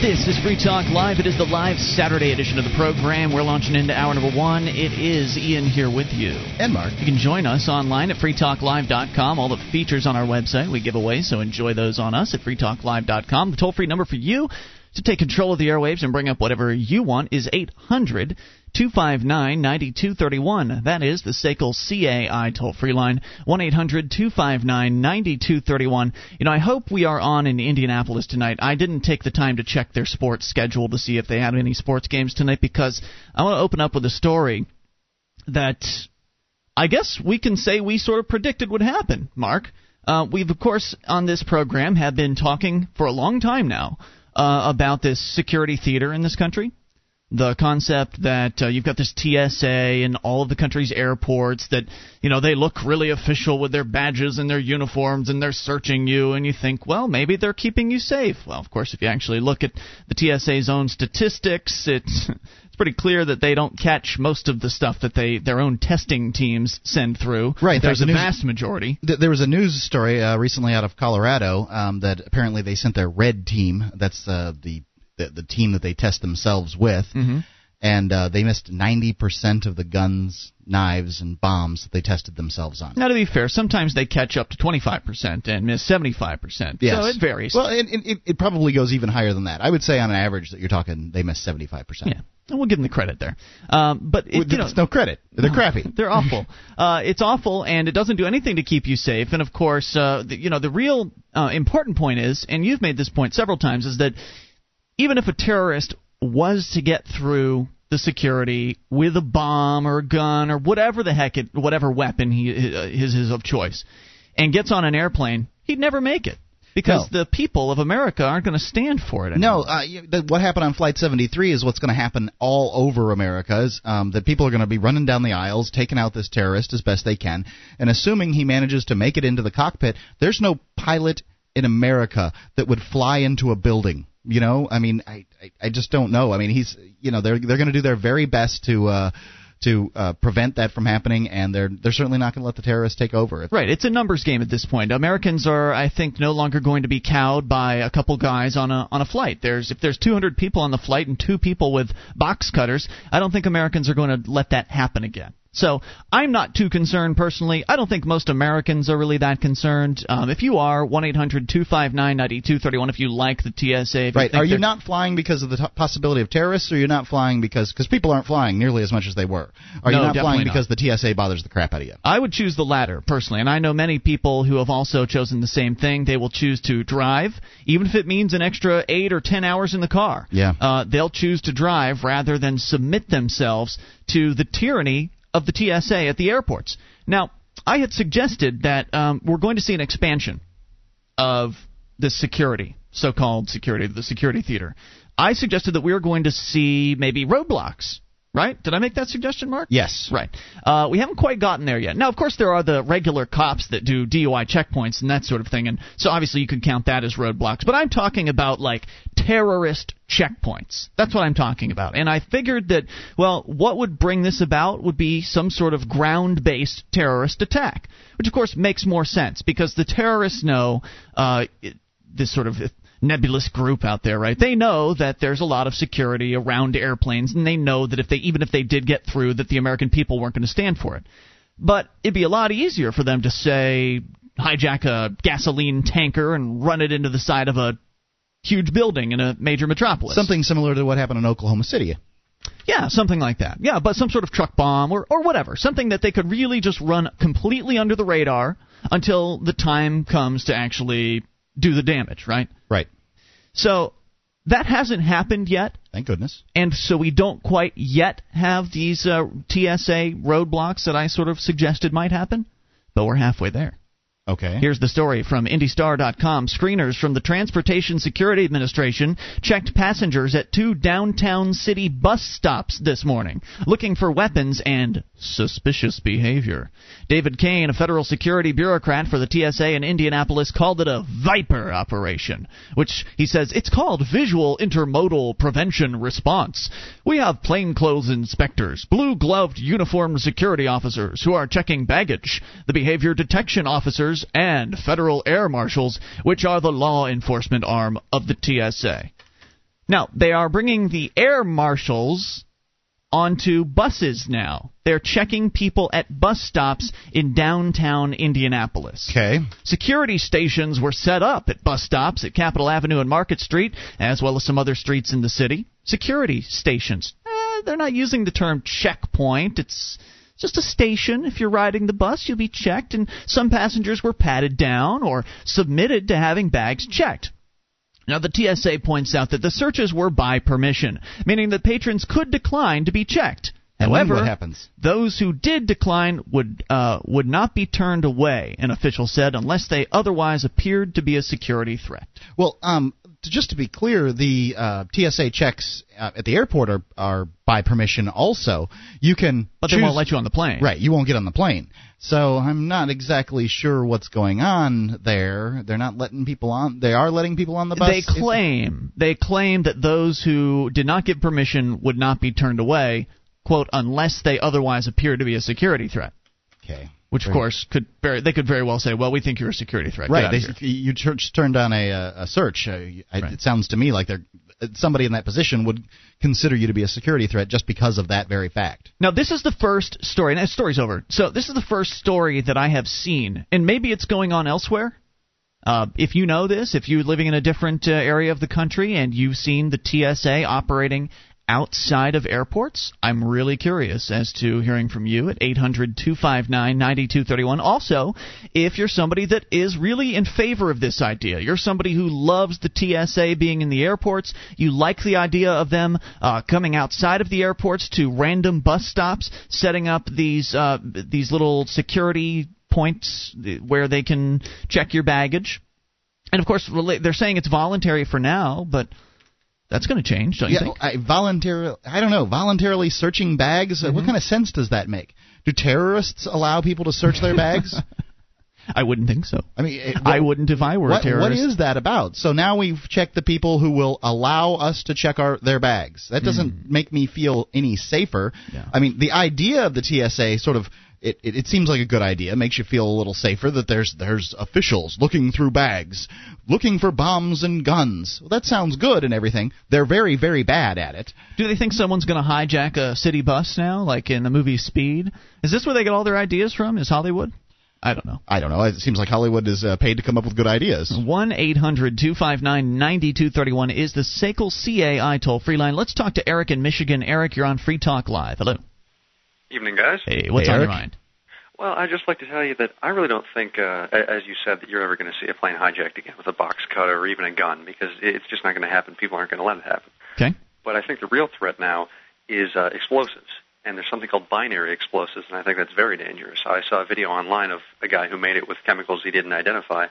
This is Free Talk Live. It is the live Saturday edition of the program. We're launching into hour number one. It is Ian here with you. And Mark. You can join us online at freetalklive.com. All the features on our website we give away, so enjoy those on us at freetalklive.com. The toll-free number for you to take control of the airwaves and bring up whatever you want is 800-259-9231. That is the SACL CAI toll-free line, 1-800-259-9231. You know, I hope we are on in Indianapolis tonight. I didn't take the time to check their sports schedule to see if they had any sports games tonight, because I want to open up with a story that I guess we can say we sort of predicted would happen, Mark. We've, of course, on this program have been talking for a long time now about this security theater in this country. The concept that you've got this TSA in all of the country's airports that, you know, they look really official with their badges and their uniforms, and they're searching you, and you think, well, maybe they're keeping you safe. Well, of course, if you actually look at the TSA's own statistics, it's pretty clear that they don't catch most of the stuff that their own testing teams send through. Right. There's a vast majority. There was a news story recently out of Colorado that apparently they sent their red team. That's the team that they test themselves with, and they missed 90% of the guns, knives, and bombs that they tested themselves on. Now, to be fair, sometimes they catch up to 25% and miss 75%, yes. So it varies. Well, it probably goes even higher than that. I would say on average that you're talking they miss 75%. Yeah. We'll give them the credit there. But it's no credit. They're crappy. They're awful. It's awful, and it doesn't do anything to keep you safe. And, of course, the real important point is, and you've made this point several times, is that even if a terrorist was to get through the security with a bomb or a gun or whatever weapon his of choice, and gets on an airplane, he'd never make it because the people of America aren't going to stand for it anymore. No, what happened on Flight 73 is what's going to happen all over America. Is that people are going to be running down the aisles, taking out this terrorist as best they can, and assuming he manages to make it into the cockpit, there's no pilot in America that would fly into a building. You know, I mean, I just don't know. I mean, he's, you know, they're going to do their very best to prevent that from happening, and they're certainly not going to let the terrorists take over. Right. It's a numbers game at this point. Americans are, I think, no longer going to be cowed by a couple guys on a flight. If there's 200 people on the flight and two people with box cutters, I don't think Americans are going to let that happen again. So I'm not too concerned personally. I don't think most Americans are really that concerned. If you are, 1-800-259-9231 if you like the TSA. Right. Are you not flying because of the possibility of terrorists, or you're not flying because people aren't flying nearly as much as they were? Are you not flying because the TSA bothers the crap out of you? I would choose the latter personally, and I know many people who have also chosen the same thing. They will choose to drive, even if it means an extra 8 or 10 hours in the car. Yeah. They'll choose to drive rather than submit themselves to the tyranny of the TSA at the airports. Now, I had suggested that we're going to see an expansion of the security, so-called security, the security theater. I suggested that we were going to see maybe roadblocks, right? Did I make that suggestion, Mark? Yes. Right. We haven't quite gotten there yet. Now, of course, there are the regular cops that do DUI checkpoints and that sort of thing, and so obviously you can count that as roadblocks. But I'm talking about, like, terrorist checkpoints. That's what I'm talking about. And I figured that, well, what would bring this about would be some sort of ground-based terrorist attack, which, of course, makes more sense because the terrorists know this sort of nebulous group out there, right? They know that there's a lot of security around airplanes, and they know that even if they did get through, that the American people weren't going to stand for it. But it'd be a lot easier for them to, say, hijack a gasoline tanker and run it into the side of a huge building in a major metropolis. Something similar to what happened in Oklahoma City. Yeah, something like that. Yeah, but some sort of truck bomb or whatever. Something that they could really just run completely under the radar until the time comes to actually do the damage, right? Right. So that hasn't happened yet. Thank goodness. And so we don't quite yet have these TSA roadblocks that I sort of suggested might happen, but we're halfway there. Okay. Here's the story from IndyStar.com. Screeners from the Transportation Security Administration checked passengers at two downtown city bus stops this morning, looking for weapons and suspicious behavior. David Kane, a federal security bureaucrat for the TSA in Indianapolis, called it a VIPR operation, which he says it's called Visual Intermodal Prevention Response. We have plainclothes inspectors, blue-gloved uniformed security officers who are checking baggage, the behavior detection officers, and federal air marshals, which are the law enforcement arm of the TSA. Now, they are bringing the air marshals onto buses now. They're checking people at bus stops in downtown Indianapolis. Okay. Security stations were set up at bus stops at Capitol Avenue and Market Street, as well as some other streets in the city. Security stations. They're not using the term checkpoint. It's just a station. If you're riding the bus, you'll be checked, and some passengers were patted down or submitted to having bags checked. Now, the TSA points out that the searches were by permission, meaning that patrons could decline to be checked. However, those who did decline would not be turned away, an official said, unless they otherwise appeared to be a security threat. Well, just to be clear, the TSA checks at the airport are by permission also. You can But choose, they won't let you on the plane. Right, you won't get on the plane. So I'm not exactly sure what's going on there. They're not letting people on. They are letting people on the bus. They claim that those who did not get permission would not be turned away, quote, unless they otherwise appear to be a security threat. Okay. Which, of course, could very well say, well, we think you're a security threat. Right. You turned on a search. Right. It sounds to me like somebody in that position would consider you to be a security threat just because of that very fact. Now, this is the first story. And that story's over. So this is the first story that I have seen. And maybe it's going on elsewhere. If you know this, if you're living in a different area of the country and you've seen the TSA operating outside of airports, I'm really curious as to hearing from you at 800-259-9231. Also, if you're somebody that is really in favor of this idea, you're somebody who loves the TSA being in the airports, you like the idea of them coming outside of the airports to random bus stops, setting up these little security points where they can check your baggage. And, of course, they're saying it's voluntary for now, but that's going to change, don't you think? Voluntarily searching bags? Mm-hmm. What kind of sense does that make? Do terrorists allow people to search their bags? I wouldn't think so. I mean, I wouldn't if I were a terrorist. What is that about? So now we've checked the people who will allow us to check their bags. That doesn't make me feel any safer. Yeah. I mean, the idea of the TSA sort of, it seems like a good idea. It makes you feel a little safer that there's officials looking through bags, looking for bombs and guns. Well, that sounds good and everything. They're very, very bad at it. Do they think someone's going to hijack a city bus now, like in the movie Speed? Is this where they get all their ideas from, is Hollywood? I don't know. It seems like Hollywood is paid to come up with good ideas. 1-800-259-9231 is the SACL CAI toll-free line. Let's talk to Eric in Michigan. Eric, you're on Free Talk Live. Hello. Evening, guys. Hey, what's on your mind? Well, I'd just like to tell you that I really don't think, as you said, that you're ever going to see a plane hijacked again with a box cutter or even a gun, because it's just not going to happen. People aren't going to let it happen. Okay. But I think the real threat now is explosives, and there's something called binary explosives, and I think that's very dangerous. I saw a video online of a guy who made it with chemicals he didn't identify,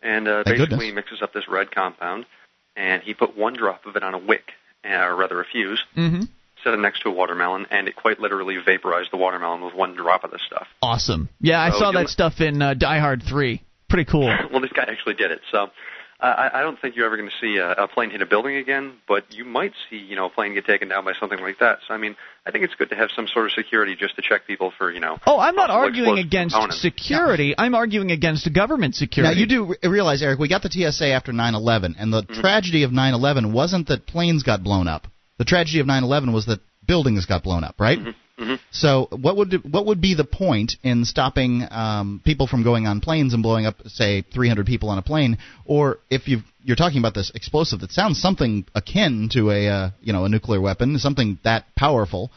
and basically mixes up this red compound, and he put one drop of it on a wick, or rather a fuse, set it next to a watermelon, and it quite literally vaporized the watermelon with one drop of this stuff. Awesome. Yeah, so I saw that stuff in Die Hard 3. Pretty cool. Well, this guy actually did it. So I don't think you're ever going to see a plane hit a building again, but you might see a plane get taken down by something like that. So, I mean, I think it's good to have some sort of security just to check people for, Oh, I'm not arguing against security. No. I'm arguing against government security. Now, you do realize, Eric, we got the TSA after 9/11, and the tragedy of 9/11 wasn't that planes got blown up. The tragedy of 9/11 was that buildings got blown up, right? Mm-hmm. Mm-hmm. So what would be the point in stopping people from going on planes and blowing up, say, 300 people on a plane? Or if you're talking about this explosive that sounds something akin to a nuclear weapon, something that powerful,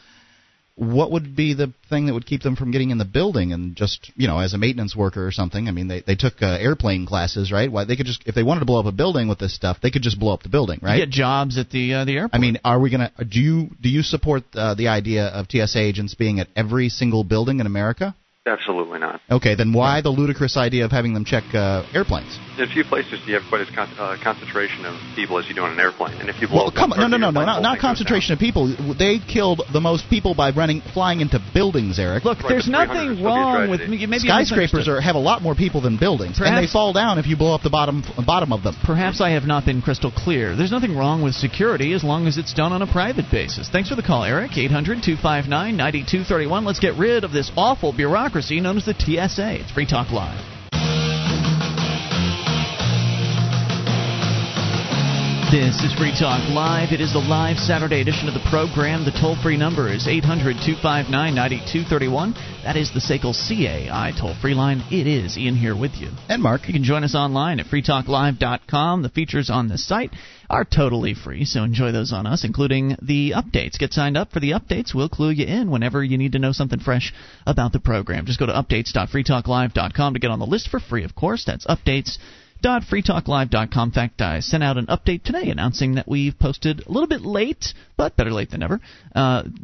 what would be the thing that would keep them from getting in the building and just, as a maintenance worker or something? I mean, they took airplane classes, right? Why they could just, if they wanted to blow up a building with this stuff, they could just blow up the building, right? You get jobs at the airport. I mean, are we gonna? Do you support the idea of TSA agents being at every single building in America? Absolutely not. Okay, then why the ludicrous idea of having them check airplanes? In a few places, you have quite as concentration of people as you do on an airplane. And if you blow not concentration of people. They killed the most people by flying into buildings, Eric. Look, right, there's nothing wrong with maybe skyscrapers have a lot more people than buildings, perhaps, and they fall down if you blow up the bottom of them. Perhaps I have not been crystal clear. There's nothing wrong with security as long as it's done on a private basis. Thanks for the call, Eric. 800-259-9231. Let's get rid of this awful bureaucracy known as the TSA. It's Free Talk Live. This is Free Talk Live. It is the live Saturday edition of the program. The toll-free number is 800-259-9231. That is the SACL CAI toll-free line. It is Ian here with you. And Mark. You can join us online at freetalklive.com. The features on this site are totally free, so enjoy those on us, including the updates. Get signed up for the updates. We'll clue you in whenever you need to know something fresh about the program. Just go to updates.freetalklive.com to get on the list for free, of course. That's updates.freetalklive.com. In fact, I sent out an update today announcing that we've posted, a little bit late, but better late than never,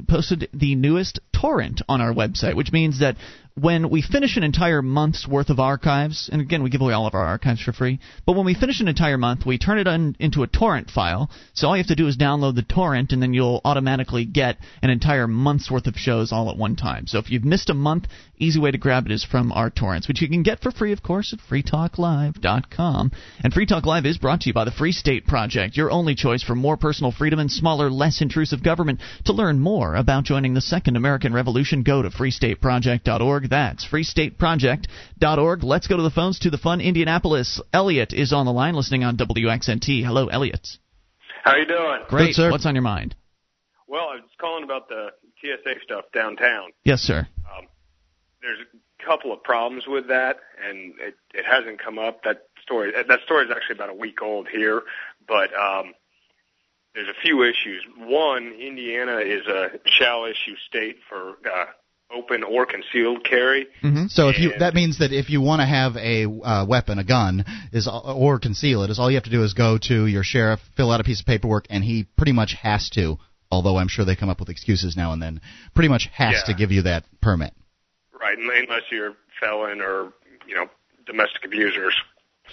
posted the newest torrent on our website, which means that when we finish an entire month's worth of archives, and again, we give away all of our archives for free, but when we finish an entire month, we turn it into a torrent file, so all you have to do is download the torrent, and then you'll automatically get an entire month's worth of shows all at one time. So if you've missed a month, easy way to grab it is from our torrents, which you can get for free, of course, at freetalklive.com. And Free Talk Live is brought to you by the Free State Project, your only choice for more personal freedom and smaller, less intrusive government. To learn more about joining the Second American Revolution, go to freestateproject.org. That's freestateproject.org. Let's go to the phones, to the fun Indianapolis. Elliot is on the line, listening on WXNT. Hello, Elliot. How you doing? Great. Good, sir. What's on your mind? Well, I was calling about the TSA stuff downtown. Yes, sir. There's a couple of problems with that, and it hasn't come up. That story is actually about a week old here, but there's a few issues. One, Indiana is a shall-issue state for open or concealed carry. Mm-hmm. So that means that if you want to have a weapon, a gun, or conceal it, all you have to do is go to your sheriff, fill out a piece of paperwork, and he pretty much has to, although I'm sure they come up with excuses now and then, pretty much has to give you that permit. Right, unless you're a felon or, domestic abusers,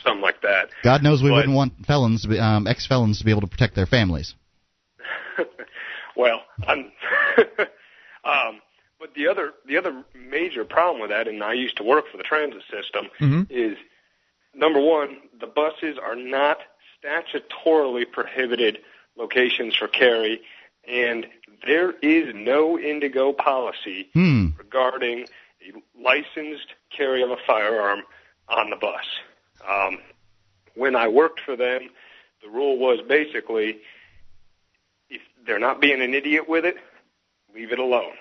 something like that. God knows we wouldn't want felons, ex-felons to be able to protect their families. Well, I'm... But the other major problem with that, and I used to work for the transit system, mm-hmm. is, number one, the buses are not statutorily prohibited locations for carry, and there is no Indigo policy regarding a licensed carry of a firearm on the bus. When I worked for them, the rule was basically, if they're not being an idiot with it, leave it alone.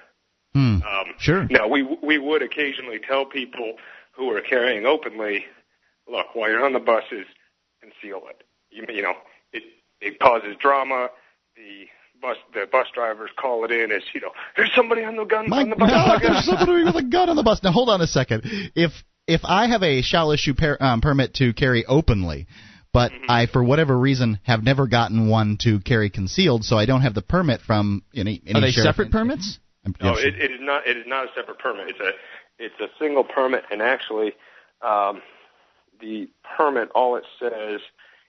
Sure. Now, we would occasionally tell people who are carrying openly, look, while you're on the buses, conceal it. It causes drama. The bus drivers call it in as, there's somebody on the gun on the bus. No, there's somebody with a gun on the bus. Now, hold on a second. If I have a shall issue permit to carry openly, but mm-hmm. I, for whatever reason, have never gotten one to carry concealed, so I don't have the permit from any Are they separate permits? No, it is not. It is not a separate permit. It's a single permit, and actually, the permit, all it says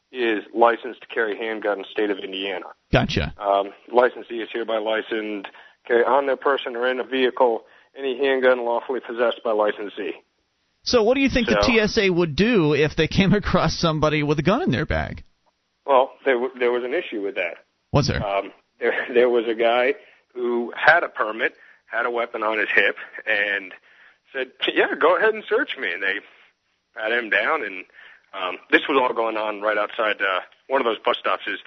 is licensed to carry handgun in the state of Indiana. Gotcha. Licensee is hereby licensed carry on their person or in a vehicle any handgun lawfully possessed by licensee. So, what do you think the TSA would do if they came across somebody with a gun in their bag? Well, there was an issue with that. Was there? There was a guy who had a permit, had a weapon on his hip, and said, yeah, go ahead and search me. And they pat him down, and this was all going on right outside one of those bus stops is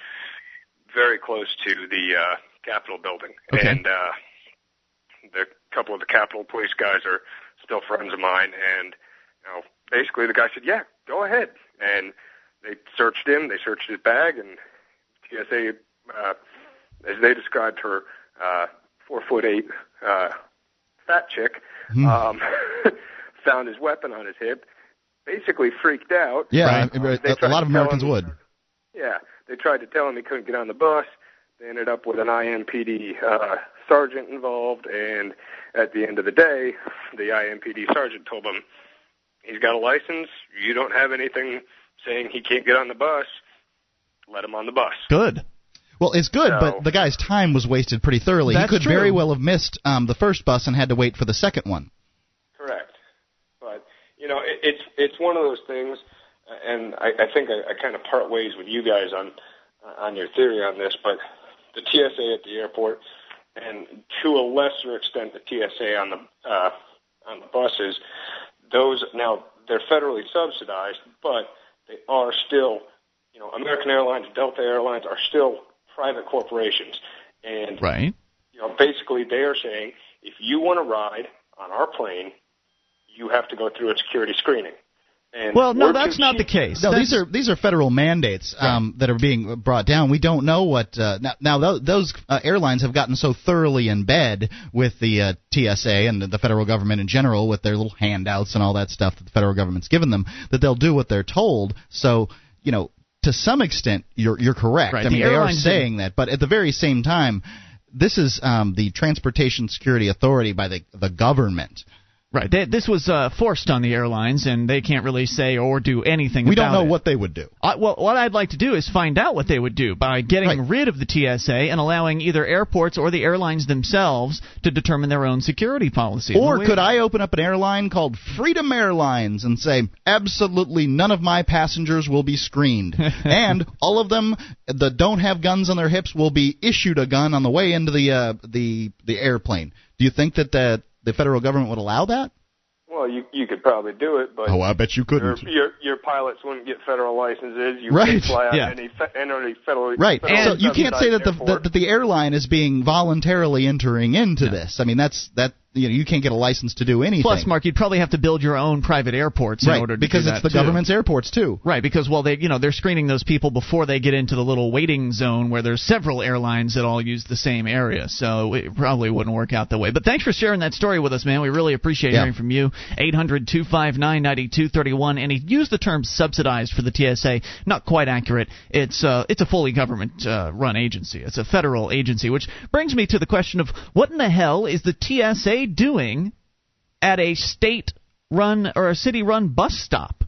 very close to the Capitol building. Okay. And a couple of the Capitol police guys are still friends of mine, and basically the guy said, yeah, go ahead. And they searched him, they searched his bag, and TSA, as they described her, 4'8" fat chick, found his weapon on his hip, basically freaked out. Yeah, a lot of Americans would. Yeah, they tried to tell him he couldn't get on the bus. They ended up with an IMPD sergeant involved, and at the end of the day, the IMPD sergeant told him, he's got a license, you don't have anything saying he can't get on the bus, let him on the bus. Good. Well, it's good, but the guy's time was wasted pretty thoroughly. That's he could true. Very well have missed the first bus and had to wait for the second one. Correct. But, it's one of those things, and I think I kind of part ways with you guys on your theory on this, but the TSA at the airport and to a lesser extent the TSA on the buses, those now they're federally subsidized, but they are still you know, American Airlines, Delta Airlines are still private corporations. And, right. you know, basically they are saying, if you want to ride on our plane, you have to go through a security screening. And well, no, that's not the case. No, these are federal mandates that are being brought down. We don't know what those airlines have gotten so thoroughly in bed with the TSA and the federal government in general with their little handouts and all that stuff that the federal government's given them that they'll do what they're told. So, you know, to some extent, you're correct. Right. I mean, they are saying that, but at the very same time, this is the Transportation Security Authority by the government. Right. This was forced on the airlines, and they can't really say or do anything about it. We don't know what they would do. Well, what I'd like to do is find out what they would do by getting rid of the TSA and allowing either airports or the airlines themselves to determine their own security policy. Or could I open up an airline called Freedom Airlines and say, absolutely none of my passengers will be screened, and all of them that don't have guns on their hips will be issued a gun on the way into the airplane. Do you think that the federal government would allow that? Well, you could probably do it, but I bet you couldn't. Your pilots wouldn't get federal licenses. You wouldn't fly out any federal right. Federal and so you can't say that the airline is being voluntarily entering into this. I mean, that's you know, you can't get a license to do anything. Plus, Mark, you'd probably have to build your own private airports in order to do that, because it's the government's airports too. Right, because they're screening those people before they get into the little waiting zone where there's several airlines that all use the same area. So it probably wouldn't work out that way. But thanks for sharing that story with us, man. We really appreciate hearing from you. 800-259-9231, and he used the term subsidized for the TSA. Not quite accurate. It's a fully government run agency. It's a federal agency, which brings me to the question of what in the hell is the TSA doing at a state-run or a city-run bus stop?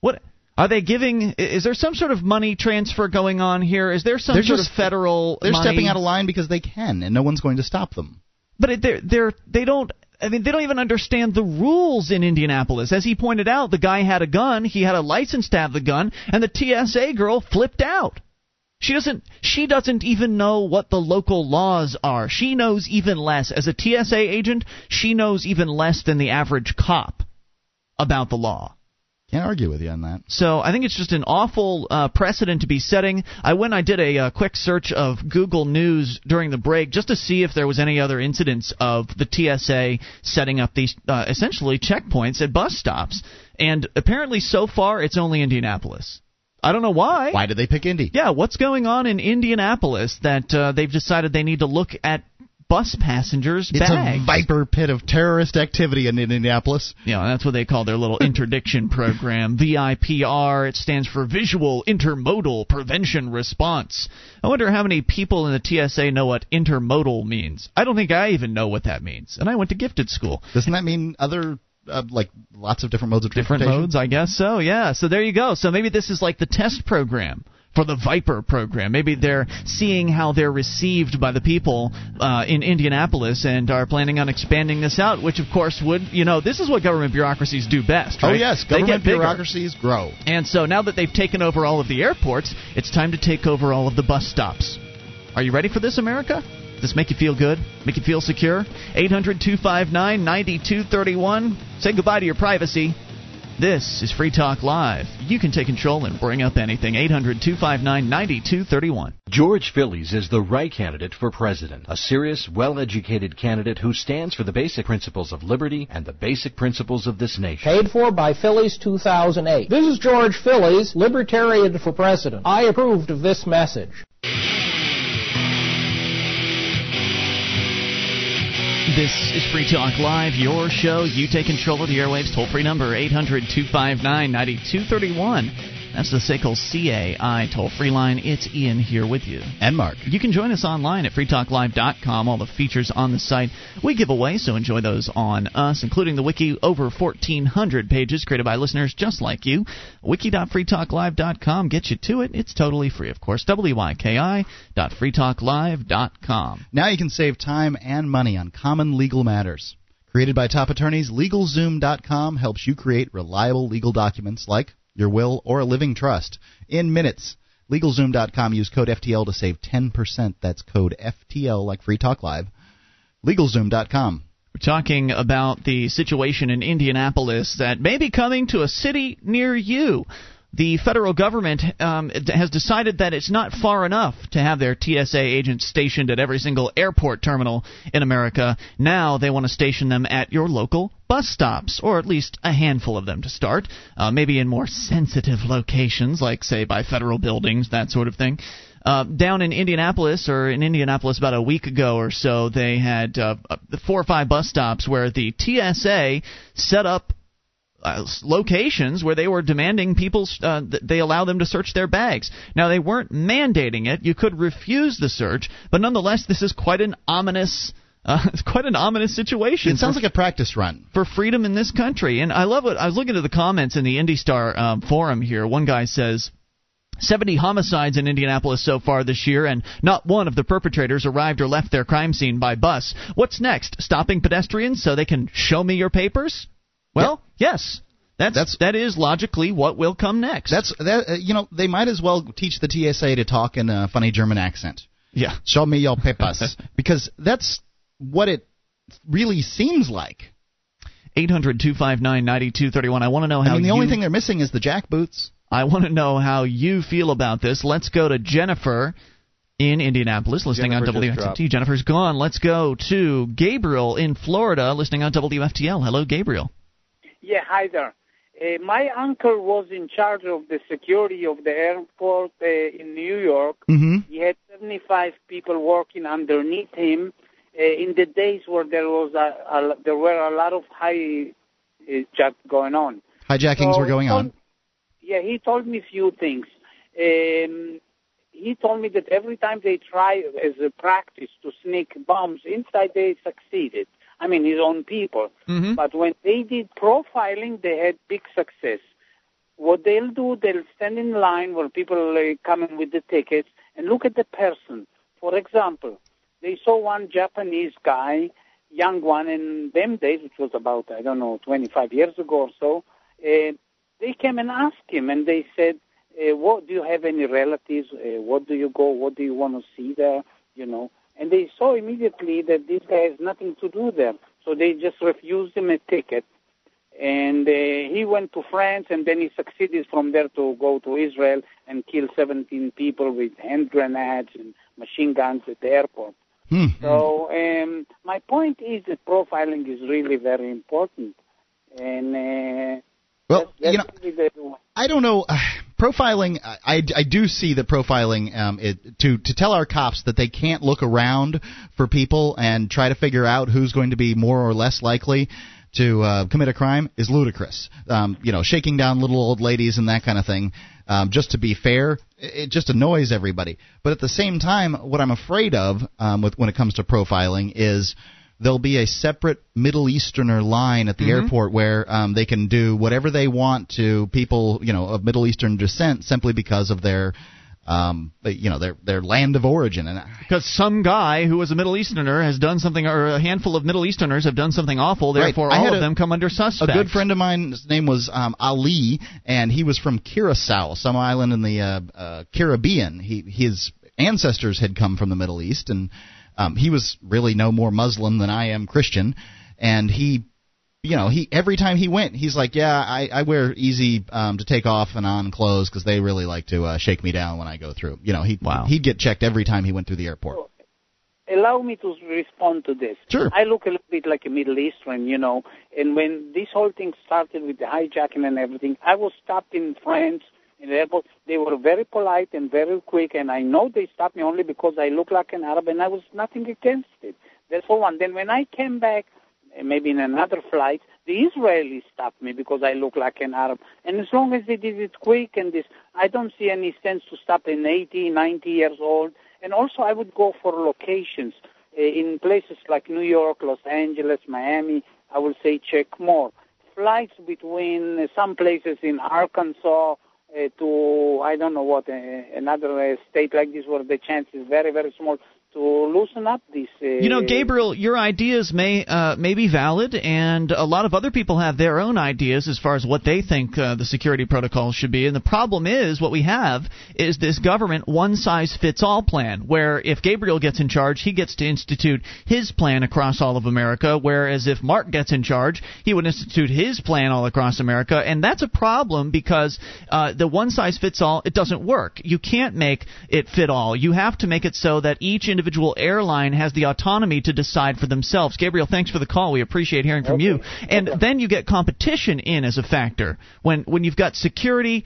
What are they giving? Is there some sort of money transfer going on here? Is there some sort of federal? They're money? Stepping out of line because they can, and no one's going to stop them. But they don't. I mean, they don't even understand the rules in Indianapolis. As he pointed out, the guy had a gun. He had a license to have the gun, and the TSA girl flipped out. She doesn't even know what the local laws are. She knows even less. As a TSA agent, she knows even less than the average cop about the law. Can't argue with you on that. So I think it's just an awful precedent to be setting. I did a quick search of Google News during the break just to see if there was any other incidents of the TSA setting up these essentially checkpoints at bus stops. And apparently so far it's only Indianapolis. I don't know why. Why did they pick Indy? Yeah, what's going on in Indianapolis that they've decided they need to look at bus passengers' bags? It's a viper pit of terrorist activity in Indianapolis. Yeah, that's what they call their little interdiction program, VIPR. It stands for Visual Intermodal Prevention Response. I wonder how many people in the TSA know what intermodal means. I don't think I even know what that means, and I went to gifted school. Doesn't that mean other... like lots of different modes of transportation? Different modes, I guess so, yeah. So there you go. So maybe this is like the test program for the Viper program. Maybe they're seeing how they're received by the people in Indianapolis and are planning on expanding this out, which, of course, would, you know, this is what government bureaucracies do best, right? Oh, yes. Government bureaucracies grow. And so now that they've taken over all of the airports, it's time to take over all of the bus stops. Are you ready for this, America? Does this make you feel good? Make you feel secure? 800-259-9231. Say goodbye to your privacy. This is Free Talk Live. You can take control and bring up anything. 800-259-9231. George Phillies is the right candidate for president, a serious, well-educated candidate who stands for the basic principles of liberty and the basic principles of this nation. Paid for by Phillies 2008. This is George Phillies, Libertarian for President. I approved of this message. This is Free Talk Live, your show. You take control of the airwaves. Toll-free number, 800-259-9231. That's the SACL CAI toll-free line. It's Ian here with you. And Mark. You can join us online at freetalklive.com. All the features on the site we give away, so enjoy those on us, including the wiki, over 1,400 pages created by listeners just like you. Wiki.freetalklive.com gets you to it. It's totally free, of course. WYKI.freetalklive.com. Now you can save time and money on common legal matters. Created by top attorneys, LegalZoom.com helps you create reliable legal documents like your will, or a living trust. In minutes, LegalZoom.com. Use code FTL to save 10%. That's code FTL, like Free Talk Live. LegalZoom.com. We're talking about the situation in Indianapolis that may be coming to a city near you. the federal government has decided that it's not far enough to have their TSA agents stationed at every single airport terminal in America. Now they want to station them at your local bus stops, or at least a handful of them to start, maybe in more sensitive locations, like, say, by federal buildings, that sort of thing. Down in Indianapolis, about a week ago or so, they had 4 or 5 bus stops where the TSA set up locations where they were demanding people they allow them to search their bags. Now, they weren't mandating it. You could refuse the search, but nonetheless, this is quite an ominous situation. It sounds like a practice run for freedom in this country. And I love what I was looking at the comments in the IndyStar forum here. One guy says 70 homicides in Indianapolis so far this year, and not one of the perpetrators arrived or left their crime scene by bus. What's next? Stopping pedestrians so they can show me your papers? Well, yeah. Yes. That is logically what will come next. They might as well teach the TSA to talk in a funny German accent. Yeah. Show me your papers. Because that's what it really seems like. 800-259-9231. I want to know how the only thing they're missing is the jack boots. I want to know how you feel about this. Let's go to Jennifer in Indianapolis, listening on WXNT. Jennifer's gone. Let's go to Gabriel in Florida, listening on WFTL. Hello, Gabriel. Yeah, hi there. My uncle was in charge of the security of the airport in New York. Mm-hmm. He had 75 people working underneath him in the days where there were a lot of hijack going on. Hijackings were going on. Yeah, he told me a few things. He told me that every time they try as a practice to sneak bombs inside, they succeeded. I mean, his own people. Mm-hmm. But when they did profiling, they had big success. What they'll do, they'll stand in line where people come in with the tickets and look at the person. For example, they saw one Japanese guy, young one, in them days, which was about, 25 years ago or so, they came and asked him, and they said, what do you have any relatives? What do you want to see there? And they saw immediately that this guy has nothing to do there. So they just refused him a ticket. And he went to France, and then he succeeded from there to go to Israel and kill 17 people with hand grenades and machine guns at the airport. Mm-hmm. So my point is that profiling is really very important. And... Well, I don't know. Profiling, I do see the profiling to tell our cops that they can't look around for people and try to figure out who's going to be more or less likely to commit a crime is ludicrous. Shaking down little old ladies and that kind of thing, just to be fair, it just annoys everybody. But at the same time, what I'm afraid of when it comes to profiling is there'll be a separate Middle Easterner line at the mm-hmm. airport where they can do whatever they want to people, of Middle Eastern descent simply because of their, their land of origin. And because some guy who was a Middle Easterner has done something, or a handful of Middle Easterners have done something awful, therefore all of them come under suspect. A good friend of mine, his name was Ali, and he was from Curaçao, some island in the Caribbean. His ancestors had come from the Middle East, and he was really no more Muslim than I am Christian, and he every time he went, he's like, yeah, I wear easy to take off and on clothes because they really like to shake me down when I go through. He'd get checked every time he went through the airport. Allow me to respond to this. Sure. I look a little bit like a Middle Eastern, and when this whole thing started with the hijacking and everything, I was stopped in France. In the airport, they were very polite and very quick, and I know they stopped me only because I look like an Arab, and I was nothing against it. That's for one. Then when I came back, maybe in another flight, the Israelis stopped me because I look like an Arab. And as long as they did it quick and this, I don't see any sense to stop an 80, 90 years old. And also I would go for locations in places like New York, Los Angeles, Miami. I would say check more. Flights between some places in Arkansas, to another state like this where the chance is very, very small to loosen up this. You know, Gabriel, your ideas may be valid, and a lot of other people have their own ideas as far as what they think the security protocol should be. And the problem is what we have is this government one-size-fits-all plan, where if Gabriel gets in charge, he gets to institute his plan across all of America, whereas if Mark gets in charge, he would institute his plan all across America. And that's a problem because the one-size-fits-all, it doesn't work. You can't make it fit all. You have to make it so that each individual airline has the autonomy to decide for themselves. Gabriel, thanks for the call. We appreciate hearing from you. And then you get competition in as a factor. When you've got security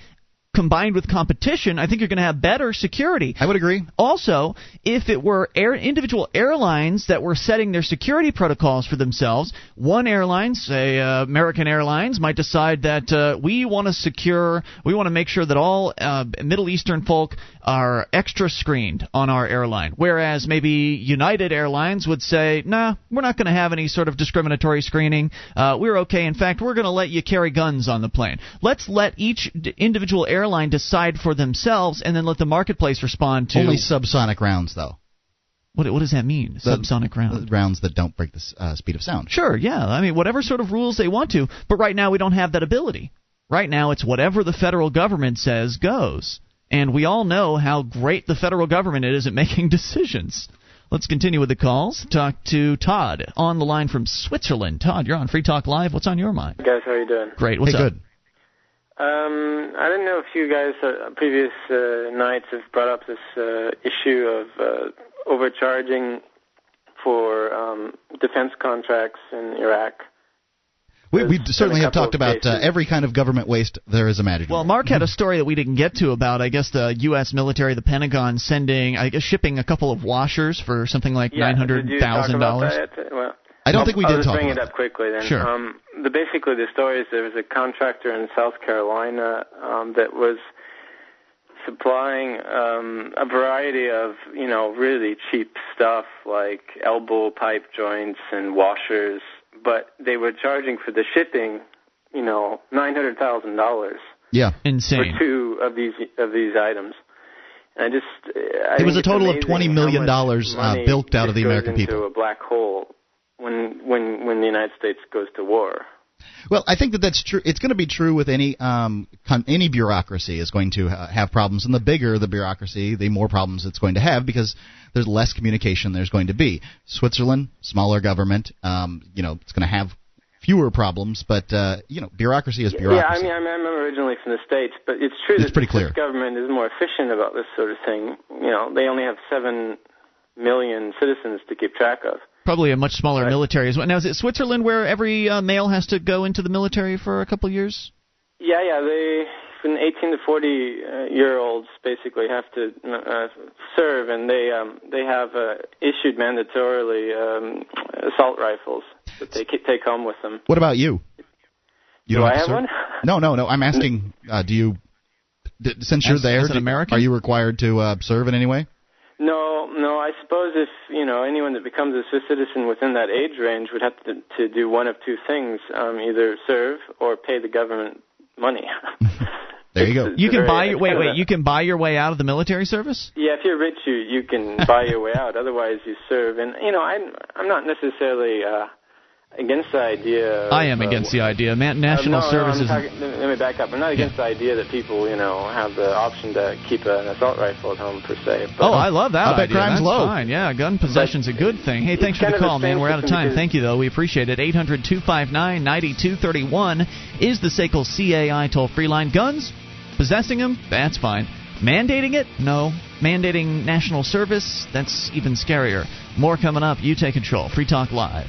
combined with competition, I think you're going to have better security. I would agree. Also, if it were individual airlines that were setting their security protocols for themselves, one airline, say American Airlines, might decide that we want to make sure that all Middle Eastern folk are extra screened on our airline, whereas maybe United Airlines would say, nah, we're not going to have any sort of discriminatory screening. We're okay. In fact, we're going to let you carry guns on the plane. Let's let each individual airline decide for themselves, and then let the marketplace respond to. Only subsonic rounds, though. What does that mean? Subsonic rounds. Rounds that don't break the speed of sound. Sure, yeah. I mean, whatever sort of rules they want to. But right now, we don't have that ability. Right now, it's whatever the federal government says goes. And we all know how great the federal government is at making decisions. Let's continue with the calls. Talk to Todd on the line from Switzerland. Todd, you're on Free Talk Live. What's on your mind? Hey guys, how are you doing? Great. What's up? Good. I don't know if you guys previous nights have brought up this issue of overcharging for defense contracts in Iraq. We certainly have talked about every kind of government waste there is imaginable. Well, Mark had a story that we didn't get to about, I guess, the U.S. military, the Pentagon, shipping a couple of washers for something like $900,000. I don't think we did talk about that. I'll just bring it up quickly then. Sure. Basically, the story is there was a contractor in South Carolina that was supplying a variety of, really cheap stuff like elbow pipe joints and washers, but they were charging for the shipping, $900,000. Yeah, insane. For two of these items. And it was a total of $20 million bilked out of the American people. Into a black hole. When the United States goes to war. Well, I think that's true. It's going to be true with any bureaucracy is going to have problems, and the bigger the bureaucracy, the more problems it's going to have because there's less communication there's going to be. Switzerland, smaller government, it's going to have fewer problems, but bureaucracy is bureaucracy. Yeah, I'm originally from the States, but it's true that the government is more efficient about this sort of thing. They only have 7 million citizens to keep track of. Probably a much smaller military as well. Now, is it Switzerland where every male has to go into the military for a couple of years? Yeah. They, from 18 to 40-year-olds, basically have to serve, and they have issued mandatorily assault rifles that they take home with them. What about you? Do I have one? No. I'm asking, do you? Since you're there, as an American, are you required to serve in any way? No, I suppose if, anyone that becomes a citizen within that age range would have to do one of two things, either serve or pay the government money. There you go. You can buy your way out of the military service? Yeah, if you're rich, you can buy your way out. Otherwise, you serve. And, I'm not necessarily against the idea. I am against the idea. National services. Let me back up. I'm not against the idea that people, have the option to keep an assault rifle at home per se. But, I love that. I bet crime's low. Fine. Yeah, gun possession's a good thing. Hey, thanks for the call, man. We're out of time. Thank you, though. We appreciate it. 800-259-9231 is the SACL CAI toll-free line. Guns, possessing them, that's fine. Mandating it? No. Mandating national service? That's even scarier. More coming up. You take control. Free Talk Live.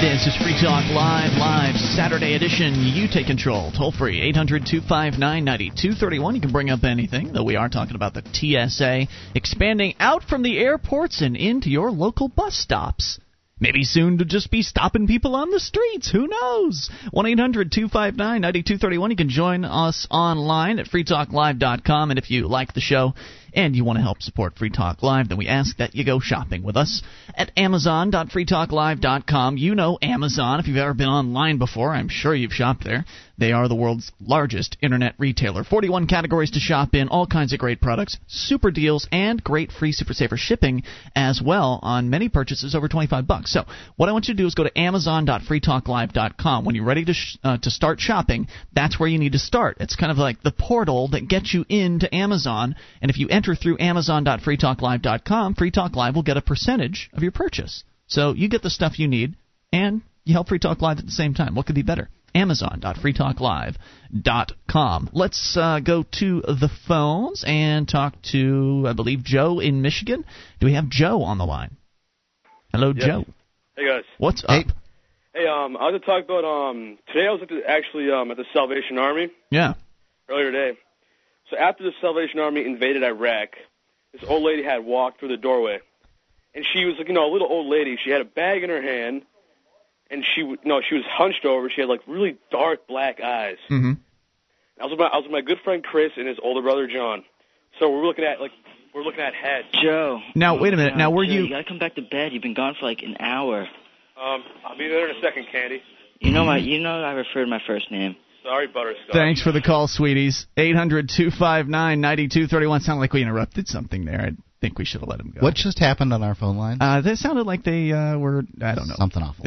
This is Free Talk Live Saturday edition. You take control. Toll free, 800-259-9231. You can bring up anything, though we are talking about the TSA expanding out from the airports and into your local bus stops. Maybe soon to just be stopping people on the streets. Who knows? 1-800-259-9231. You can join us online at freetalklive.com. And if you like the show, and you want to help support Free Talk Live, then we ask that you go shopping with us at amazon.freetalklive.com. You know Amazon. If you've ever been online before, I'm sure you've shopped there. They are the world's largest internet retailer. 41 categories to shop in, all kinds of great products, super deals, and great free Super Saver shipping as well on many purchases over $25. So what I want you to do is go to amazon.freetalklive.com. When you're ready to start shopping, that's where you need to start. It's kind of like the portal that gets you into Amazon. And if you enter through amazon.freetalklive.com, Free Talk Live will get a percentage of your purchase. So you get the stuff you need, and you help Free Talk Live at the same time. What could be better? Amazon.freetalklive.com. Let's go to the phones and talk to, I believe, Joe in Michigan. Do we have Joe on the line? Hello, yes. Joe. Hey, guys. What's up? Hey, I was going to talk about today I was actually at the Salvation Army. Yeah. Earlier today. So after the Salvation Army invaded Iraq, this old lady had walked through the doorway. And she was, you know, a little old lady. She had a bag in her hand. And she was hunched over. She had like really dark black eyes. Mm-hmm. I was with my good friend Chris and his older brother John. So we're looking at heads. Joe. Now wait a minute. Now were Joe, you gotta come back to bed. You've been gone for like an hour. I'll be there in a second, Candy. I referred my first name. Sorry, Butterscotch. Thanks for the call, sweeties. 800-259-9231. Sounded like we interrupted something there. I think we should have let him go. What just happened on our phone line? That sounded like they were. I don't know. Something awful.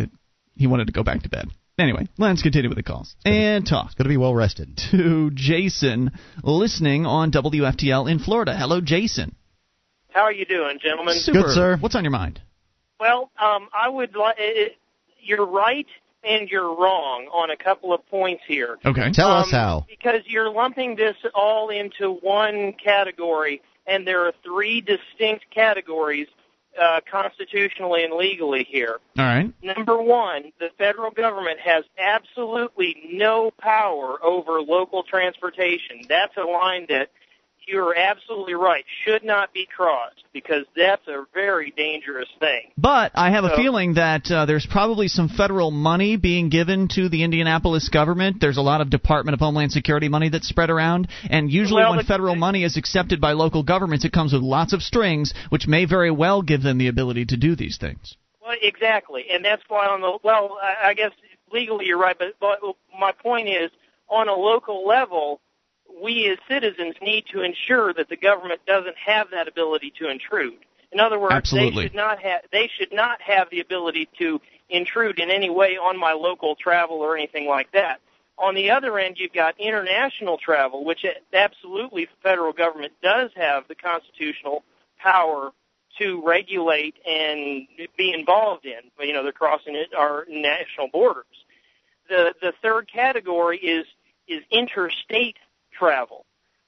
He wanted to go back to bed. Anyway, let's continue with the calls and talk. It's going to be well rested. To Jason, listening on WFTL in Florida. Hello, Jason. How are you doing, gentlemen? Super. Good, sir. What's on your mind? Well, you're right and you're wrong on a couple of points here. Okay. Tell us how. Because you're lumping this all into one category, and there are three distinct categories. Constitutionally and legally here. All right. Number one, the federal government has absolutely no power over local transportation. That's a line that you're absolutely right should not be crossed because that's a very dangerous thing. But I have a feeling that there's probably some federal money being given to the Indianapolis government. There's a lot of Department of Homeland Security money that's spread around, and usually when federal money is accepted by local governments, it comes with lots of strings, which may very well give them the ability to do these things. Well, exactly, and that's why I guess legally you're right, but my point is on a local level, we as citizens need to ensure that the government doesn't have that ability to intrude. In other words, Absolutely. They should not have the ability to intrude in any way on my local travel or anything like that. On the other end, you've got international travel, which absolutely the federal government does have the constitutional power to regulate and be involved in. You know, they're crossing our national borders. The third category is interstate travel,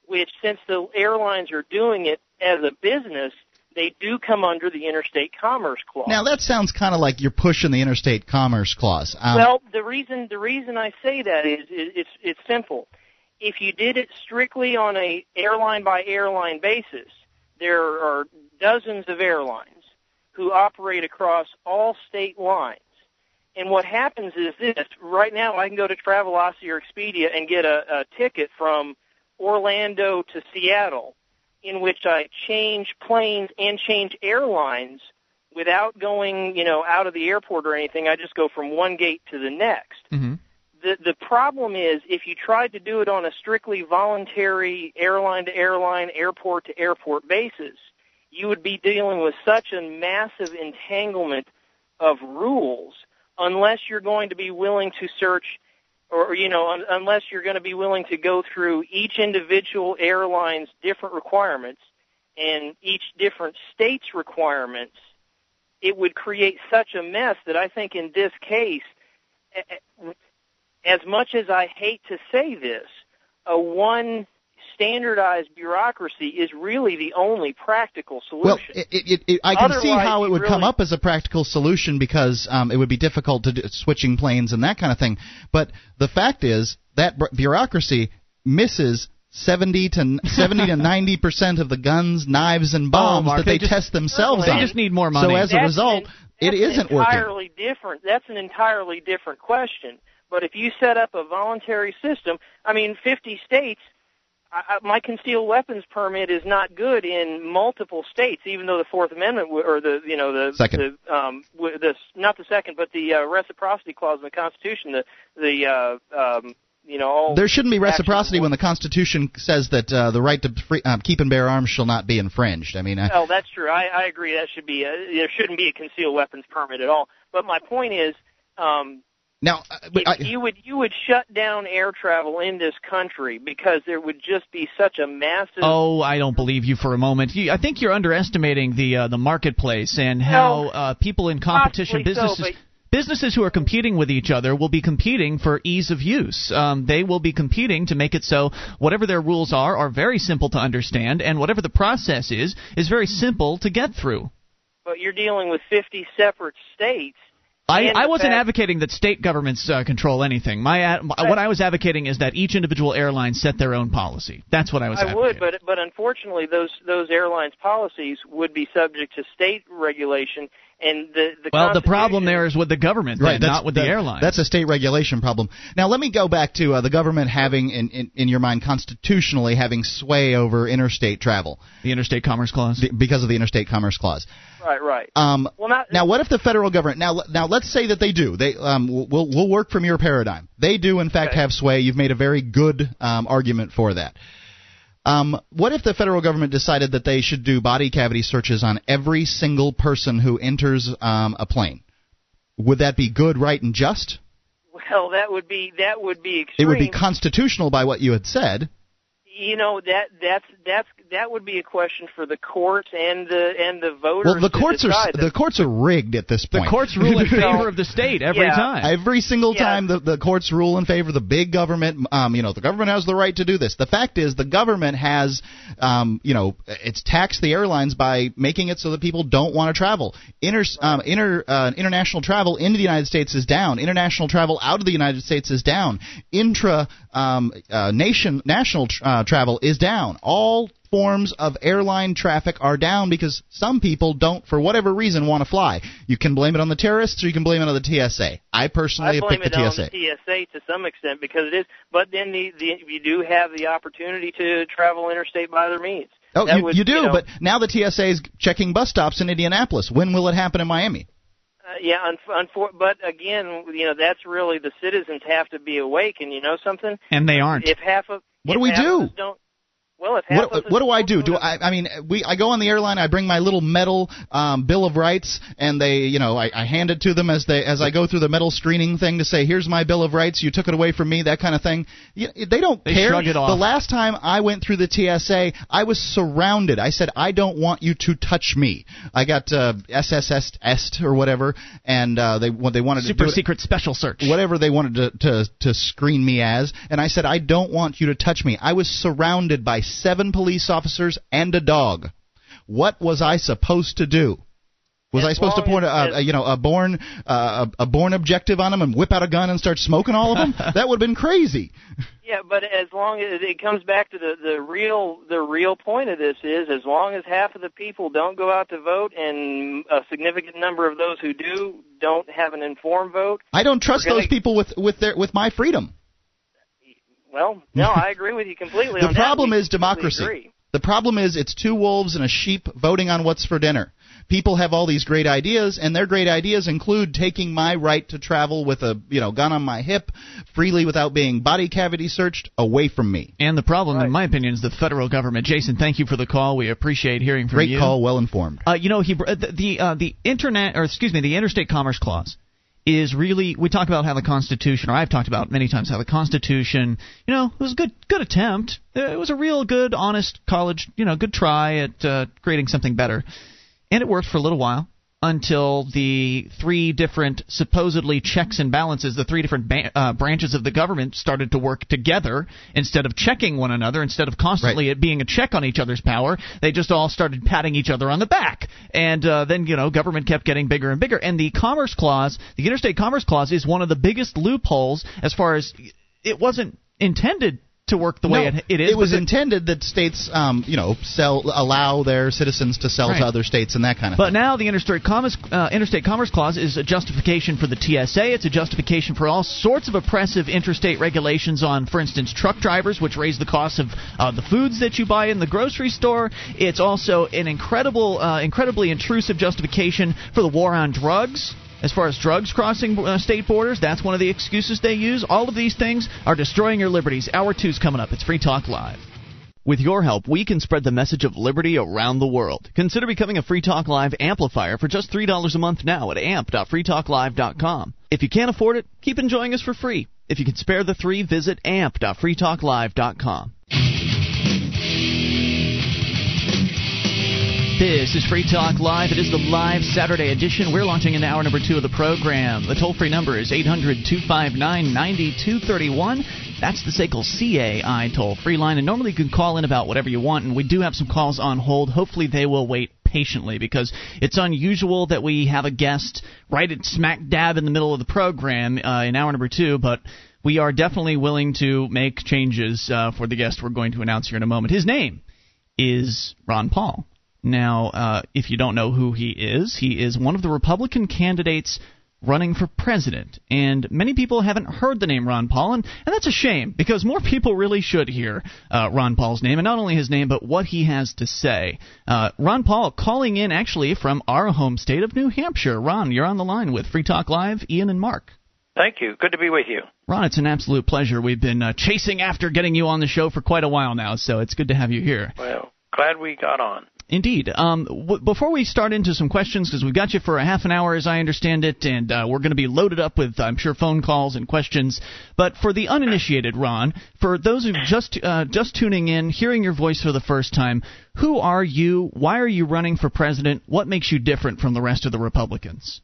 which since the airlines are doing it as a business, they do come under the Interstate Commerce Clause. Now that sounds kind of like you're pushing the Interstate Commerce Clause. Well, the reason I say that is it's simple. If you did it strictly on a airline by airline basis, there are dozens of airlines who operate across all state lines. And what happens is this. Right now I can go to Travelocity or Expedia and get a ticket from Orlando to Seattle in which I change planes and change airlines without going, out of the airport or anything. I just go from one gate to the next. Mm-hmm. The problem is if you tried to do it on a strictly voluntary airline-to-airline, airport-to-airport basis, you would be dealing with such a massive entanglement of rules unless you're going to be willing to search or, unless you're going to be willing to go through each individual airline's different requirements and each different state's requirements, it would create such a mess that I think in this case, as much as I hate to say this, a one standardized bureaucracy is really the only practical solution. Well, I can see how it would come up as a practical solution because it would be difficult to do switching planes and that kind of thing. But the fact is that bureaucracy misses 70 to 90% of the guns, knives, and bombs that they test themselves on. They just need more money. So as a result, it isn't working. That's an entirely different question. But if you set up a voluntary system, 50 states My concealed weapons permit is not good in multiple states, even though the Fourth Amendment or the reciprocity clause in the Constitution, there shouldn't be reciprocity when the Constitution says that the right to keep and bear arms shall not be infringed. That's true. I agree. That should be there shouldn't be a concealed weapons permit at all. But my point is, you would shut down air travel in this country because there would just be such a massive. Oh, I don't believe you for a moment. I think you're underestimating the marketplace and how people in competition businesses who are competing with each other will be competing for ease of use. They will be competing to make it so whatever their rules are very simple to understand, and whatever the process is very simple to get through. But you're dealing with 50 separate states. I wasn't advocating that state governments control anything. What I was advocating is that each individual airline set their own policy. That's what I was advocating. But unfortunately, those airlines' policies would be subject to state regulation. And the problem there is with the government, right, not with the airline. That's a state regulation problem. Now, let me go back to the government having, in your mind, constitutionally having sway over interstate travel. The Interstate Commerce Clause? Because of the Interstate Commerce Clause. Right. Now, what if the federal government – now let's say that they do. We'll work from your paradigm. They do, in fact, have sway. You've made a very good argument for that. What if the federal government decided that they should do body cavity searches on every single person who enters a plane? Would that be good, right, and just? Well, that would be extreme. It would be constitutional by what you had said. You know, that would be a question for the courts and the voters. Well, the courts are rigged at this point. The courts rule in favor of the state every time. Every single time the courts rule in favor of the big government. The government has the right to do this. The fact is, the government has, it's taxed the airlines by making it so that people don't want to travel. International travel into the United States is down. International travel out of the United States is down. Travel is down. All forms of airline traffic are down because some people don't, for whatever reason, want to fly. You can blame it on the terrorists or you can blame it on the TSA. I personally have picked the TSA. I blame it on the TSA to some extent because it is, but then you do have the opportunity to travel interstate by other means. Oh, but now the TSA is checking bus stops in Indianapolis. When will it happen in Miami? But again, that's really the citizens have to be awake, and you know something? And they aren't. What do we do? What do I do? I go on the airline. I bring my little metal Bill of Rights, and they, I hand it to them as I go through the metal screening thing to say, "Here's my Bill of Rights. You took it away from me." That kind of thing. They don't care. Shrug it off. The last time I went through the TSA, I was surrounded. I said, "I don't want you to touch me." I got SSS or whatever, and they wanted super secret special search, whatever they wanted to screen me as, and I said, "I don't want you to touch me." I was surrounded by 7 police officers and a dog. What was I supposed to do? Was I supposed to point a born objective on them and whip out a gun and start smoking all of them? That would have been crazy. Yeah, but as long as it comes back to the real point of this is, as long as half of the people don't go out to vote and a significant number of those who do don't have an informed vote, I don't trust those people with my freedom. Well, no, I agree with you completely. The problem is democracy. The problem is it's two wolves and a sheep voting on what's for dinner. People have all these great ideas, and their great ideas include taking my right to travel with a gun on my hip freely without being body cavity searched away from me. And the problem, in my opinion, is the federal government. Jason, thank you for the call. We appreciate hearing from you. Great call, well informed. The Interstate Commerce Clause is really, we talk about how the Constitution, or I've talked about many times how the Constitution, it was a good attempt. It was a real good, honest college, good try at creating something better. And it worked for a little while until the three different supposedly checks and balances, the three different branches of the government started to work together instead of checking one another, instead of constantly it being a check on each other's power. They just all started patting each other on the back. And then, government kept getting bigger and bigger. And the Commerce Clause, the Interstate Commerce Clause, is one of the biggest loopholes as far as it wasn't intended to work the way it is. It was intended that states, allow their citizens to sell to other states and that kind of thing. But now the Interstate Commerce Clause is a justification for the TSA. It's a justification for all sorts of oppressive interstate regulations on, for instance, truck drivers, which raise the cost of the foods that you buy in the grocery store. It's also an incredibly intrusive justification for the war on drugs. As far as drugs crossing state borders, that's one of the excuses they use. All of these things are destroying your liberties. Hour 2's coming up. It's Free Talk Live. With your help, we can spread the message of liberty around the world. Consider becoming a Free Talk Live amplifier for just $3 a month now at amp.freetalklive.com. If you can't afford it, keep enjoying us for free. If you can spare the $3, visit amp.freetalklive.com. This is Free Talk Live. It is the live Saturday edition. We're launching into hour number 2 of the program. The toll-free number is 800-259-9231. That's the SACL CAI toll-free line. And normally you can call in about whatever you want, and we do have some calls on hold. Hopefully they will wait patiently, because it's unusual that we have a guest right at smack dab in the middle of the program in hour number 2, but we are definitely willing to make changes for the guest we're going to announce here in a moment. His name is Ron Paul. Now, if you don't know who he is one of the Republican candidates running for president. And many people haven't heard the name Ron Paul, and that's a shame, because more people really should hear Ron Paul's name, and not only his name, but what he has to say. Ron Paul calling in, actually, from our home state of New Hampshire. Ron, you're on the line with Free Talk Live, Ian and Mark. Thank you. Good to be with you. Ron, it's an absolute pleasure. We've been chasing after getting you on the show for quite a while now, so it's good to have you here. Well, glad we got on. Indeed. Before we start into some questions, because we've got you for a half an hour, as I understand it, and we're going to be loaded up with, I'm sure, phone calls and questions. But for the uninitiated, Ron, for those who've just tuning in, hearing your voice for the first time, who are you? Why are you running for president? What makes you different from the rest of the Republicans?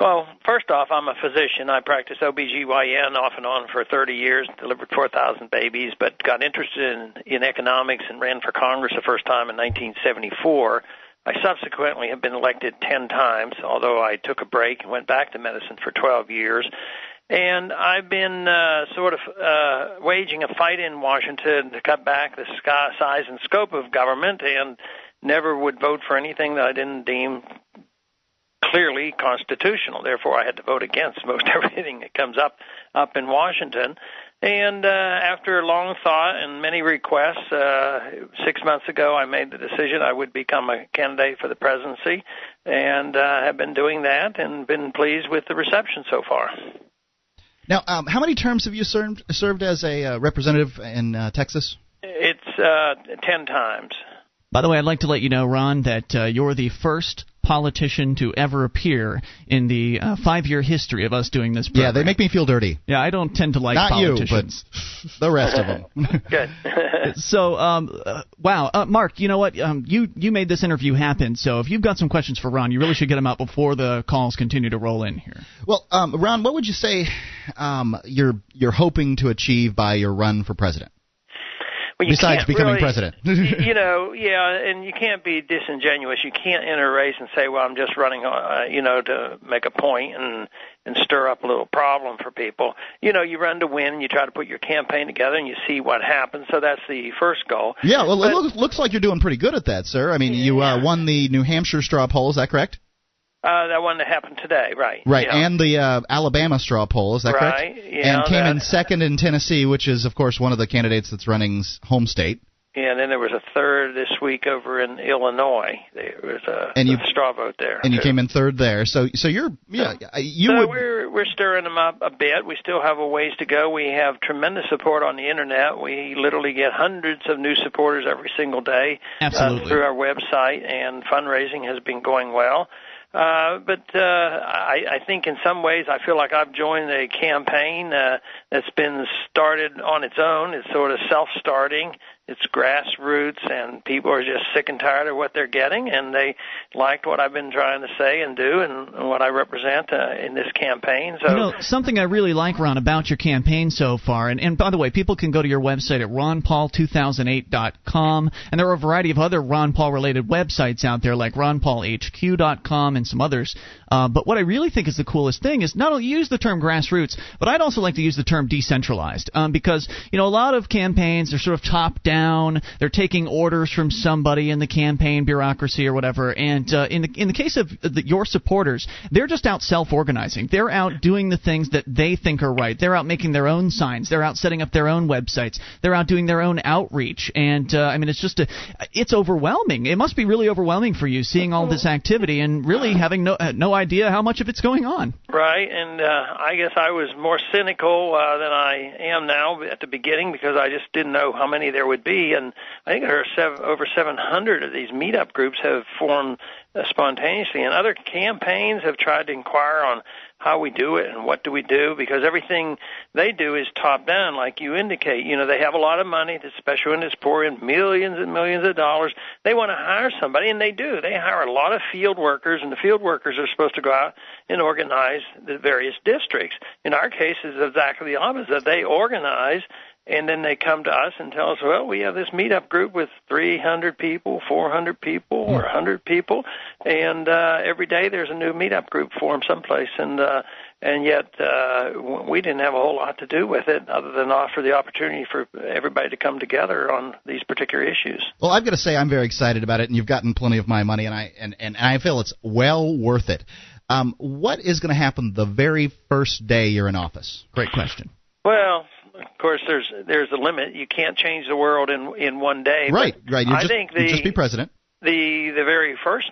Well, first off, I'm a physician. I practiced OBGYN off and on for 30 years, delivered 4,000 babies, but got interested in economics and ran for Congress the first time in 1974. I subsequently have been elected 10 times, although I took a break and went back to medicine for 12 years. And I've been waging a fight in Washington to cut back the size and scope of government, and never would vote for anything that I didn't deem clearly constitutional. Therefore, I had to vote against most everything that comes up in Washington. And after a long thought and many requests, 6 months ago I made the decision I would become a candidate for the presidency, and have been doing that and been pleased with the reception so far. Now, how many terms have you served as a representative in Texas? It's 10 times. By the way, I'd like to let you know, Ron, that you're the first politician to ever appear in the 5-year history of us doing this program. Yeah, they make me feel dirty. Yeah, I don't tend to like politicians. Not you, but the rest of them. Good. So, wow. Mark, you know what? You made this interview happen, so if you've got some questions for Ron, you really should get them out before the calls continue to roll in here. Well, Ron, what would you say you're hoping to achieve by your run for president? Well, besides becoming president. And you can't be disingenuous. You can't enter a race and say, well, I'm just running, to make a point and stir up a little problem for people. You run to win, and you try to put your campaign together, and you see what happens. So that's the first goal. Yeah, well, but it looks like you're doing pretty good at that, sir. I mean, you won the New Hampshire straw poll, is that correct? That one that happened today, right. Right, and the Alabama straw poll, is that correct? Right. And came in second in Tennessee, which is, of course, one of the candidates that's running home state. Yeah, and then there was a third this week over in Illinois. There was a straw vote there. And you came in third there. So we're stirring them up a bit. We still have a ways to go. We have tremendous support on the Internet. We literally get hundreds of new supporters every single day through our website, and fundraising has been going well. But I think in some ways I feel like I've joined a campaign that's been started on its own. It's sort of self-starting. It's grassroots, and people are just sick and tired of what they're getting, and they liked what I've been trying to say and do and what I represent in this campaign. So, something I really like, Ron, about your campaign so far, and by the way, people can go to your website at ronpaul2008.com, and there are a variety of other Ron Paul-related websites out there like ronpaulhq.com and some others. But what I really think is the coolest thing is not only use the term grassroots, but I'd also like to use the term decentralized, because, you know, a lot of campaigns are sort of top down. They're taking orders from somebody in the campaign bureaucracy or whatever. And in the case of your supporters, they're just out self-organizing. They're out doing the things that they think are right. They're out making their own signs. They're out setting up their own websites. They're out doing their own outreach. And I mean, it's just it's overwhelming. It must be really overwhelming for you seeing all this activity and really having no idea how much of it's going on. Right, and I guess I was more cynical than I am now at the beginning, because I just didn't know how many there would be. And I think there are over 700 of these meetup groups have formed spontaneously, and other campaigns have tried to inquire on how we do it and what do we do, because everything they do is top down, like you indicate. You know, they have a lot of money, the special interest poor in millions and millions of dollars. They want to hire somebody, and they do. They hire a lot of field workers, and the field workers are supposed to go out and organize the various districts. In our case, it's exactly the opposite. They organize, and then they come to us and tell us, well, we have this meetup group with 300 people, 400 people, or 100 people, and every day there's a new meetup group formed someplace, and yet we didn't have a whole lot to do with it other than offer the opportunity for everybody to come together on these particular issues. Well, I've got to say I'm very excited about it, and you've gotten plenty of my money, and I feel it's well worth it. What is going to happen the very first day you're in office? Great question. Well, of course, there's a limit. You can't change the world in one day. Right, right. You just be president. The very first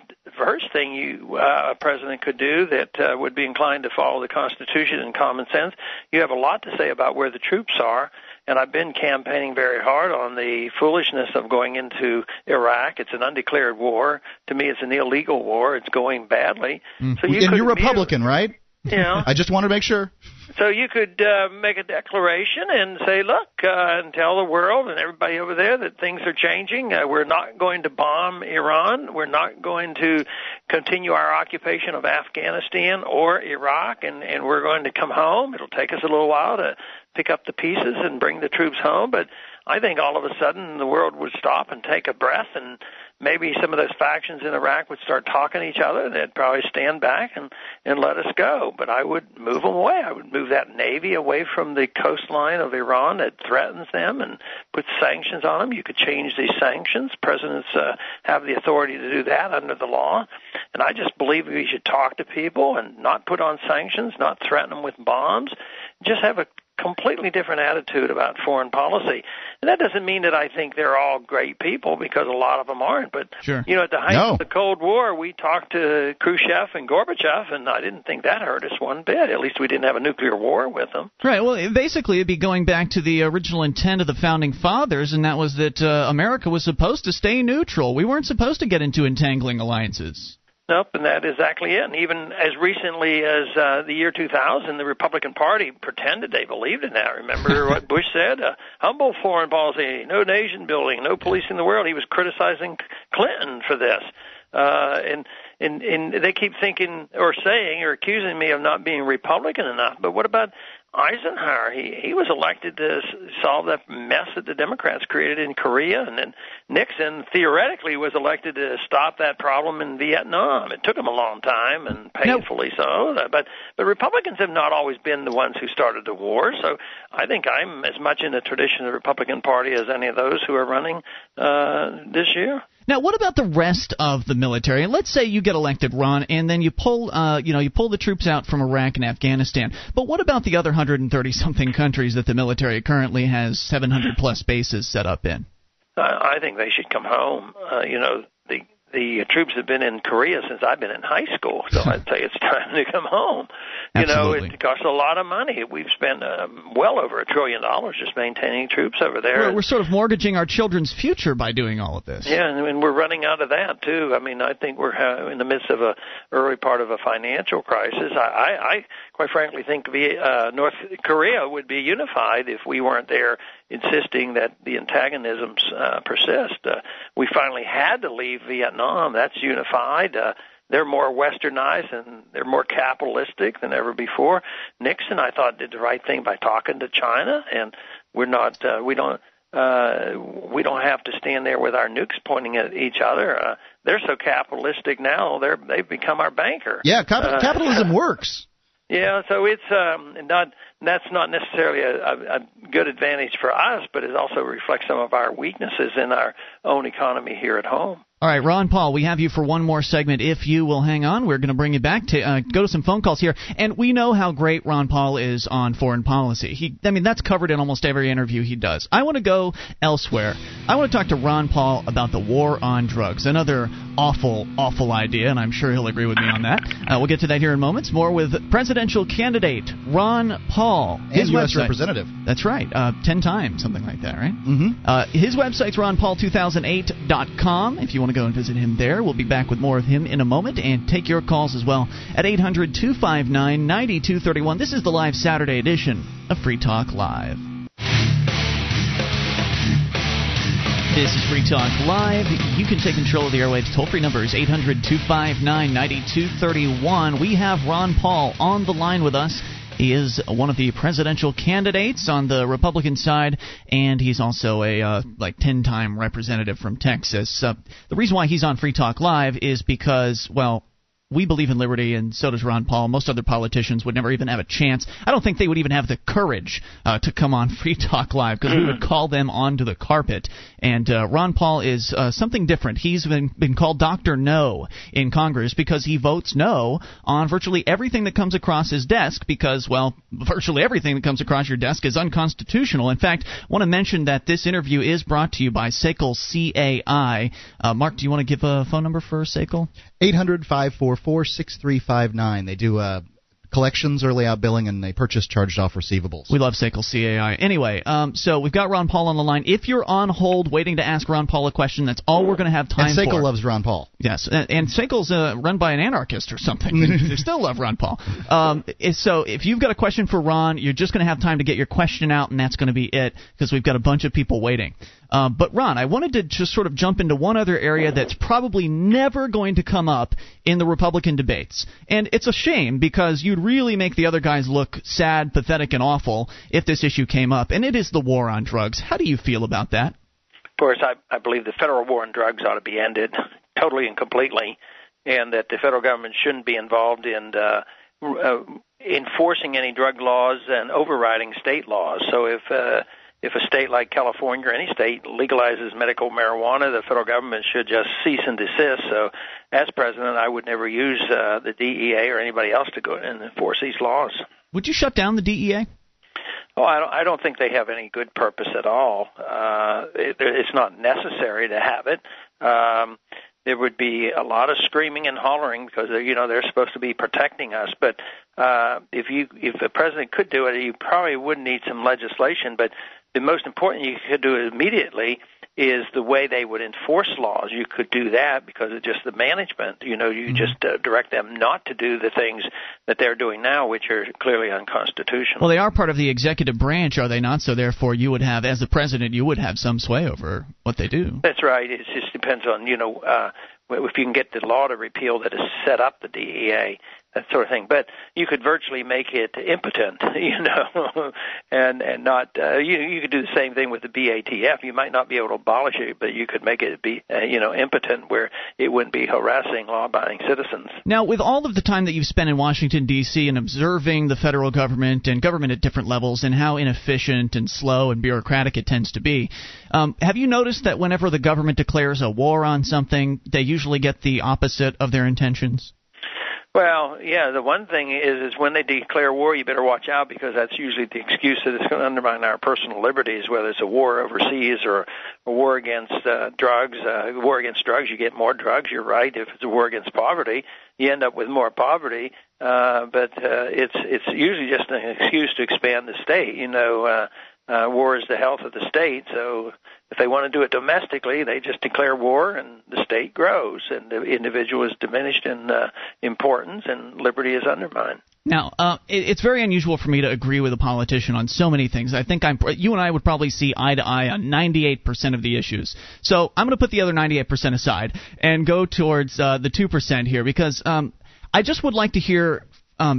thing you a president could do that would be inclined to follow the Constitution and common sense. You have a lot to say about where the troops are. And I've been campaigning very hard on the foolishness of going into Iraq. It's an undeclared war. To me, it's an illegal war. It's going badly. So you're Republican, right? Yeah. I just want to make sure. So you could make a declaration and say, look, and tell the world and everybody over there that things are changing. We're not going to bomb Iran. We're not going to continue our occupation of Afghanistan or Iraq, and we're going to come home. It'll take us a little while to pick up the pieces and bring the troops home. But I think all of a sudden the world would stop and take a breath, and maybe some of those factions in Iraq would start talking to each other. They'd probably stand back and let us go. But I would move them away. I would move that Navy away from the coastline of Iran that threatens them and put sanctions on them. You could change these sanctions. Presidents have the authority to do that under the law. And I just believe we should talk to people and not put on sanctions, not threaten them with bombs, just have a completely different attitude about foreign policy. And that doesn't mean that I think they're all great people, because a lot of them aren't. But, sure. You know, at the height of the Cold War, we talked to Khrushchev and Gorbachev, and I didn't think that hurt us one bit. At least we didn't have a nuclear war with them. Right. Well, basically, it'd be going back to the original intent of the Founding Fathers, and that was that America was supposed to stay neutral. We weren't supposed to get into entangling alliances. Nope, and that is exactly it. And even as recently as the year 2000, the Republican Party pretended they believed in that. Remember what Bush said? Humble foreign policy, no nation building, no policing the world. He was criticizing Clinton for this. And they keep thinking or saying or accusing me of not being Republican enough. But what about Eisenhower? He was elected to solve that mess that the Democrats created in Korea, and then Nixon theoretically was elected to stop that problem in Vietnam. It took him a long time, and painfully so, but Republicans have not always been the ones who started the war, so I think I'm as much in the tradition of the Republican Party as any of those who are running this year. Now, what about the rest of the military? Let's say you get elected, Ron, and then you pull the troops out from Iraq and Afghanistan. But what about the other 130-something countries that the military currently has 700-plus bases set up in? I think they should come home. You know, the troops have been in Korea since I've been in high school, so I'd say it's time to come home. You know, it costs a lot of money. We've spent well over $1 trillion just maintaining troops over there. We're sort of mortgaging our children's future by doing all of this. Yeah, and we're running out of that, too. I mean, I think we're in the midst of a early part of a financial crisis. I quite frankly think North Korea would be unified if we weren't there insisting that the antagonisms persist. We finally had to leave Vietnam. That's unified. They're more westernized and they're more capitalistic than ever before. Nixon, I thought, did the right thing by talking to China, and we're not. We don't. We don't have to stand there with our nukes pointing at each other. They're so capitalistic now; they've become our banker. Yeah, capitalism works. Yeah, so it's not necessarily a good advantage for us, but it also reflects some of our weaknesses in our own economy here at home. All right, Ron Paul, we have you for one more segment. If you will hang on, we're going to bring you back to go to some phone calls here. And we know how great Ron Paul is on foreign policy. That's covered in almost every interview he does. I want to go elsewhere. I want to talk to Ron Paul about the war on drugs, another awful, awful idea, and I'm sure he'll agree with me on that. We'll get to that here in moments. More with presidential candidate Ron Paul. His and U.S. website. Representative. That's right. 10 times, something like that, right? Mm-hmm. His website's ronpaul2008.com if you want to go and visit him there. We'll be back with more of him in a moment and take your calls as well at 800-259-9231. This is the live Saturday edition of Free Talk Live. This is Free Talk Live. You can take control of the airwaves. Toll-free number is 800-259-9231. We have Ron Paul on the line with us. He is one of the presidential candidates on the Republican side, and he's also a 10-time representative from Texas. The reason why he's on Free Talk Live is because, well, we believe in liberty, and so does Ron Paul. Most other politicians would never even have a chance. I don't think they would even have the courage to come on Free Talk Live, because we would call them onto the carpet. And Ron Paul is something different. He's been called Dr. No in Congress because he votes no on virtually everything that comes across his desk because, well, virtually everything that comes across your desk is unconstitutional. In fact, I want to mention that this interview is brought to you by SACL CAI. Mark, do you want to give a phone number for SACL? 800-544-6359. They do collections, early out billing, and they purchase charged-off receivables. We love SACL CAI. Anyway, so we've got Ron Paul on the line. If you're on hold waiting to ask Ron Paul a question, that's all we're going to have time for. And SACL loves Ron Paul. Yes, and SACL's run by an anarchist or something. They still love Ron Paul. So if you've got a question for Ron, you're just going to have time to get your question out, and that's going to be it, because we've got a bunch of people waiting. But, Ron, I wanted to just sort of jump into one other area that's probably never going to come up in the Republican debates. And it's a shame because you'd really make the other guys look sad, pathetic, and awful if this issue came up. And it is the war on drugs. How do you feel about that? Of course, I believe the federal war on drugs ought to be ended totally and completely, and that the federal government shouldn't be involved in enforcing any drug laws and overriding state laws. So If a state like California or any state legalizes medical marijuana, the federal government should just cease and desist. So as president, I would never use the DEA or anybody else to go and enforce these laws. Would you shut down the DEA? Oh, I don't think they have any good purpose at all. It's not necessary to have it. There would be a lot of screaming and hollering because, you know, they're supposed to be protecting us. But if the president could do it, you probably would need some legislation. But the most important you could do immediately is the way they would enforce laws. You could do that because it's just the management. You know, you just direct them not to do the things that they're doing now, which are clearly unconstitutional. Well, they are part of the executive branch, are they not? So therefore, you would have, as the president, you would have some sway over what they do. That's right. It just depends on, you know, if you can get the law to repeal that has set up the DEA, that sort of thing. But you could virtually make it impotent, you know, and not you could do the same thing with the BATF. You might not be able to abolish it, but you could make it be, impotent where it wouldn't be harassing law-abiding citizens. Now, with all of the time that you've spent in Washington, D.C. and observing the federal government and government at different levels and how inefficient and slow and bureaucratic it tends to be, have you noticed that whenever the government declares a war on something, they usually get the opposite of their intentions? Well, yeah, the one thing is when they declare war, you better watch out because that's usually the excuse that it's going to undermine our personal liberties, whether it's a war overseas or a war against drugs. War against drugs, you get more drugs, you're right. If it's a war against poverty, you end up with more poverty. But it's usually just an excuse to expand the state. You know, war is the health of the state, so if they want to do it domestically, they just declare war, and the state grows, and the individual is diminished in importance, and liberty is undermined. Now, it's very unusual for me to agree with a politician on so many things. I think you and I would probably see eye to eye on 98% of the issues. So I'm going to put the other 98% aside and go towards the 2% here, because I just would like to hear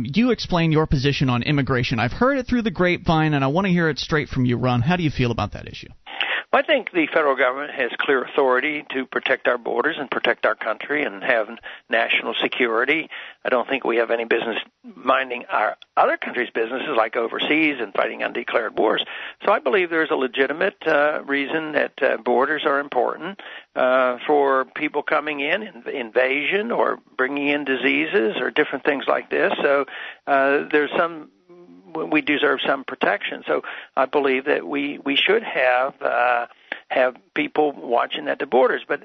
you explain your position on immigration. I've heard it through the grapevine, and I want to hear it straight from you, Ron. How do you feel about that issue? I think the federal government has clear authority to protect our borders and protect our country and have national security. I don't think we have any business minding our other countries' businesses like overseas and fighting undeclared wars. So I believe there's a legitimate reason that borders are important for people coming in, invasion or bringing in diseases or different things like this. So there's some... we deserve some protection. So I believe that we should have people watching at the borders. But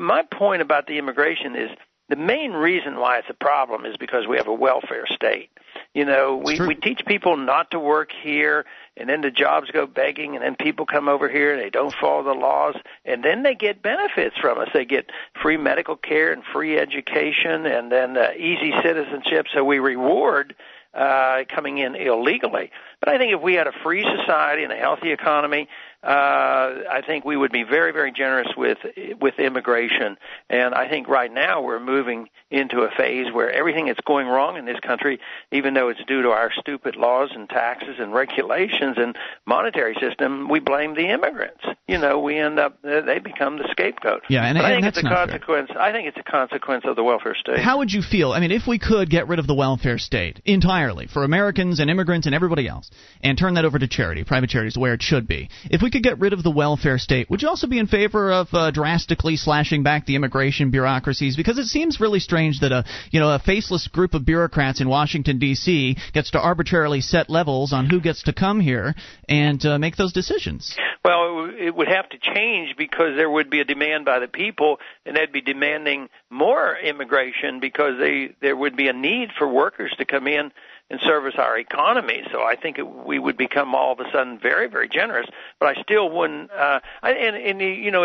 my point about the immigration is the main reason why it's a problem is because we have a welfare state. You know, we teach people not to work here, and then the jobs go begging, and then people come over here and they don't follow the laws, and then they get benefits from us. They get free medical care and free education, and then easy citizenship. So we reward coming in illegally. But I think if we had a free society and a healthy economy, I think we would be very, very generous with immigration. And I think right now we're moving into a phase where everything that's going wrong in this country, even though it's due to our stupid laws and taxes and regulations and monetary system, we blame the immigrants. You know, we end up, they become the scapegoat. Yeah, and I think it's a consequence. I think it's a consequence of the welfare state. How would you feel, I mean, if we could get rid of the welfare state entirely for Americans and immigrants and everybody else, and turn that over to charity, private charities, where it should be? If we could get rid of the welfare state, would you also be in favor of drastically slashing back the immigration bureaucracies? Because it seems really strange that a faceless group of bureaucrats in Washington, D.C. gets to arbitrarily set levels on who gets to come here and make those decisions. Well, it would have to change because there would be a demand by the people, and they'd be demanding more immigration because there would be a need for workers to come in and service our economy. So I think we would become all of a sudden very, very generous. But I still wouldn't.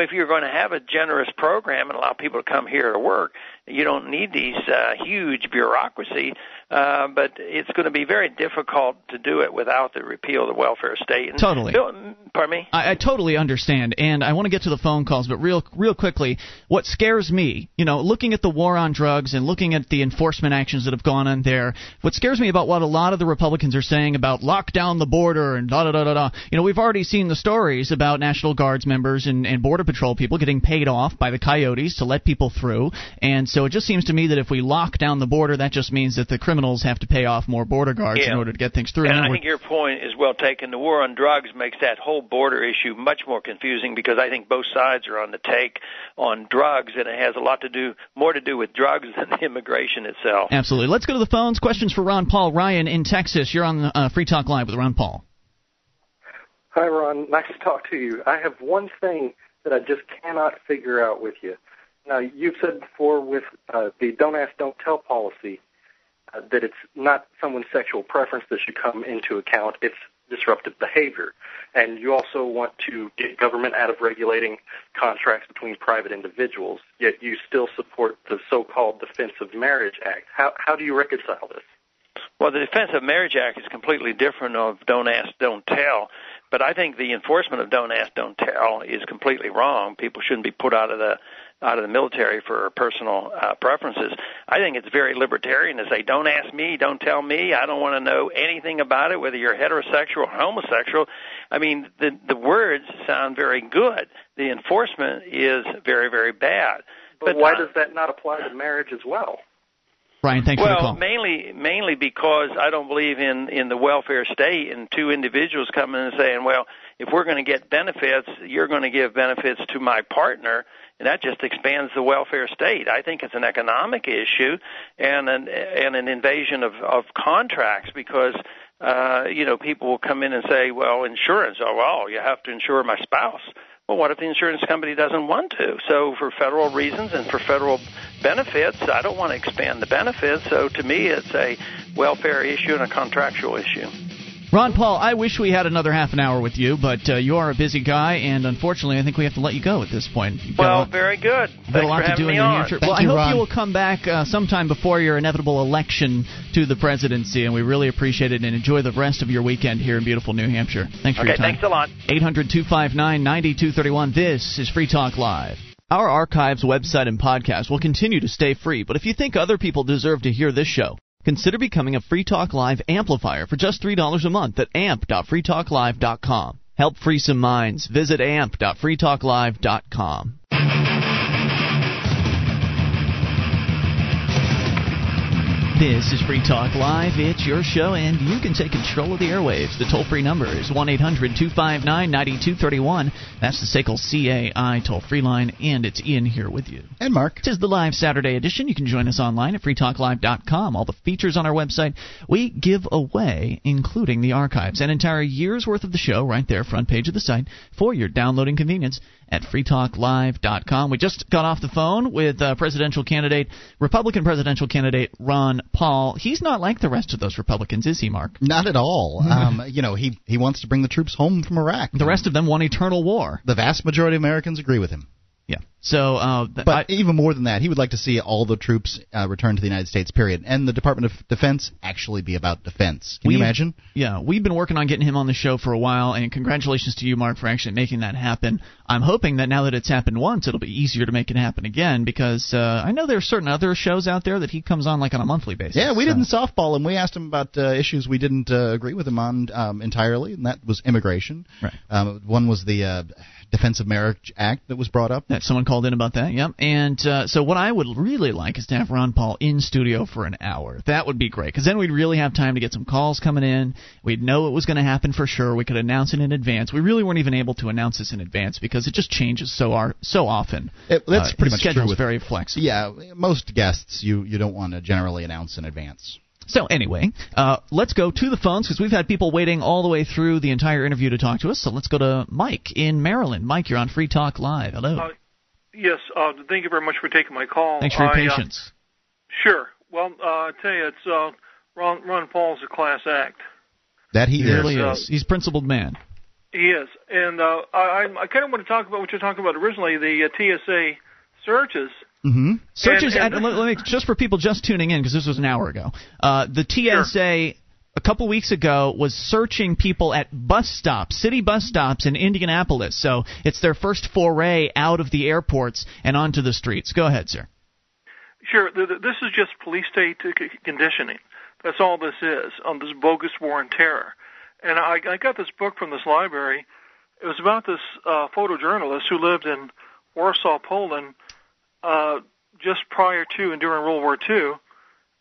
If you're going to have a generous program and allow people to come here to work, you don't need these huge bureaucracy. But it's going to be very difficult to do it without the repeal of the welfare state. And totally. Pardon me? I totally understand, and I want to get to the phone calls, but real quickly, what scares me, looking at the war on drugs and looking at the enforcement actions that have gone on there, what scares me about what a lot of the Republicans are saying about lock down the border and da-da-da-da-da, we've already seen the stories about National Guards members and Border Patrol people getting paid off by the coyotes to let people through, and so it just seems to me that if we lock down the border, that just means that the criminals have to pay off more border guards in order to get things through. And I think your point is well taken. The war on drugs makes that whole border issue much more confusing because I think both sides are on the take on drugs, and it has a lot more to do with drugs than immigration itself. Absolutely. Let's go to the phones. Questions for Ron Paul. Ryan in Texas, you're on Free Talk Live with Ron Paul. Hi, Ron. Nice to talk to you. I have one thing that I just cannot figure out with you. Now, you've said before with the don't ask, don't tell policy, that it's not someone's sexual preference that should come into account. It's disruptive behavior. And you also want to get government out of regulating contracts between private individuals, yet you still support the so-called Defense of Marriage Act. How do you reconcile this? Well, the Defense of Marriage Act is completely different of don't ask, don't tell. But I think the enforcement of don't ask, don't tell is completely wrong. People shouldn't be put out of the military for personal preferences. I think it's very libertarian to say, don't ask me, don't tell me, I don't want to know anything about it, whether you're heterosexual or homosexual. I mean, the words sound very good. The enforcement is very, very bad. But why does that not apply to marriage as well? Brian, thanks for the call. Well, mainly because I don't believe in the welfare state and two individuals coming in and saying, well, if we're going to get benefits, you're going to give benefits to my partner, and that just expands the welfare state. I think it's an economic issue and an invasion of contracts because people will come in and say, well, insurance, you have to insure my spouse. Well, what if the insurance company doesn't want to? So for federal reasons and for federal benefits, I don't want to expand the benefits. So to me, it's a welfare issue and a contractual issue. Ron Paul, I wish we had another half an hour with you, but you are a busy guy, and unfortunately, I think we have to let you go at this point. Very good. Thanks for having me on. I hope you will come back sometime before your inevitable election to the presidency, and we really appreciate it, and enjoy the rest of your weekend here in beautiful New Hampshire. Thanks for your time. Okay, thanks a lot. 800-259-9231. This is Free Talk Live. Our archives, website, and podcast will continue to stay free, but if you think other people deserve to hear this show, consider becoming a Free Talk Live amplifier for just $3 a month at amp.freetalklive.com. Help free some minds. Visit amp.freetalklive.com. This is Free Talk Live. It's your show, and you can take control of the airwaves. The toll-free number is 1-800-259-9231. That's the SACL CAI toll-free line, and it's Ian here with you. And Mark. This is the live Saturday edition. You can join us online at freetalklive.com. All the features on our website we give away, including the archives. An entire year's worth of the show right there, front page of the site, for your downloading convenience at freetalklive.com. We just got off the phone with Republican presidential candidate Ron Paul. He's not like the rest of those Republicans, is he, Mark? Not at all. He wants to bring the troops home from Iraq. The rest of them want eternal war. The vast majority of Americans agree with him. Yeah. So, but even more than that, he would like to see all the troops return to the United States, period. And the Department of Defense actually be about defense. Can you imagine? Yeah. We've been working on getting him on the show for a while, and congratulations to you, Mark, for actually making that happen. I'm hoping that now that it's happened once, it'll be easier to make it happen again, because I know there are certain other shows out there that he comes on like on a monthly basis. Yeah, we didn't softball him. We asked him about issues we didn't agree with him on entirely, and that was immigration. Right. One was the Defense of Marriage Act that was brought up. That someone called in about that, yep. And so what I would really like is to have Ron Paul in studio for an hour. That would be great, because then we'd really have time to get some calls coming in. We'd know it was going to happen for sure. We could announce it in advance. We really weren't even able to announce this in advance because it just changes so often. That's pretty much true. The schedule's very flexible. Yeah, most guests you don't want to generally announce in advance. So anyway, let's go to the phones because we've had people waiting all the way through the entire interview to talk to us. So let's go to Mike in Maryland. Mike, you're on Free Talk Live. Hello. Yes. Thank you very much for taking my call. Thanks for your patience. Sure. Well, I tell you, it's Ron Paul's a class act. That he really is. He's a principled man. He is. And I kind of want to talk about what you're talking about originally, the TSA searches. Mm-hmm. Searches. Let me, just for people just tuning in, because this was an hour ago. The TSA a couple weeks ago was searching people at bus stops, city bus stops in Indianapolis. So it's their first foray out of the airports and onto the streets. Go ahead, sir. Sure. This is just police state conditioning. That's all this is on this bogus war on terror. And I got this book from this library. It was about this photojournalist who lived in Warsaw, Poland. Just prior to and during World War II,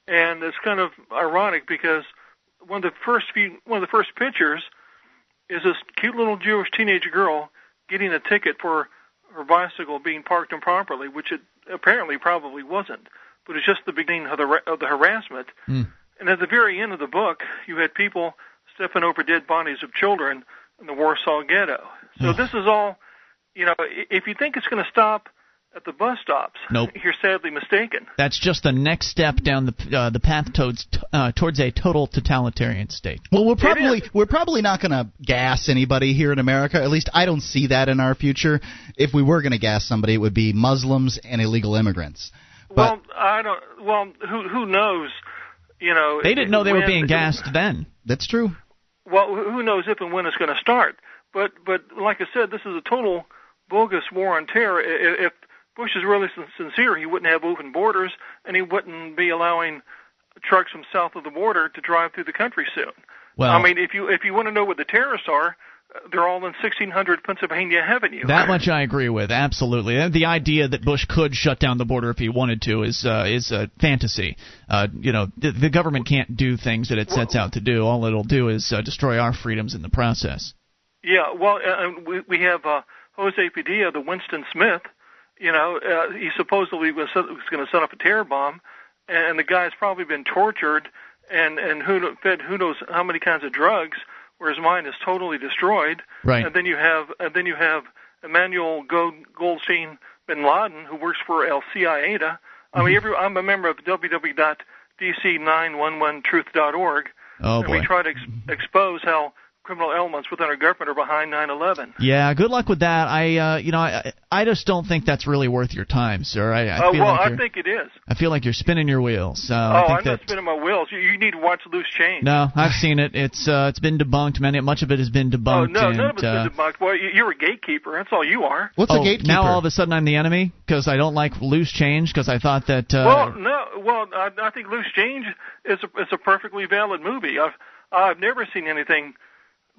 and it's kind of ironic because one of the first pictures is this cute little Jewish teenage girl getting a ticket for her bicycle being parked improperly, which it apparently probably wasn't, but it's just the beginning of the harassment. Mm. And at the very end of the book, you had people stepping over dead bodies of children in the Warsaw Ghetto. So this is all, if you think it's going to stop at the bus stops. Nope. You're sadly mistaken. That's just the next step down the path towards a total totalitarian state. Well, we're probably not going to gas anybody here in America. At least I don't see that in our future. If we were going to gas somebody, it would be Muslims and illegal immigrants. But, who knows? They didn't know they were being gassed then. That's true. Well, who knows if and when it's going to start? But like I said, this is a total bogus war on terror. If Bush is really sincere, he wouldn't have open borders, and he wouldn't be allowing trucks from south of the border to drive through the country soon. Well, I mean, if you want to know what the terrorists are, they're all in 1600 Pennsylvania Avenue. That much I agree with, absolutely. The idea that Bush could shut down the border if he wanted to is a fantasy. The government can't do things that it sets out to do. All it'll do is destroy our freedoms in the process. Yeah, well, we have Jose Padilla, the Winston Smith. He supposedly was going to set up a terror bomb, and the guy's probably been tortured and fed who knows how many kinds of drugs, where his mind is totally destroyed. Right. And then you have Emmanuel Goldstein bin Laden, who works for Al Qaeda. I mean, I'm a member of www.dc911truth.org, we try to expose how criminal elements within our government are behind 9/11. Yeah, good luck with that. I just don't think that's really worth your time, sir. I think it is. I feel like you're spinning your wheels. I'm not spinning my wheels. You need to watch Loose Change. No, I've seen it. It's been debunked. Much of it has been debunked. Oh no, none of it's been debunked. Well, you're a gatekeeper. That's all you are. What's a gatekeeper? Now all of a sudden I'm the enemy because I don't like Loose Change because I thought that. I think Loose Change is a perfectly valid movie. I've never seen anything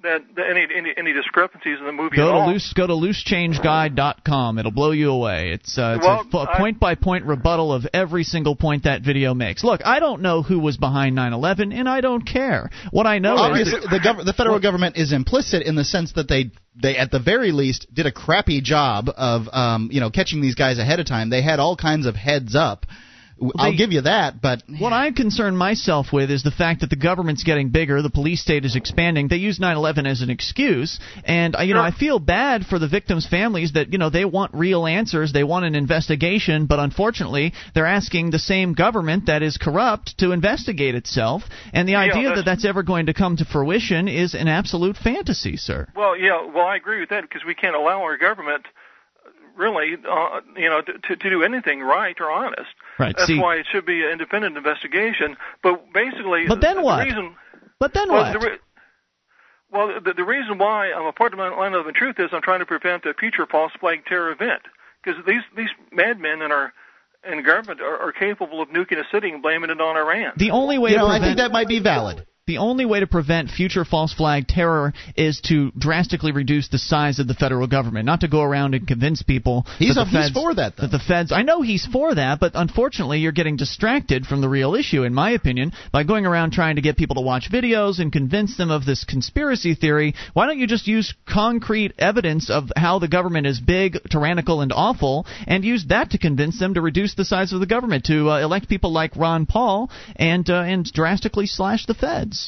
any discrepancies in the movie at all. Go to loosechangeguide.com. It'll blow you away. It's a point-by-point rebuttal of every single point that video makes. Look, I don't know who was behind 9/11, and I don't care. What I know is the federal government is implicit in the sense that they at the very least did a crappy job of catching these guys ahead of time. They had all kinds of heads up. I'll give you that, but... What I'm concerned myself with is the fact that the government's getting bigger, the police state is expanding. They use 9/11 as an excuse, and I feel bad for the victims' families that they want real answers, they want an investigation, but unfortunately they're asking the same government that is corrupt to investigate itself, and the idea that's ever going to come to fruition is an absolute fantasy, sir. Well, I agree with that, because we can't allow our government... really, to do anything right or honest. Right. That's why it should be an independent investigation. But basically, the reason why I'm a part of 9/11 in truth is I'm trying to prevent a future false flag terror event, because these madmen in our government are capable of nuking a city and blaming it on Iran. The only way I think that might be valid. The only way to prevent future false flag terror is to drastically reduce the size of the federal government, not to go around and convince people he's for that, though. That the feds... I know he's for that, but unfortunately you're getting distracted from the real issue, in my opinion, by going around trying to get people to watch videos and convince them of this conspiracy theory. Why don't you just use concrete evidence of how the government is big, tyrannical, and awful, and use that to convince them to reduce the size of the government, to elect people like Ron Paul and drastically slash the feds?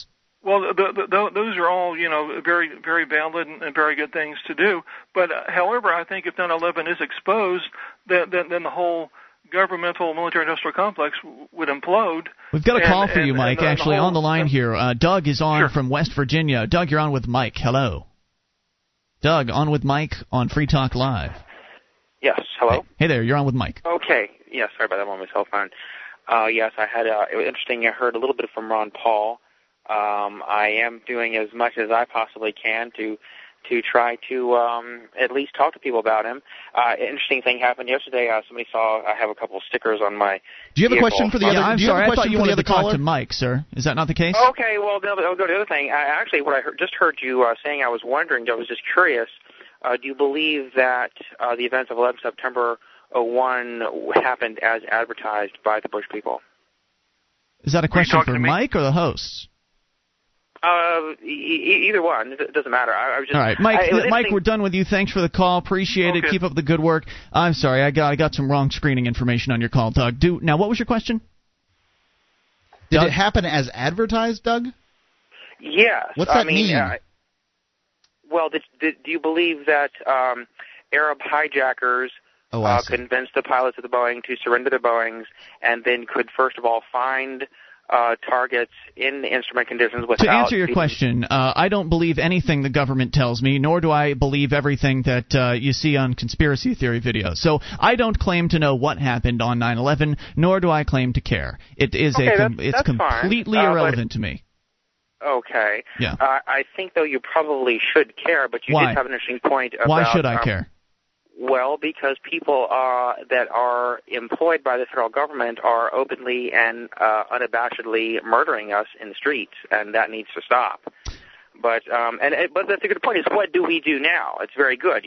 Well, those are all, very, very valid and very good things to do. But, however, I think if 9/11 is exposed, then the whole governmental military-industrial complex would implode. We've got a call for you, Mike, on the line here. Doug is on from West Virginia. Doug, you're on with Mike. Hello. Doug, on with Mike on Free Talk Live. Yes, hello. Hey there, you're on with Mike. Okay. Yeah, sorry about that. I'm on my cell phone. Yes, I had it was interesting. I heard a little bit from Ron Paul. I am doing as much as I possibly can to try to at least talk to people about him. An interesting thing happened yesterday. Somebody saw I have a couple of stickers on my. Do you have a question for the other? I'm sorry, I thought you wanted to talk to Mike, sir. Is that not the case? Okay, well, I'll go to the other thing. Actually, what I just heard you saying, I was wondering. I was just curious. Do you believe that the events of 11 September 01 happened as advertised by the Bush people? Is that a question for Mike or the hosts? Either one. It doesn't matter. I was just... All right, Mike, we're done with you. Thanks for the call. Appreciate it. Keep up the good work. I'm sorry, I got some wrong screening information on your call, Doug. Now, what was your question? Did it happen as advertised, Doug? Yes. What's that mean? Well, do you believe that Arab hijackers convinced the pilots of the Boeing to surrender their Boeings, and then could, first of all, find... targets in the instrument conditions without... To answer your question, I don't believe anything the government tells me, nor do I believe everything that you see on conspiracy theory videos. So I don't claim to know what happened on 9/11, nor do I claim to care. It is it's completely irrelevant to me. Okay. Yeah. I think, though, you probably should care, but you did have an interesting point about... Why should I care? Well, because people that are employed by the federal government are openly and unabashedly murdering us in the streets, and that needs to stop. But but that's a good point. Is what do we do now? It's very good,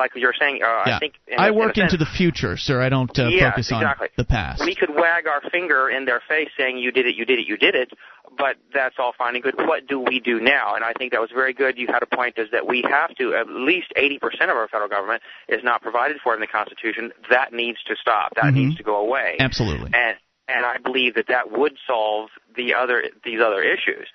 Like you're saying, I think. I work into the future, sir. I don't focus on the past. We could wag our finger in their face, saying, "You did it, you did it, you did it." But that's all fine and good. What do we do now? And I think that was very good. You had a point, is that we have to, at least 80% of our federal government is not provided for in the Constitution. That needs to stop. That needs to go away. Absolutely. And I believe that would solve these other issues.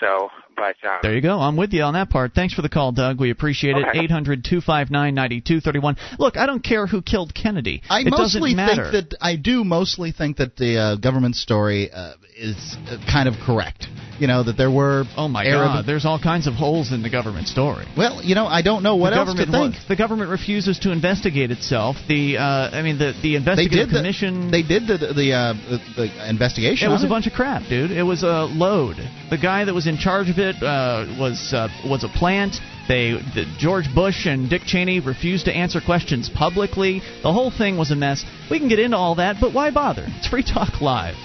So, but there you go. I'm with you on that part. Thanks for the call, Doug. We appreciate it. 800-259-9231. Look, I don't care who killed Kennedy. I do mostly think that the government story is kind of correct. That there were... Oh, my God. There's all kinds of holes in the government story. Well, I don't know what else to think. The government refuses to investigate itself. The investigative commission... They did the investigation. It was a bunch of crap, dude. It was a load. The guy that was in charge of it was a plant. George Bush and Dick Cheney refused to answer questions publicly. The whole thing was a mess. We can get into all that, but why bother? It's Free Talk Live.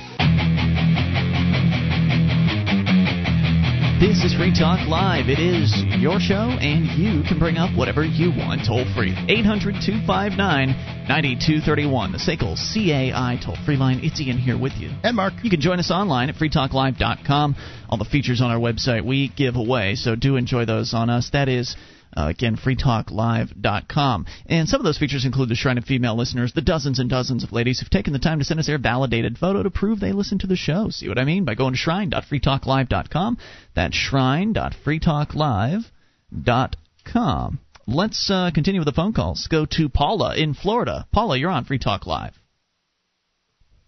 This is Free Talk Live. It is your show, and you can bring up whatever you want toll-free. 800-259-9231. The SACL CAI toll-free line. It's Ian here with you. And Mark. You can join us online at freetalklive.com. All the features on our website we give away, so do enjoy those on us. That is... again, freetalklive.com. And some of those features include the Shrine of Female Listeners, the dozens and dozens of ladies who've taken the time to send us their validated photo to prove they listen to the show. See what I mean? By going to shrine.freetalklive.com. That's shrine.freetalklive.com. Let's continue with the phone calls. Go to Paula in Florida. Paula, you're on Free Talk Live.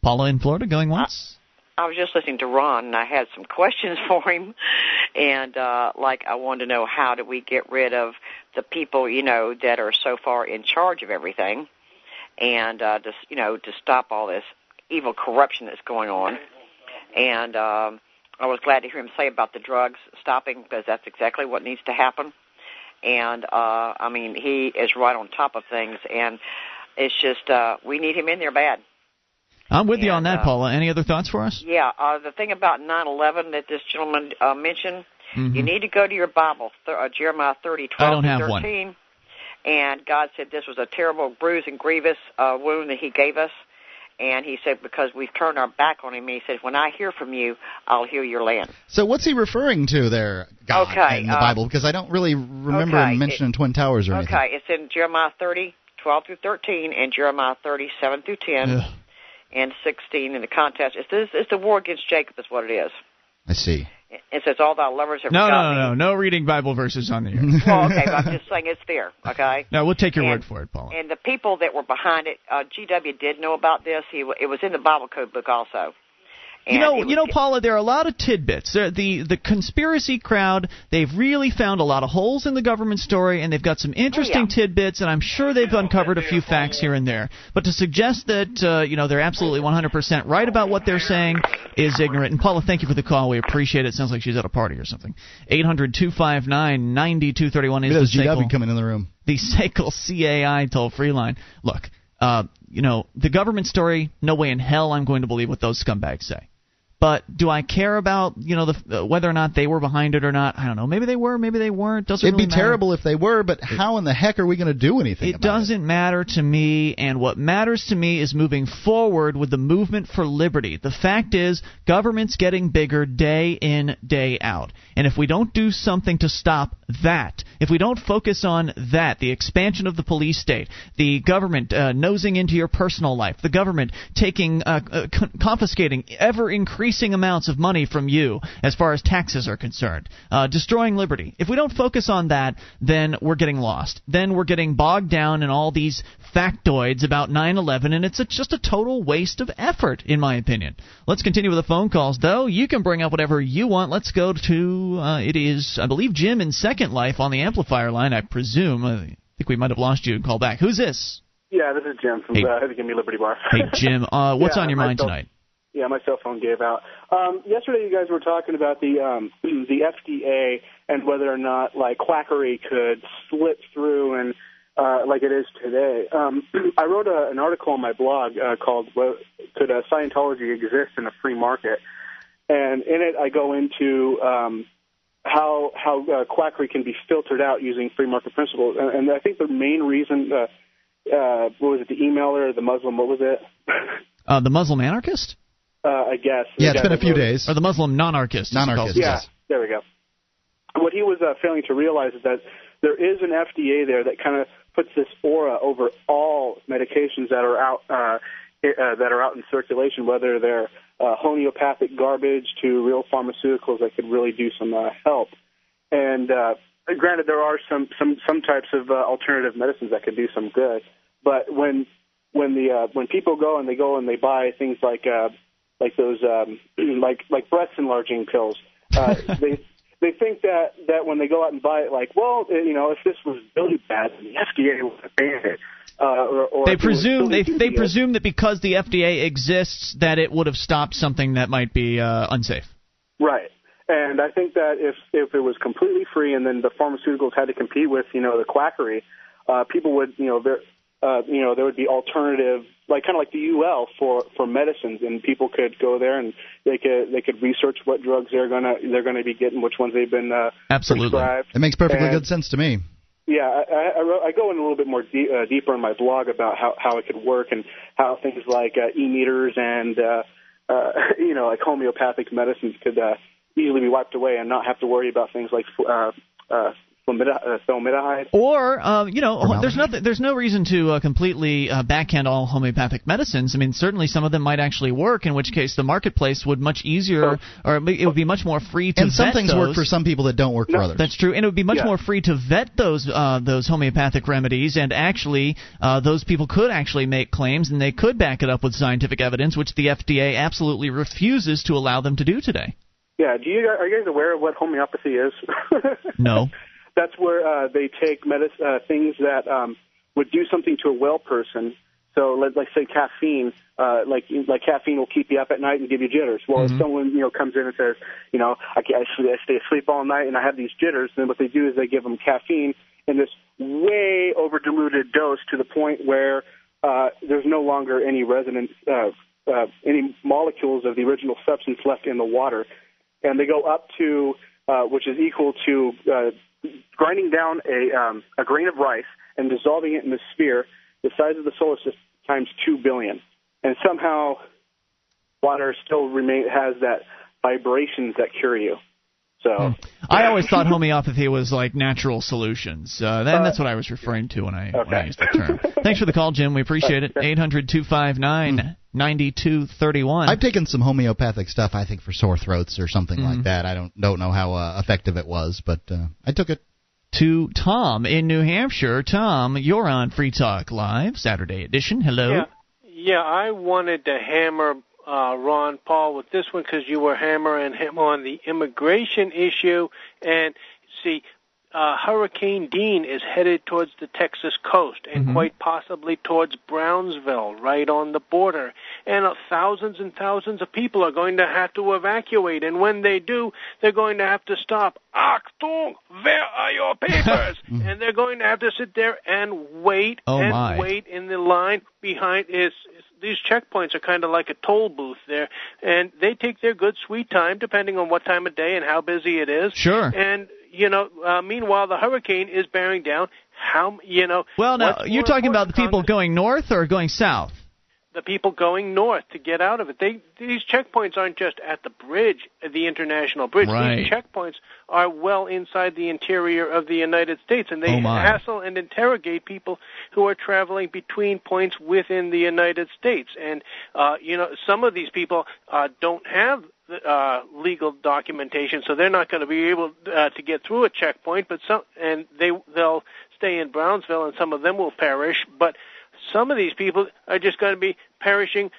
Paula in Florida, going once? I was just listening to Ron, and I had some questions for him, and I wanted to know, how do we get rid of the people, that are so far in charge of everything, and to stop all this evil corruption that's going on. And I was glad to hear him say about the drugs stopping, because that's exactly what needs to happen. And he is right on top of things, and it's just we need him in there bad. I'm with you on that, Paula. Any other thoughts for us? Yeah, the thing about 9/11 that this gentleman mentioned, you need to go to your Bible, Jeremiah 30:12-13. One. And God said this was a terrible bruise and grievous wound that he gave us. And he said, because we've turned our back on him, he said, when I hear from you, I'll heal your land. So what's he referring to there, God, in the Bible? Because I don't really remember him mentioning Twin Towers or anything. Okay, it's in Jeremiah 30:12-13 and Jeremiah 37-10. Ugh. And 16 in the contest. It's the war against Jacob is what it is. I see. It says all thy lovers have No reading Bible verses on the air. Well, okay, but I'm just saying it's there, okay? No, we'll take your word for it, Paula. And the people that were behind it, G.W. did know about this. It was in the Bible Code book also. And Paula, there are a lot of tidbits. The conspiracy crowd, they've really found a lot of holes in the government story, and they've got some interesting tidbits, and I'm sure they've uncovered a few facts here and there. But to suggest that they're absolutely 100% right about what they're saying is ignorant. And Paula, thank you for the call. We appreciate it. Sounds like she's at a party or something. 800-259-9231 is the SACL. Coming in the room. The SACL CAI toll-free line. Look, the government story, no way in hell I'm going to believe what those scumbags say. But do I care about whether or not they were behind it or not? I don't know. Maybe they were. Maybe they weren't. It'd be terrible if they were, but how in the heck are we going to do anything about it? It doesn't matter to me, and what matters to me is moving forward with the movement for liberty. The fact is, government's getting bigger day in, day out. And if we don't do something to stop that, if we don't focus on that, the expansion of the police state, the government nosing into your personal life, the government taking confiscating ever-increasing amounts of money from you as far as taxes are concerned, destroying liberty. If we don't focus on that, then we're getting lost. Then we're getting bogged down in all these factoids about 9/11, and it's just a total waste of effort, in my opinion. Let's continue with the phone calls, though. You can bring up whatever you want. Let's go to, I believe, Jim in Second Life on the amplifier line, I presume. I think we might have lost you. Call back. Who's this? Yeah, this is Jim from the Give Me Liberty Bar. Hey, Jim, what's on your mind tonight? Yeah, my cell phone gave out. Yesterday you guys were talking about the FDA and whether or not, quackery could slip through and like it is today. I wrote an article on my blog called Could Scientology Exist in a Free Market? And in it I go into how quackery can be filtered out using free market principles. And I think the main reason, the emailer, the Muslim, what was it? The Muslim anarchist? I guess. Yeah, it's been a few days. Or the Muslim non-anarchist. Yeah, there we go. What he was failing to realize is that there is an FDA there that kind of puts this aura over all medications that are out in circulation, whether they're homeopathic garbage to real pharmaceuticals that could really do some help. And granted, there are some types of alternative medicines that could do some good, but when people go and they buy things like those, like breast enlarging pills. They think that when they go out and buy it, if this was really bad, then the FDA would have banned it. They presume that because the FDA exists, that it would have stopped something that might be unsafe. Right, and I think that if it was completely free, and then the pharmaceuticals had to compete with the quackery, people would there would be alternative, kind of like the UL for medicines, and people could go there and they could research what drugs they're gonna be getting, which ones they've been absolutely prescribed. It makes perfectly good sense to me. Yeah, I go in a little bit more deeper in my blog about how it could work and how things like e-meters and like homeopathic medicines could easily be wiped away and not have to worry about things like formaldehyde. Or there's no reason to completely backhand all homeopathic medicines. I mean, certainly some of them might actually work, in which case the marketplace would much easier, or it would be much more free to. And some things work for some people that don't work for others. That's true, and it would be much more free to vet those homeopathic remedies, and actually those people could actually make claims, and they could back it up with scientific evidence, which the FDA absolutely refuses to allow them to do today. Yeah, are you guys aware of what homeopathy is? No. That's where they take things that would do something to a well person. So let's say caffeine, like caffeine will keep you up at night and give you jitters. Well, if someone comes in and says, I stay asleep all night and I have these jitters, then what they do is they give them caffeine in this way over diluted dose to the point where there's no longer any resonance, any molecules of the original substance left in the water, and they go up to which is equal to grinding down a grain of rice and dissolving it in a sphere the size of the solar system times 2 billion, and somehow water still has that vibrations that cure you. So I always thought homeopathy was like natural solutions. That's what I was referring to when I used the term. Thanks for the call, Jim. We appreciate it. 800-259-9231. I've taken some homeopathic stuff, I think, for sore throats or something like that. I don't know how effective it was, but I took it. To Tom in New Hampshire. Tom, you're on Free Talk Live, Saturday edition. Hello. Yeah, I wanted to hammer Ron Paul with this one because you were hammering him on the immigration issue. And see, Hurricane Dean is headed towards the Texas coast and quite possibly towards Brownsville, right on the border. And thousands of people are going to have to evacuate. And when they do, they're going to have to stop. Achtung, where are your papers? And they're going to have to sit there and wait wait in the line behind these checkpoints are kind of like a toll booth there, and they take their good sweet time depending on what time of day and how busy it is. Sure. And meanwhile the hurricane is bearing down. Well, now you're talking about the people going north or going south? The people going north to get out of it. These checkpoints aren't just at the bridge, the international bridge. Right. These checkpoints are well inside the interior of the United States, and they hassle and interrogate people who are traveling between points within the United States. And, some of these people don't have legal documentation, so they're not going to be able to get through a checkpoint, but they'll stay in Brownsville, and some of them will perish, but some of these people are just going to be perishing,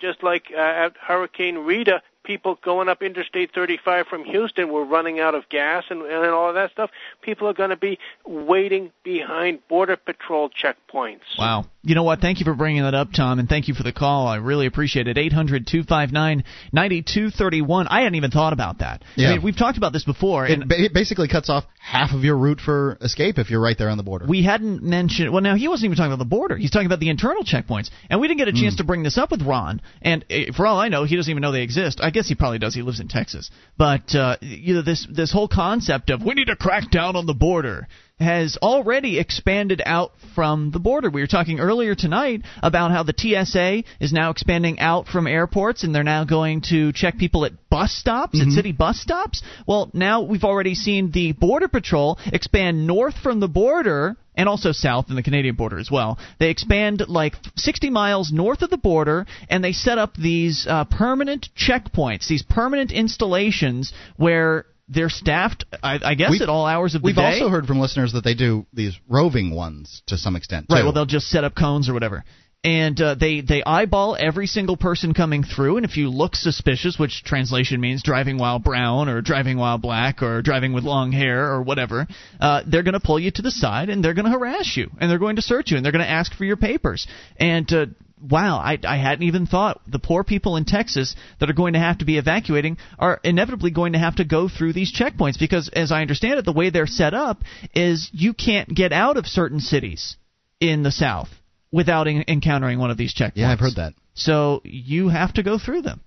just like at Hurricane Rita. People going up Interstate 35 from Houston were running out of gas and all of that stuff. People are going to be waiting behind Border Patrol checkpoints. Wow. You know what? Thank you for bringing that up, Tom, and thank you for the call. I really appreciate it. 800-259-9231. I hadn't even thought about that. Yeah. I mean, we've talked about this before. It basically cuts off half of your route for escape if you're right there on the border. We hadn't mentioned – well, now, he wasn't even talking about the border. He's talking about the internal checkpoints. And we didn't get a chance to bring this up with Ron. And for all I know, he doesn't even know they exist. I guess he probably does. He lives in Texas. But this whole concept of we need to crack down on the border – has already expanded out from the border. We were talking earlier tonight about how the TSA is now expanding out from airports, and they're now going to check people at bus stops, at city bus stops. Well, now we've already seen the Border Patrol expand north from the border, and also south in the Canadian border as well. They expand like 60 miles north of the border, and they set up these permanent checkpoints, these permanent installations where they're staffed, I guess, at all hours of the day. We've also heard from listeners that they do these roving ones to some extent, too. Right, well, they'll just set up cones or whatever. And they eyeball every single person coming through, and if you look suspicious, which translation means driving while brown or driving while black or driving with long hair or whatever, they're going to pull you to the side, and they're going to harass you, and they're going to search you, and they're going to ask for your papers. And wow, I hadn't even thought the poor people in Texas that are going to have to be evacuating are inevitably going to have to go through these checkpoints because, as I understand it, the way they're set up is you can't get out of certain cities. in the South without encountering one of these checkpoints. Yeah, I've heard that. So you have to go through them.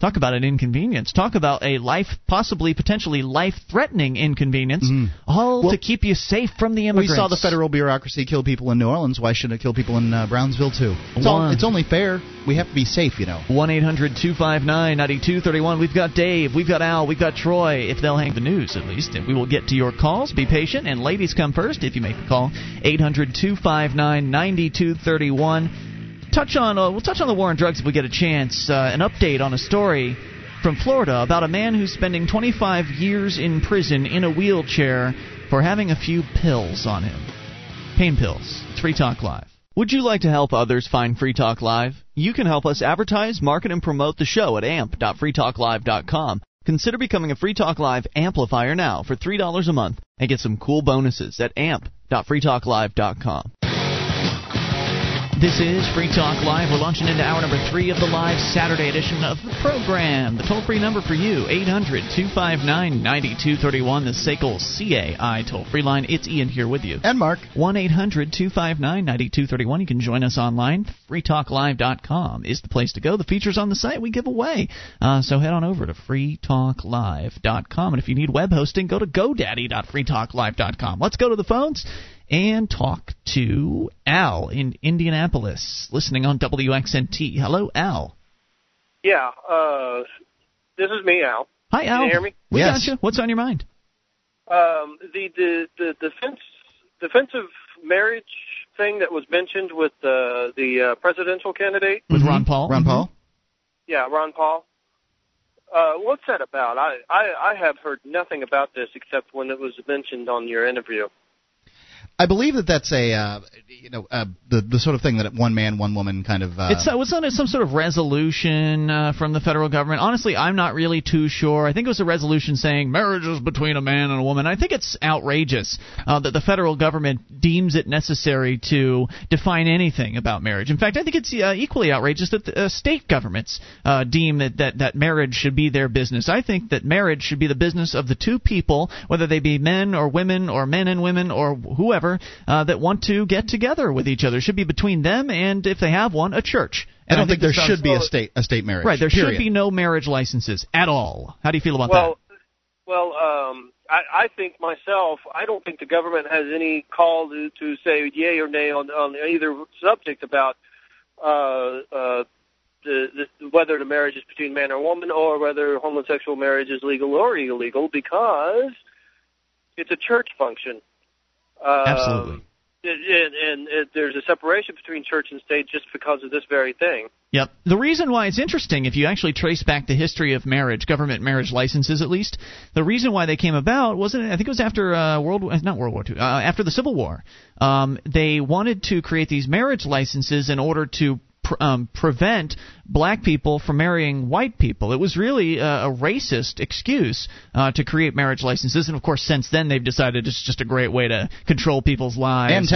Talk about an inconvenience. Talk about a life, possibly, potentially life-threatening inconvenience, to keep you safe from the immigrants. We saw the federal bureaucracy kill people in New Orleans. Why shouldn't it kill people in Brownsville, too? It's only fair. We have to be safe, you know. 1-800-259-9231. We've got Dave. We've got Al. We've got Troy. If they'll hang the news, at least. And we will get to your calls. Be patient. And ladies come first if you make the call. 800-259-9231. We'll touch on the war on drugs if we get a chance. An update on a story from Florida about a man who's spending 25 years in prison in a wheelchair for having a few pills on him. Pain pills. It's Free Talk Live. Would you like to help others find Free Talk Live? You can help us advertise, market, and promote the show at amp.freetalklive.com. Consider becoming a Free Talk Live amplifier now for $3 a month and get some cool bonuses at amp.freetalklive.com. This is Free Talk Live. We're launching into hour number 3 of the live Saturday edition of the program. The toll-free number for you, 800-259-9231, the SACL CAI toll-free line. It's Ian here with you. And Mark. 1-800-259-9231. You can join us online. freetalklive.com is the place to go. The features on the site we give away. So head on over to freetalklive.com. And if you need web hosting, go to godaddy.freetalklive.com. Let's go to the phones and talk to Al in Indianapolis, listening on WXNT. Hello, Al. Yeah, this is me, Al. Hi, Al. Can you hear me? Yes. Gotcha. What's on your mind? The defensive marriage thing that was mentioned with the presidential candidate. With Ron Paul. Ron Paul. Yeah, Ron Paul. What's that about? I have heard nothing about this except when it was mentioned on your interview. I believe that's a the sort of thing that one man, one woman kind of. It's some sort of resolution from the federal government. Honestly, I'm not really too sure. I think it was a resolution saying marriage is between a man and a woman. I think it's outrageous that the federal government deems it necessary to define anything about marriage. In fact, I think it's equally outrageous that the state governments deem that marriage should be their business. I think that marriage should be the business of the two people, whether they be men or women or men and women or whoever. That want to get together with each other. It should be between them and, if they have one, a church. And I don't think there should be a state marriage. Right, there should be no marriage licenses at all. How do you feel about that? I think myself, I don't think the government has any call to say yay or nay on either subject about whether the marriage is between man or woman or whether homosexual marriage is legal or illegal because it's a church function. Absolutely. And there's a separation between church and state just because of this very thing. Yep. The reason why it's interesting, if you actually trace back the history of marriage, government marriage licenses at least, the reason why they came about wasn't. I think it was after World War II, after the Civil War. They wanted to create these marriage licenses in order to prevent black people from marrying white people. It was really a racist excuse to create marriage licenses, and of course since then they've decided it's just a great way to control people's lives and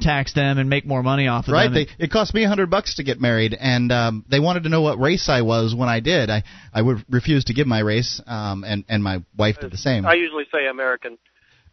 tax them and make more money off of them. It cost me $100 to get married, and they wanted to know what race I was when I did. I would refuse to give my race, and my wife did the same. I usually say American.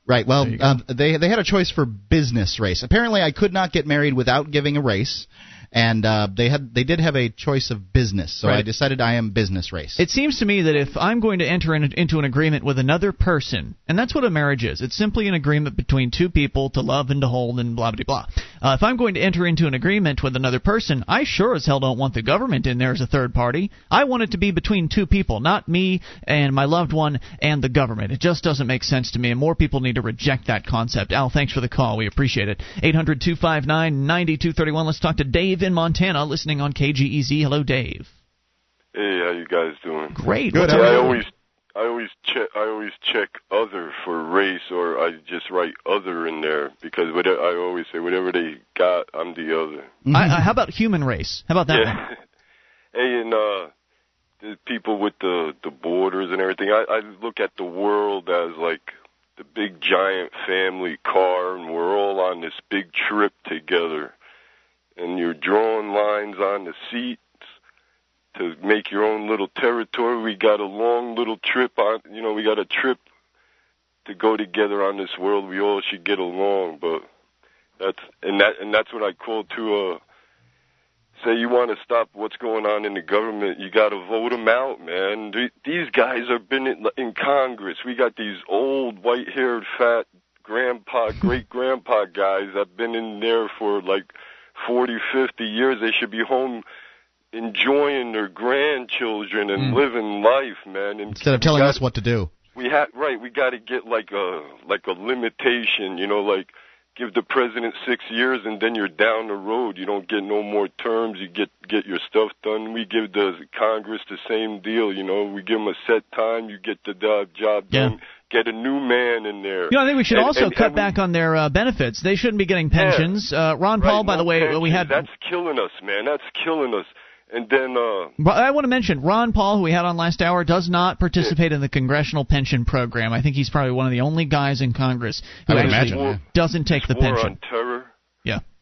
Right. Well, they had a choice for business race. Apparently, I could not get married without giving a race, and they did have a choice of business. So right. I decided I am business race. It seems to me that if I'm going to enter into an agreement with another person, and that's what a marriage is. It's simply an agreement between two people to love and to hold and blah blah blah. If I'm going to enter into an agreement with another person, I sure as hell don't want the government in there as a third party. I want it to be between two people, not me and my loved one and the government. It just doesn't make sense to me, and more people need to reject that concept. Al, thanks for the call. We appreciate it. 800-259-9231. Let's talk to Dave in Montana, listening on KGEZ. Hello, Dave. Hey, how you guys doing? Great. Good. I always check other for race, or I just write other in there because whatever, I always say whatever they got, I'm the other. How about human race? How about that? Yeah. One? Hey, and the people with the borders and everything. I look at the world as like the big giant family car, and we're all on this big trip together. And you're drawing lines on the seats to make your own little territory. We got a long little trip on, we got a trip to go together on this world. We all should get along, but That's what I call to say you want to stop what's going on in the government. You got to vote them out, man. These guys have been in Congress. We got these old, white-haired, fat grandpa, great-grandpa guys that have been in there for like 40, 50 years. They should be home enjoying their grandchildren and living life, man. And instead of telling us what to do. We got to get like a limitation, you know, like give the president 6 years and then you're down the road. You don't get no more terms. You get your stuff done. We give the Congress the same deal, you know. We give them a set time. You get the job done. Get a new man in there. You know, I think we should cut back on their benefits. They shouldn't be getting pensions. Ron Paul, by the way, pensions. We had... That's killing us, man. That's killing us. And then, I want to mention Ron Paul, who we had on last hour, does not participate in the congressional pension program. I think he's probably one of the only guys in Congress who doesn't take the pension. War on terror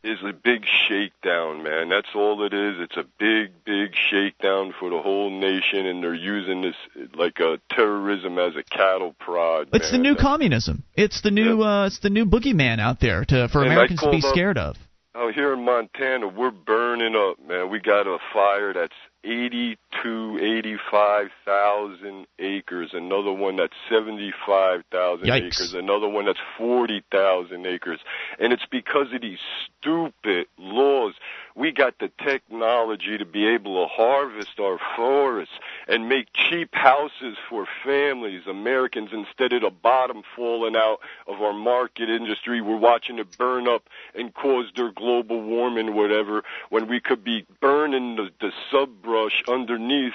is a big shakedown, man. That's all it is. It's a big, big shakedown for the whole nation, and they're using this like a terrorism as a cattle prod. It's the new communism. It's the new, it's the new boogeyman out there for Americans to be scared of. Out here in Montana, we're burning up, man. We got a fire that's 85,000 acres, another one that's 75,000 acres, another one that's 40,000 acres. And it's because of these stupid laws. We got the technology to be able to harvest our forests and make cheap houses for families, Americans, instead of the bottom falling out of our market industry. We're watching it burn up and cause their global warming, whatever, when we could be burning the subbrush underneath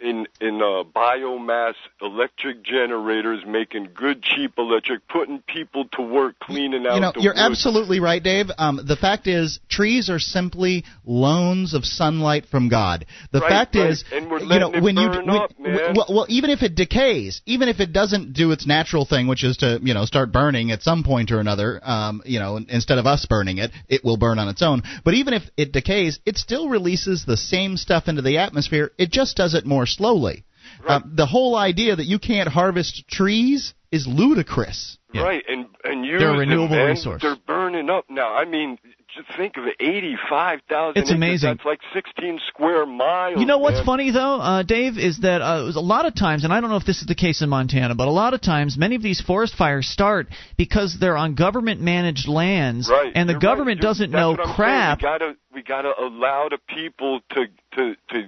in biomass electric generators, making good cheap electric, putting people to work, cleaning out the woods. You're absolutely right, Dave. The fact is, trees are simply loans of sunlight from God. The fact is, and we're letting it burn up, man. Well, even if it decays, even if it doesn't do its natural thing, which is to start burning at some point or another, instead of us burning it, it will burn on its own. But even if it decays, it still releases the same stuff into the atmosphere. It just does it more slowly. Right. The whole idea that you can't harvest trees is ludicrous. Yeah. Right, and they're a renewable resource. They're burning up now. I mean, just think of it, 85,000 acres. It's amazing. That's like 16 square miles. You know what's funny, though, Dave, is that a lot of times, and I don't know if this is the case in Montana, but a lot of times many of these forest fires start because they're on government-managed lands, and the government doesn't know crap. We gotta allow the people to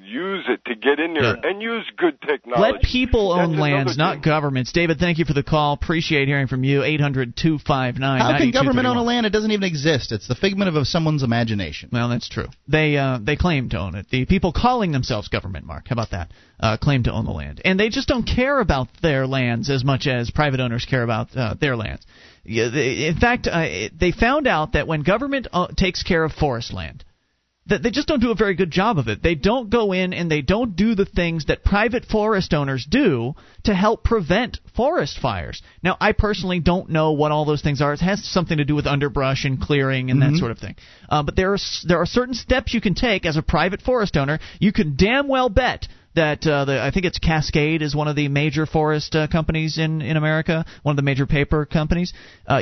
use it, to get in there and use good technology. Let people own lands, not governments. David, thank you for the call. Appreciate hearing from you. 800-259-9231. How can government own a land? It doesn't even exist. It's the figment of someone's imagination. Well, that's true. They claim to own it. The people calling themselves government, Mark, how about that, claim to own the land. And they just don't care about their lands as much as private owners care about their lands. In fact, they found out that when government takes care of forest land, that they just don't do a very good job of it. They don't go in and they don't do the things that private forest owners do to help prevent forest fires. Now, I personally don't know what all those things are. It has something to do with underbrush and clearing and that sort of thing. But there are certain steps you can take as a private forest owner. You can damn well bet that I think it's Cascade is one of the major forest companies in America, one of the major paper companies.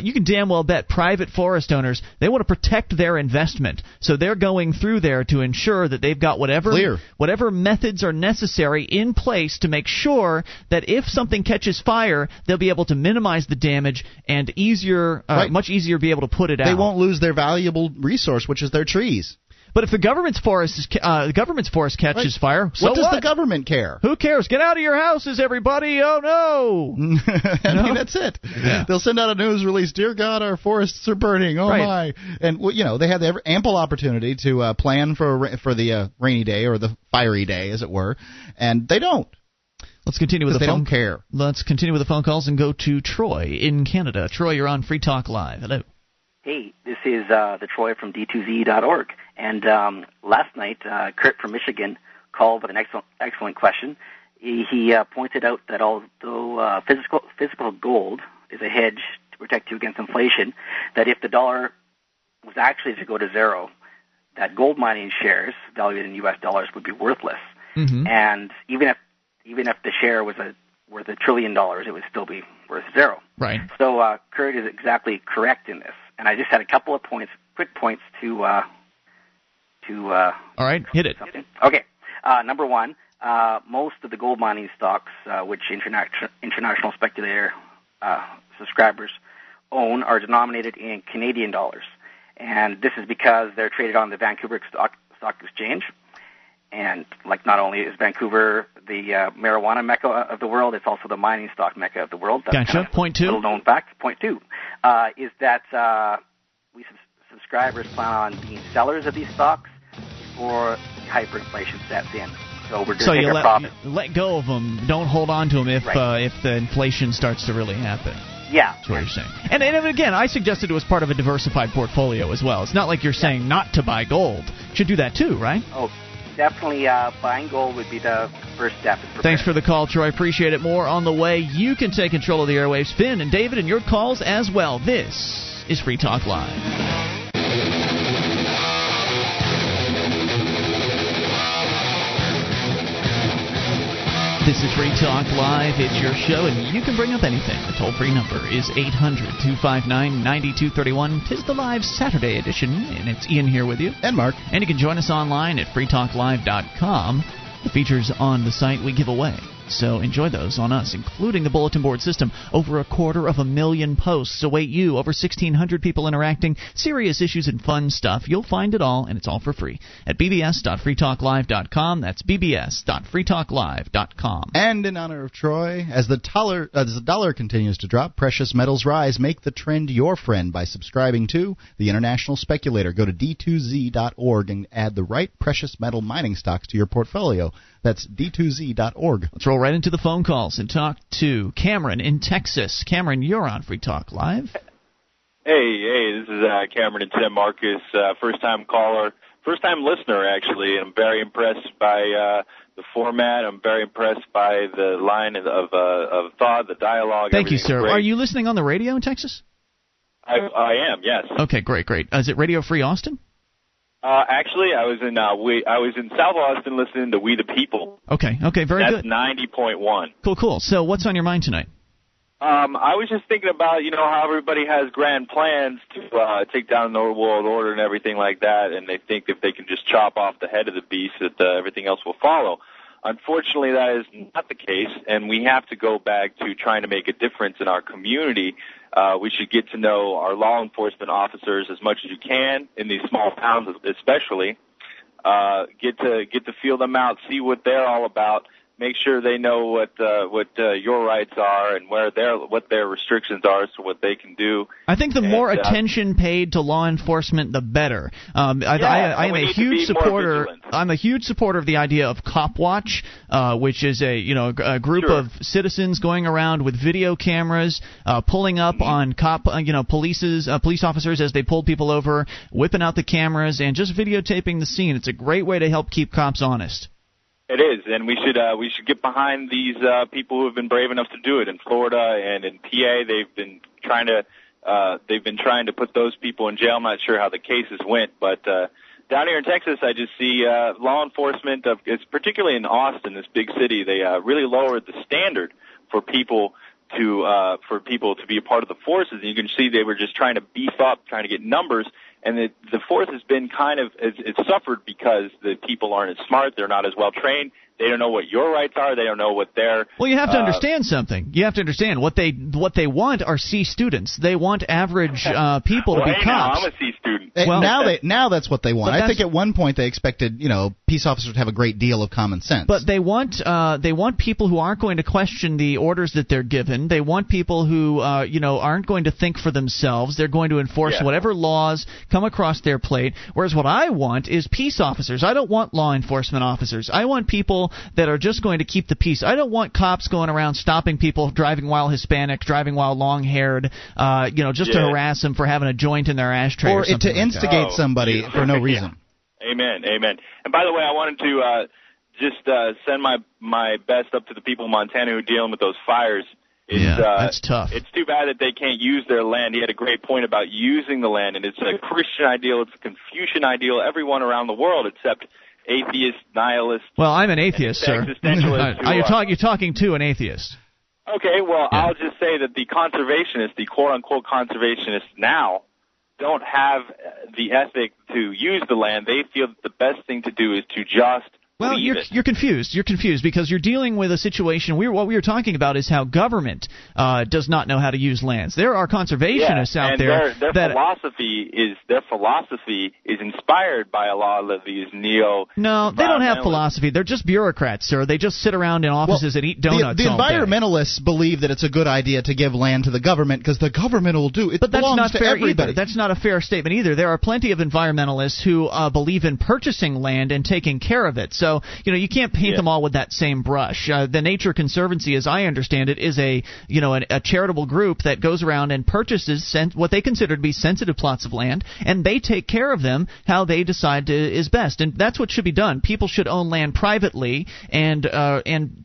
You can damn well bet private forest owners, they want to protect their investment. So they're going through there to ensure that they've got whatever methods are necessary in place to make sure that if something catches fire, they'll be able to minimize the damage and much easier be able to put it out. They won't lose their valuable resource, which is their trees. But if the government's forest catches fire, so what? What does the government care? Who cares? Get out of your houses, everybody! Oh no! I mean, that's it. Yeah. They'll send out a news release: "Dear God, our forests are burning! Oh my!" And they had the ample opportunity to plan for the rainy day or the fiery day, as it were, and they don't. Let's continue with the phone. They don't care. Let's continue with the phone calls and go to Troy in Canada. Troy, you're on Free Talk Live. Hello. Hey, this is the Troy from d2z.org. And last night, Kurt from Michigan called with an excellent question. He pointed out that although physical gold is a hedge to protect you against inflation, that if the dollar was actually to go to zero, that gold mining shares valued in U.S. dollars would be worthless. Mm-hmm. And even if the share was worth $1 trillion, it would still be worth zero. Right. So Kurt is exactly correct in this. And I just had a couple of points, quick points to all right, hit it. Something. Okay. Number one, most of the gold mining stocks which International Speculator subscribers own are denominated in Canadian dollars. And this is because they're traded on the Vancouver Stock Exchange. And like, not only is Vancouver the marijuana mecca of the world, it's also the mining stock mecca of the world. That's gotcha. Kind of point two. Little known fact. Point two is that we subscribers plan on being sellers of these stocks before hyperinflation sets in. So we're going to take a profit. So you let go of them. Don't hold on to them if the inflation starts to really happen. Yeah. That's what you're saying. And again, I suggested it was part of a diversified portfolio as well. It's not like you're saying not to buy gold. You should do that too, right? Oh, definitely buying gold would be the first step. Thanks for the call, Troy. I appreciate it. More on the way. You can take control of the airwaves. Finn and David and your calls as well. This is Free Talk Live. This is Free Talk Live. It's your show, and you can bring up anything. The toll-free number is 800-259-9231. Tis the Live Saturday edition, and it's Ian here with you. And Mark. And you can join us online at freetalklive.com. The features on the site we give away, so enjoy those on us, including the bulletin board system. Over 250,000 posts await you, over 1,600 people interacting, serious issues and fun stuff. You'll find it all, and it's all for free at bbs.freetalklive.com. That's bbs.freetalklive.com. And in honor of Troy, as the dollar continues to drop, precious metals rise. Make the trend your friend by subscribing to the International Speculator. Go to d2z.org and add the right precious metal mining stocks to your portfolio. That's d2z.org. Let's roll right into the phone calls and talk to Cameron in Texas. Cameron, you're on Free Talk Live. Hey, this is Cameron in San Marcos, first-time caller, first-time listener, actually. I'm very impressed by the format. I'm very impressed by the line of thought, the dialogue. Thank you, sir. Great. Are you listening on the radio in Texas? I am, yes. Okay, great. Is it Radio Free Austin? Actually, I was in South Austin listening to We the People. Okay, very good. That's 90.1. Cool. So, what's on your mind tonight? I was just thinking about how everybody has grand plans to take down the world order and everything like that, and they think if they can just chop off the head of the beast, that everything else will follow. Unfortunately, that is not the case, and we have to go back to trying to make a difference in our community. We should get to know our law enforcement officers as much as you can in these small towns, especially. Get to feel them out, see what they're all about, make sure they know what your rights are and what their restrictions are, so what they can do. I think the more attention paid to law enforcement, the better. I'm a huge supporter of the idea of Cop Watch, which is a group of citizens going around with video cameras, pulling up on police officers as they pull people over, whipping out the cameras and just videotaping the scene. It's a great way to help keep cops honest. It is, and we should get behind these people who have been brave enough to do it in Florida and in PA. They've been trying to put those people in jail. I'm not sure how the cases went, but down here in Texas, I just see law enforcement. It's particularly in Austin, this big city. They really lowered the standard for people to be a part of the forces. And you can see they were just trying to beef up, trying to get numbers. And the force has been it's suffered because the people aren't as smart, they're not as well trained, they don't know what your rights are, they don't know what their... Well, you have to understand something. You have to understand what they want are C students. They want average people to be cops. Now, I'm a C student. Now that's what they want. I think at one point they expected, peace officers to have a great deal of common sense. But they want people who aren't going to question the orders that they're given. They want people who aren't going to think for themselves. They're going to enforce whatever laws come across their plate, whereas what I want is peace officers. I don't want law enforcement officers. I want people that are just going to keep the peace. I don't want cops going around stopping people driving while Hispanic, driving whihile long-haired, to harass them for having a joint in their ashtray or something. Or to instigate somebody for no reason. Yeah. Amen. And by the way, I wanted to just send my best up to the people in Montana who are dealing with those fires. That's tough. It's too bad that they can't use their land. He had a great point about using the land, and it's a Christian ideal. It's a Confucian ideal. Everyone around the world except atheists, nihilists. Well, I'm an atheist, sir. You're talking to an atheist. Okay, well, yeah. I'll just say that the conservationists, the quote-unquote conservationists now, don't have the ethic to use the land, they feel that the best thing to do is to just You're confused. You're confused because you're dealing with a situation. What we were talking about is how government does not know how to use lands. There are conservationists out there. Their philosophy is inspired by a lot of these neo. No, they don't have philosophy. They're just bureaucrats, sir. They just sit around in offices and eat donuts. The environmentalists believe that it's a good idea to give land to the government because the government will do it. But that's not fair either. That's not a fair statement either. There are plenty of environmentalists who believe in purchasing land and taking care of it. So, you can't paint them all with that same brush. The Nature Conservancy, as I understand it, is a charitable group that goes around and purchases what they consider to be sensitive plots of land, and they take care of them how they decide is best. And that's what should be done. People should own land privately and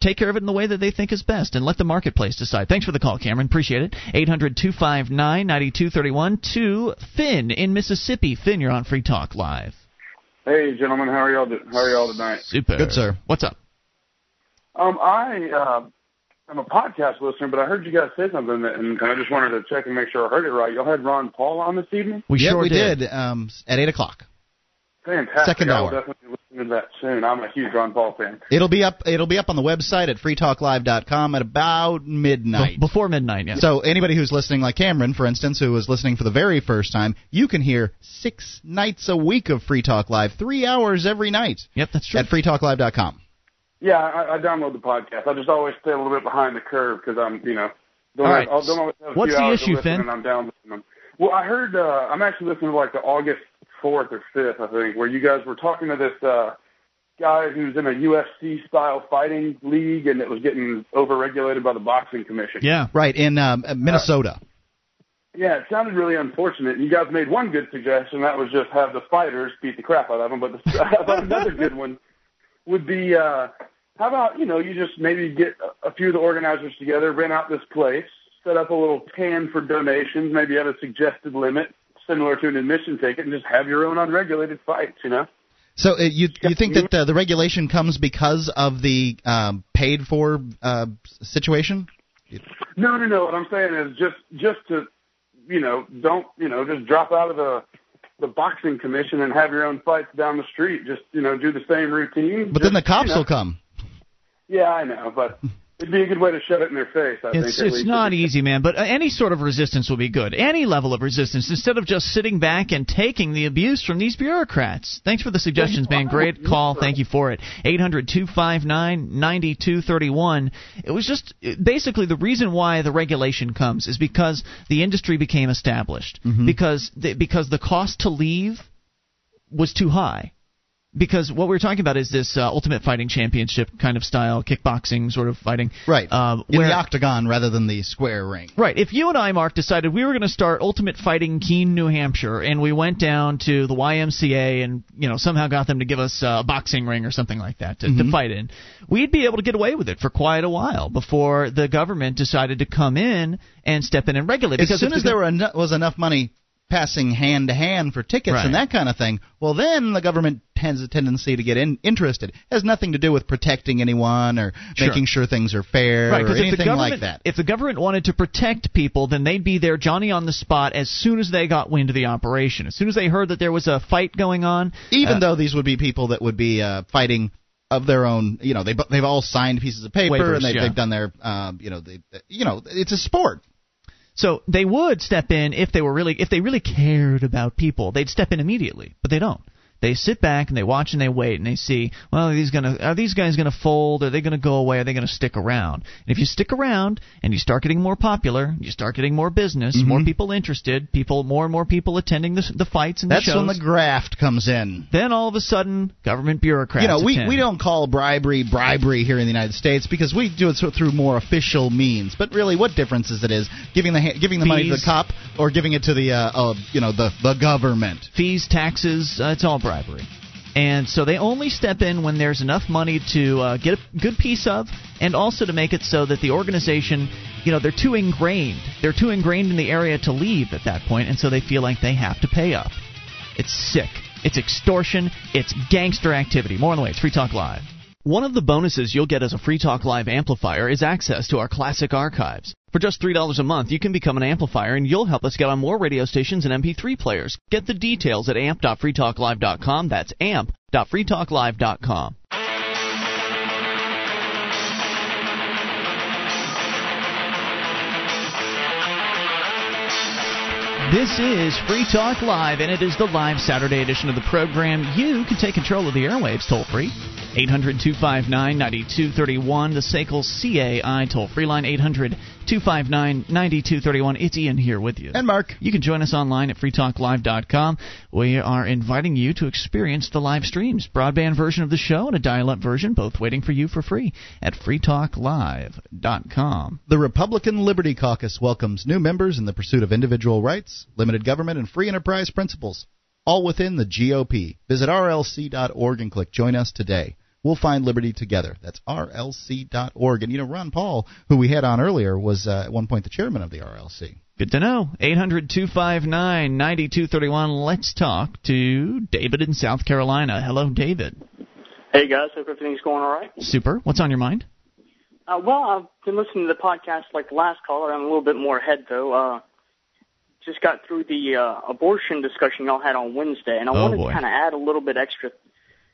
take care of it in the way that they think is best and let the marketplace decide. Thanks for the call, Cameron. Appreciate it. 800-259-9231 to Finn in Mississippi. Finn, you're on Free Talk Live. Hey, gentlemen, how are y'all tonight? Super. Good, sir. What's up? I am a podcast listener, but I heard you guys say something, and I just wanted to check and make sure I heard it right. Y'all had Ron Paul on this evening? We did. At 8 o'clock. Fantastic. Second hour. I'll definitely listen to that soon. I'm a huge Ron Paul fan. It'll be up on the website at freetalklive.com at about midnight. Before midnight, yeah. So anybody who's listening, like Cameron, for instance, who was listening for the very first time, you can hear 6 nights a week of Free Talk Live, 3 hours every night. Yep, that's true. At freetalklive.com. Yeah, I download the podcast. I just always stay a little bit behind the curve because I'm, don't always have a What's few the hours issue, to listen, Finn? And I'm down listening. Well, I heard I'm actually listening to the August 4th or 5th, I think, where you guys were talking to this guy who's in a UFC-style fighting league, and it was getting overregulated by the Boxing Commission. Yeah, right, in Minnesota. Yeah, it sounded really unfortunate. You guys made one good suggestion, that was just have the fighters beat the crap out of them. But I thought another good one would be, how about, you just maybe get a few of the organizers together, rent out this place, set up a little pan for donations, maybe have a suggested limit, similar to an admission ticket, and just have your own unregulated fights, So you think that the regulation comes because of the paid-for situation? No. What I'm saying is just to, don't, just drop out of the Boxing Commission and have your own fights down the street. Just, do the same routine. But then the cops will come. Yeah, I know, but... It'd be a good way to shove it in their face, I think. It's not easy, man, but any sort of resistance will be good. Any level of resistance, instead of just sitting back and taking the abuse from these bureaucrats. Thanks for the suggestions, man. Great call. Thank you for it. 800-259-9231. It was just basically the reason why the regulation comes is because the industry became established, because the cost to leave was too high. Because what we're talking about is this Ultimate Fighting Championship kind of style, kickboxing sort of fighting. Right. In the octagon rather than the square ring. Right. If you and I, Mark, decided we were going to start Ultimate Fighting Keene, New Hampshire, and we went down to the YMCA and somehow got them to give us a boxing ring or something like that to fight in, we'd be able to get away with it for quite a while before the government decided to come in and step in and regulate. As soon as there was enough money passing hand-to-hand for tickets and that kind of thing, well, then the government has a tendency to get interested. It has nothing to do with protecting anyone or making sure things are fair or anything like that. If the government wanted to protect people, then they'd be there, Johnny on the spot, as soon as they got wind of the operation. As soon as they heard that there was a fight going on. Even though these would be people that would be fighting of their own, they've all signed pieces of paper waivers, and they've done their, it's a sport. So they would step in if they really cared about people, they'd step in immediately, but they don't. They sit back and they watch and they wait and they see, well, are these guys going to fold? Are they going to go away? Are they going to stick around? And if you stick around and you start getting more popular, you start getting more business, more people interested, more and more people attending the fights and the shows. That's when the graft comes in. Then all of a sudden, government bureaucrats attend. We don't call bribery here in the United States because we do it through more official means. But really, what difference is it giving the money to the cop or giving it to the government? Fees, taxes, it's all bribery. And so they only step in when there's enough money to get a good piece of, and also to make it so that the organization, they're too ingrained. They're too ingrained in the area to leave at that point, and so they feel like they have to pay up. It's sick. It's extortion. It's gangster activity. More on the way. It's Free Talk Live. One of the bonuses you'll get as a Free Talk Live amplifier is access to our classic archives. For just $3 a month, you can become an amplifier, and you'll help us get on more radio stations and MP3 players. Get the details at amp.freetalklive.com. That's amp.freetalklive.com. This is Free Talk Live, and it is the live Saturday edition of the program. You can take control of the airwaves toll-free, 800-259-9231, the SACL CAI toll-free line, 800-259-9231. It's Ian here with you. And Mark. You can join us online at freetalklive.com. We are inviting you to experience the live streams, broadband version of the show and a dial-up version, both waiting for you for free at freetalklive.com. The Republican Liberty Caucus welcomes new members in the pursuit of individual rights, limited government, and free enterprise principles, all within the GOP. Visit RLC.org and click Join Us today. We'll find liberty together. That's RLC.org. And, you know, Ron Paul, who we had on earlier, was at one point the chairman of the RLC. Good to know. 800-259-9231. Let's talk to David in South Carolina. Hello, David. Hey, guys. Hope everything's going all right. Super. What's on your mind? Well, I've been listening to the podcast like the last caller. I'm a little bit more ahead, though. Just got through the abortion discussion y'all had on Wednesday, and I wanted to kind of add a little bit extra,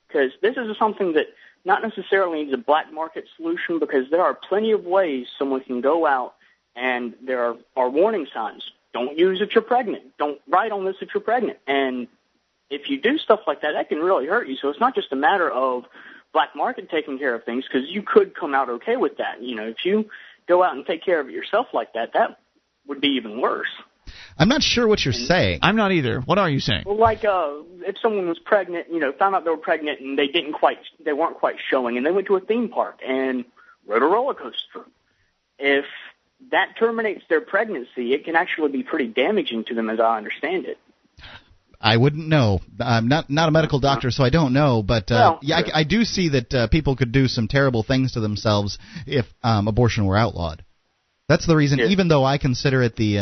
because this is something that not necessarily needs a black market solution, because there are plenty of ways someone can go out, and there are warning signs. Don't use it if you're pregnant. Don't write on this if you're pregnant. And if you do stuff like that, that can really hurt you. So it's not just a matter of black market taking care of things, because you could come out okay with that. You know, if you go out and take care of it yourself like that, that would be even worse. I'm not sure what you're saying. I'm not either. What are you saying? Well, like if someone was pregnant, you know, found out they were pregnant and they weren't quite showing, and they went to a theme park and rode a roller coaster. If that terminates their pregnancy, it can actually be pretty damaging to them, as I understand it. I wouldn't know. I'm not a medical doctor, so I don't know. But I do see that people could do some terrible things to themselves if abortion were outlawed. That's the reason, even though I consider it the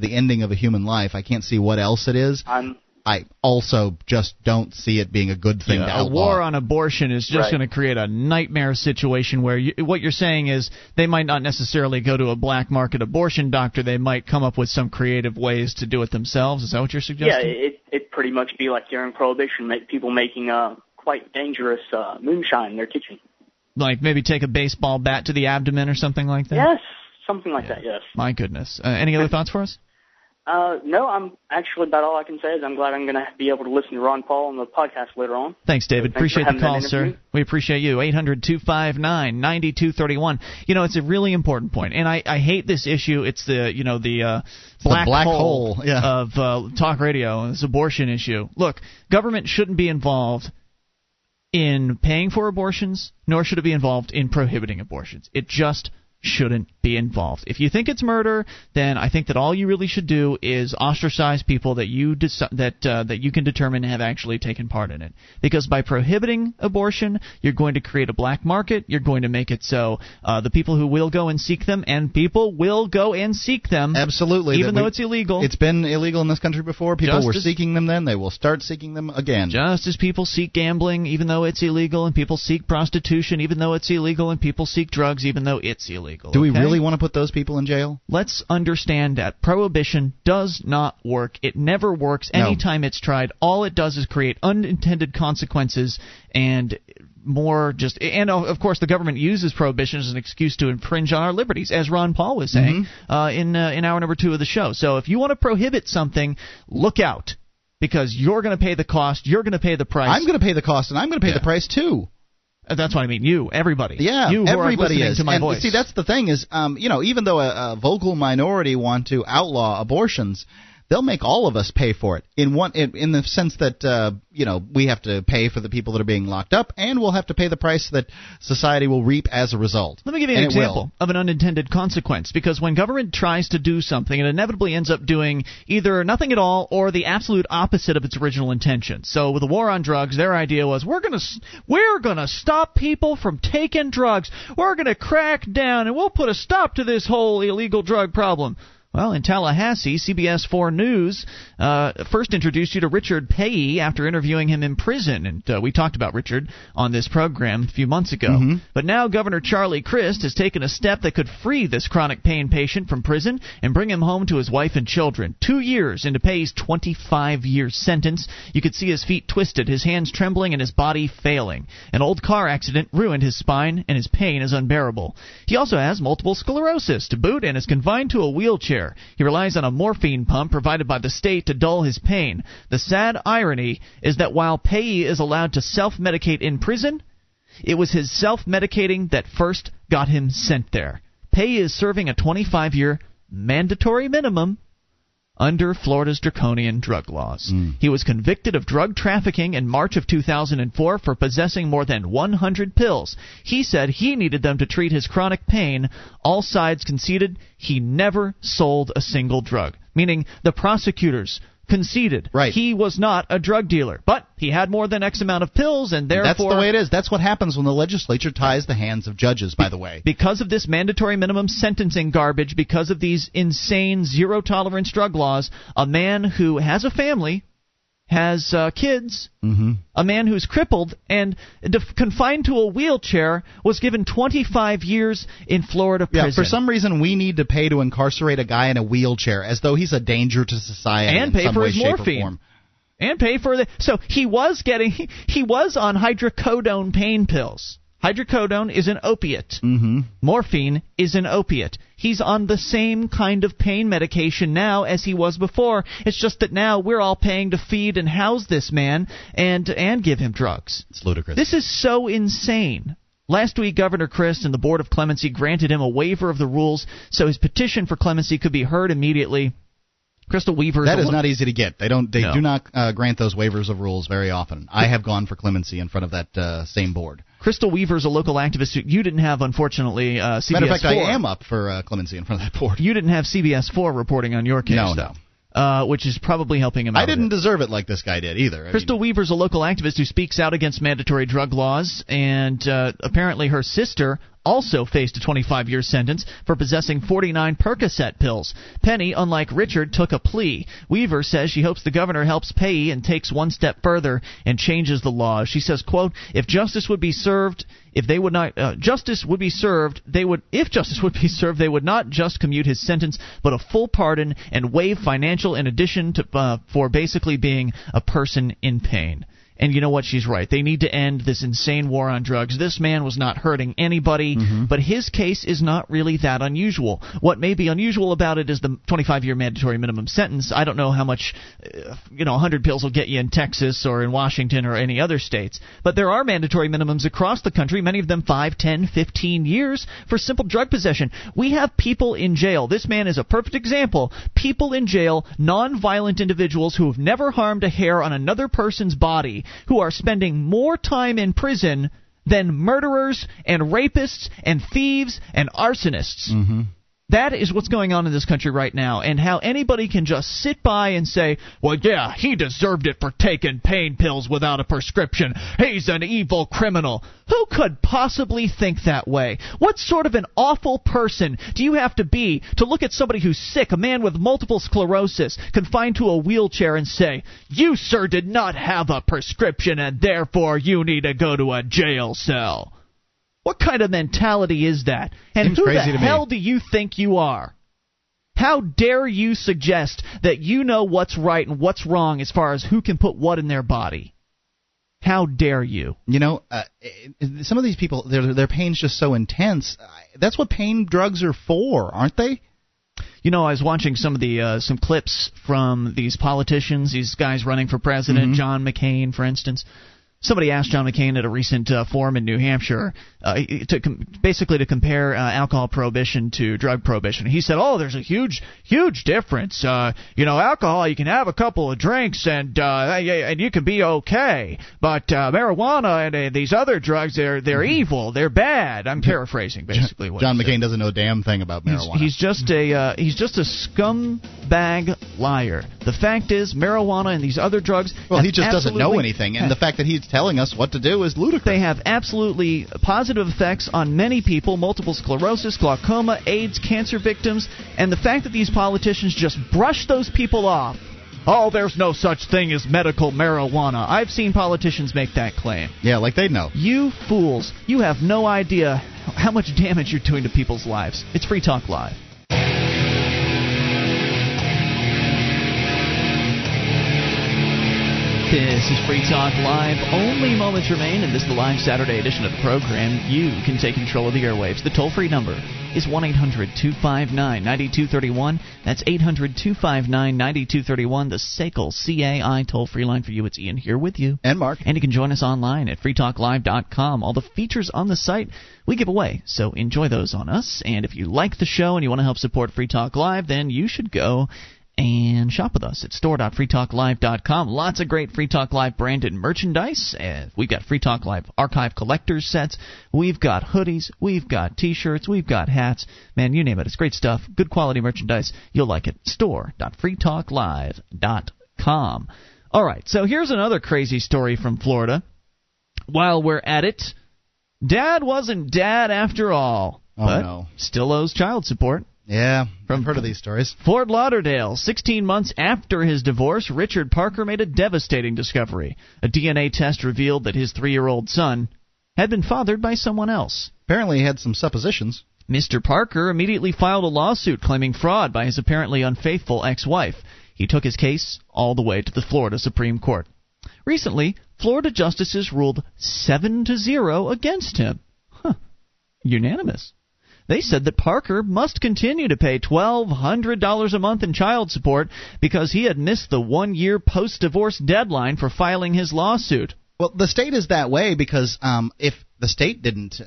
ending of a human life, I can't see what else it is. I also just don't see it being a good thing to outlaw. A war on abortion is just going to create a nightmare situation where what you're saying is they might not necessarily go to a black market abortion doctor. They might come up with some creative ways to do it themselves. Is that what you're suggesting? Yeah, it'd pretty much be like during Prohibition, people making quite dangerous moonshine in their kitchen. Like maybe take a baseball bat to the abdomen or something like that? Yes. Something like that, yes. My goodness. Any other thoughts for us? No, I'm actually about all I can say is I'm glad I'm going to be able to listen to Ron Paul on the podcast later on. Thanks, David. So appreciate the call, sir. We appreciate you. 800-259-9231. You know, it's a really important point, and I hate this issue. It's the black hole of talk radio, and this abortion issue. Look, government shouldn't be involved in paying for abortions, nor should it be involved in prohibiting abortions. It just shouldn't be involved. If you think it's murder, then I think that all you really should do is ostracize people that that you can determine have actually taken part in it. Because by prohibiting abortion, you're going to create a black market. You're going to make it so the people who will go and seek them, absolutely, even though it's illegal. It's been illegal in this country before. People were seeking them then. They will start seeking them again. Just as people seek gambling, even though it's illegal, and people seek prostitution, even though it's illegal, and people seek drugs, even though it's illegal. Do we really want to put those people in jail? Let's understand that prohibition does not work. It never works. Anytime it's tried, all it does is create unintended consequences and more just – and, of course, the government uses prohibition as an excuse to infringe on our liberties, as Ron Paul was saying in hour number 2 of the show. So if you want to prohibit something, look out, because you're going to pay the cost. You're going to pay the price. I'm going to pay the cost, and I'm going to pay the price too. That's what I mean. You, everybody. Yeah, you who everybody are listening to my voice. See, that's the thing is, you know, even though a vocal minority want to outlaw abortions, they'll make all of us pay for it in the sense that, you know, we have to pay for the people that are being locked up, and we'll have to pay the price that society will reap as a result. Let me give you an example of an unintended consequence, because when government tries to do something, it inevitably ends up doing either nothing at all or the absolute opposite of its original intention. So with the war on drugs, their idea was, we're going to stop people from taking drugs. We're going to crack down, and we'll put a stop to this whole illegal drug problem. Well, in Tallahassee, CBS 4 News first introduced you to Richard Payi after interviewing him in prison. And we talked about Richard on this program a few months ago. Mm-hmm. But now Governor Charlie Crist has taken a step that could free this chronic pain patient from prison and bring him home to his wife and children. 2 years into Payi's 25-year sentence, you could see his feet twisted, his hands trembling, and his body failing. An old car accident ruined his spine, and his pain is unbearable. He also has multiple sclerosis to boot and is confined to a wheelchair. He relies on a morphine pump provided by the state to dull his pain. The sad irony is that while Payi is allowed to self-medicate in prison, it was his self-medicating that first got him sent there. Payi is serving a 25-year mandatory minimum under Florida's draconian drug laws. He was convicted of drug trafficking in March of 2004 for possessing more than 100 pills. He said he needed them to treat his chronic pain. All sides conceded he never sold a single drug, meaning the prosecutors conceded he was not a drug dealer, but he had more than X amount of pills, and therefore... That's the way it is. That's what happens when the legislature ties the hands of judges, by the way. Because of this mandatory minimum sentencing garbage, because of these insane zero-tolerance drug laws, a man who has a family, has kids, a man who's crippled and confined to a wheelchair was given 25 years in Florida prison. Yeah, for some reason we need to pay to incarcerate a guy in a wheelchair as though he's a danger to society and pay for his morphine. And pay for the so he was on hydrocodone pain pills. Hydrocodone is an opiate. Morphine is an opiate. He's on the same kind of pain medication now as he was before. It's just that now we're all paying to feed and house this man and give him drugs. It's ludicrous. This is so insane. Last week, Governor Crist and the Board of Clemency granted him a waiver of the rules so his petition for clemency could be heard immediately. Crystal Weaver. That is not easy to get. They do not grant those waivers of rules very often. I have gone for clemency in front of that same board. Crystal Weaver's a local activist who you didn't have, unfortunately, CBS4. Matter of fact, I am up for clemency in front of that board. You didn't have CBS4 reporting on your case. No. Which is probably helping him out. I didn't deserve it like this guy did either. Crystal Weaver's a local activist who speaks out against mandatory drug laws, and apparently her sister also faced a 25-year sentence for possessing 49 Percocet pills. Penny, unlike Richard, took a plea. Weaver says she hopes the governor helps Payi and takes one step further and changes the law. She says, quote, if justice would be served, they would not just commute his sentence, but a full pardon and waive financial in addition to for basically being a person in pain. And you know what? She's right. They need to end this insane war on drugs. This man was not hurting anybody, but his case is not really that unusual. What may be unusual about it is the 25-year mandatory minimum sentence. I don't know how much, 100 pills will get you in Texas or in Washington or any other states. But there are mandatory minimums across the country, many of them 5, 10, 15 years for simple drug possession. We have people in jail. This man is a perfect example. People in jail, nonviolent individuals who have never harmed a hair on another person's body, who are spending more time in prison than murderers and rapists and thieves and arsonists. That is what's going on in this country right now, and how anybody can just sit by and say, well, yeah, he deserved it for taking pain pills without a prescription. He's an evil criminal. Who could possibly think that way? What sort of an awful person do you have to be to look at somebody who's sick, a man with multiple sclerosis, confined to a wheelchair, and say, you, sir, did not have a prescription, and therefore you need to go to a jail cell? What kind of mentality is that? And who the hell do you think you are? How dare you suggest that you know what's right and what's wrong as far as who can put what in their body? How dare you? You know, some of these people, their pain's just so intense. That's what pain drugs are for, aren't they? You know, I was watching some of the some clips from these politicians, these guys running for president, John McCain, for instance. Somebody asked John McCain at a recent forum in New Hampshire to compare alcohol prohibition to drug prohibition. He said, there's a huge, huge difference. Alcohol, you can have a couple of drinks and you can be okay. But marijuana and these other drugs, they're evil. They're bad. I'm paraphrasing, basically. What John McCain said. Doesn't know a damn thing about marijuana. He's just a scumbag liar. The fact is, marijuana and these other drugs... Well, he just doesn't know anything. And the fact that he's telling us what to do is ludicrous. They have absolutely positive effects on many people, multiple sclerosis, glaucoma, AIDS, cancer victims, and the fact that these politicians just brush those people off. Oh, there's no such thing as medical marijuana. I've seen politicians make that claim. Yeah, like they know. You fools. You have no idea how much damage you're doing to people's lives. It's Free Talk Live. This is Free Talk Live. Only moments remain, and this is the live Saturday edition of the program. You can take control of the airwaves. The toll-free number is 1-800-259-9231. That's 800-259-9231. The SACL CAI toll-free line for you. It's Ian here with you. And Mark. And you can join us online at freetalklive.com. All the features on the site we give away, so enjoy those on us. And if you like the show and you want to help support Free Talk Live, then you should go and shop with us at store.freetalklive.com. Lots of great Free Talk Live branded merchandise. We've got Free Talk Live archive collector's sets. We've got hoodies. We've got T-shirts. We've got hats. Man, you name it. It's great stuff. Good quality merchandise. You'll like it. Store.freetalklive.com. All right, so here's another crazy story from Florida. While we're at it, Dad wasn't Dad after all. Oh, but no. Still owes child support. Yeah, I've heard of these stories. Fort Lauderdale, 16 months after his divorce, Richard Parker made a devastating discovery. A DNA test revealed that his 3-year-old son had been fathered by someone else. Apparently he had some suppositions. Mr. Parker immediately filed a lawsuit claiming fraud by his apparently unfaithful ex-wife. He took his case all the way to the Florida Supreme Court. Recently, Florida justices ruled 7-0 against him. Huh. Unanimous. They said that Parker must continue to pay $1,200 a month in child support because he had missed the 1-year post-divorce deadline for filing his lawsuit. Well, the state is that way because if the state didn't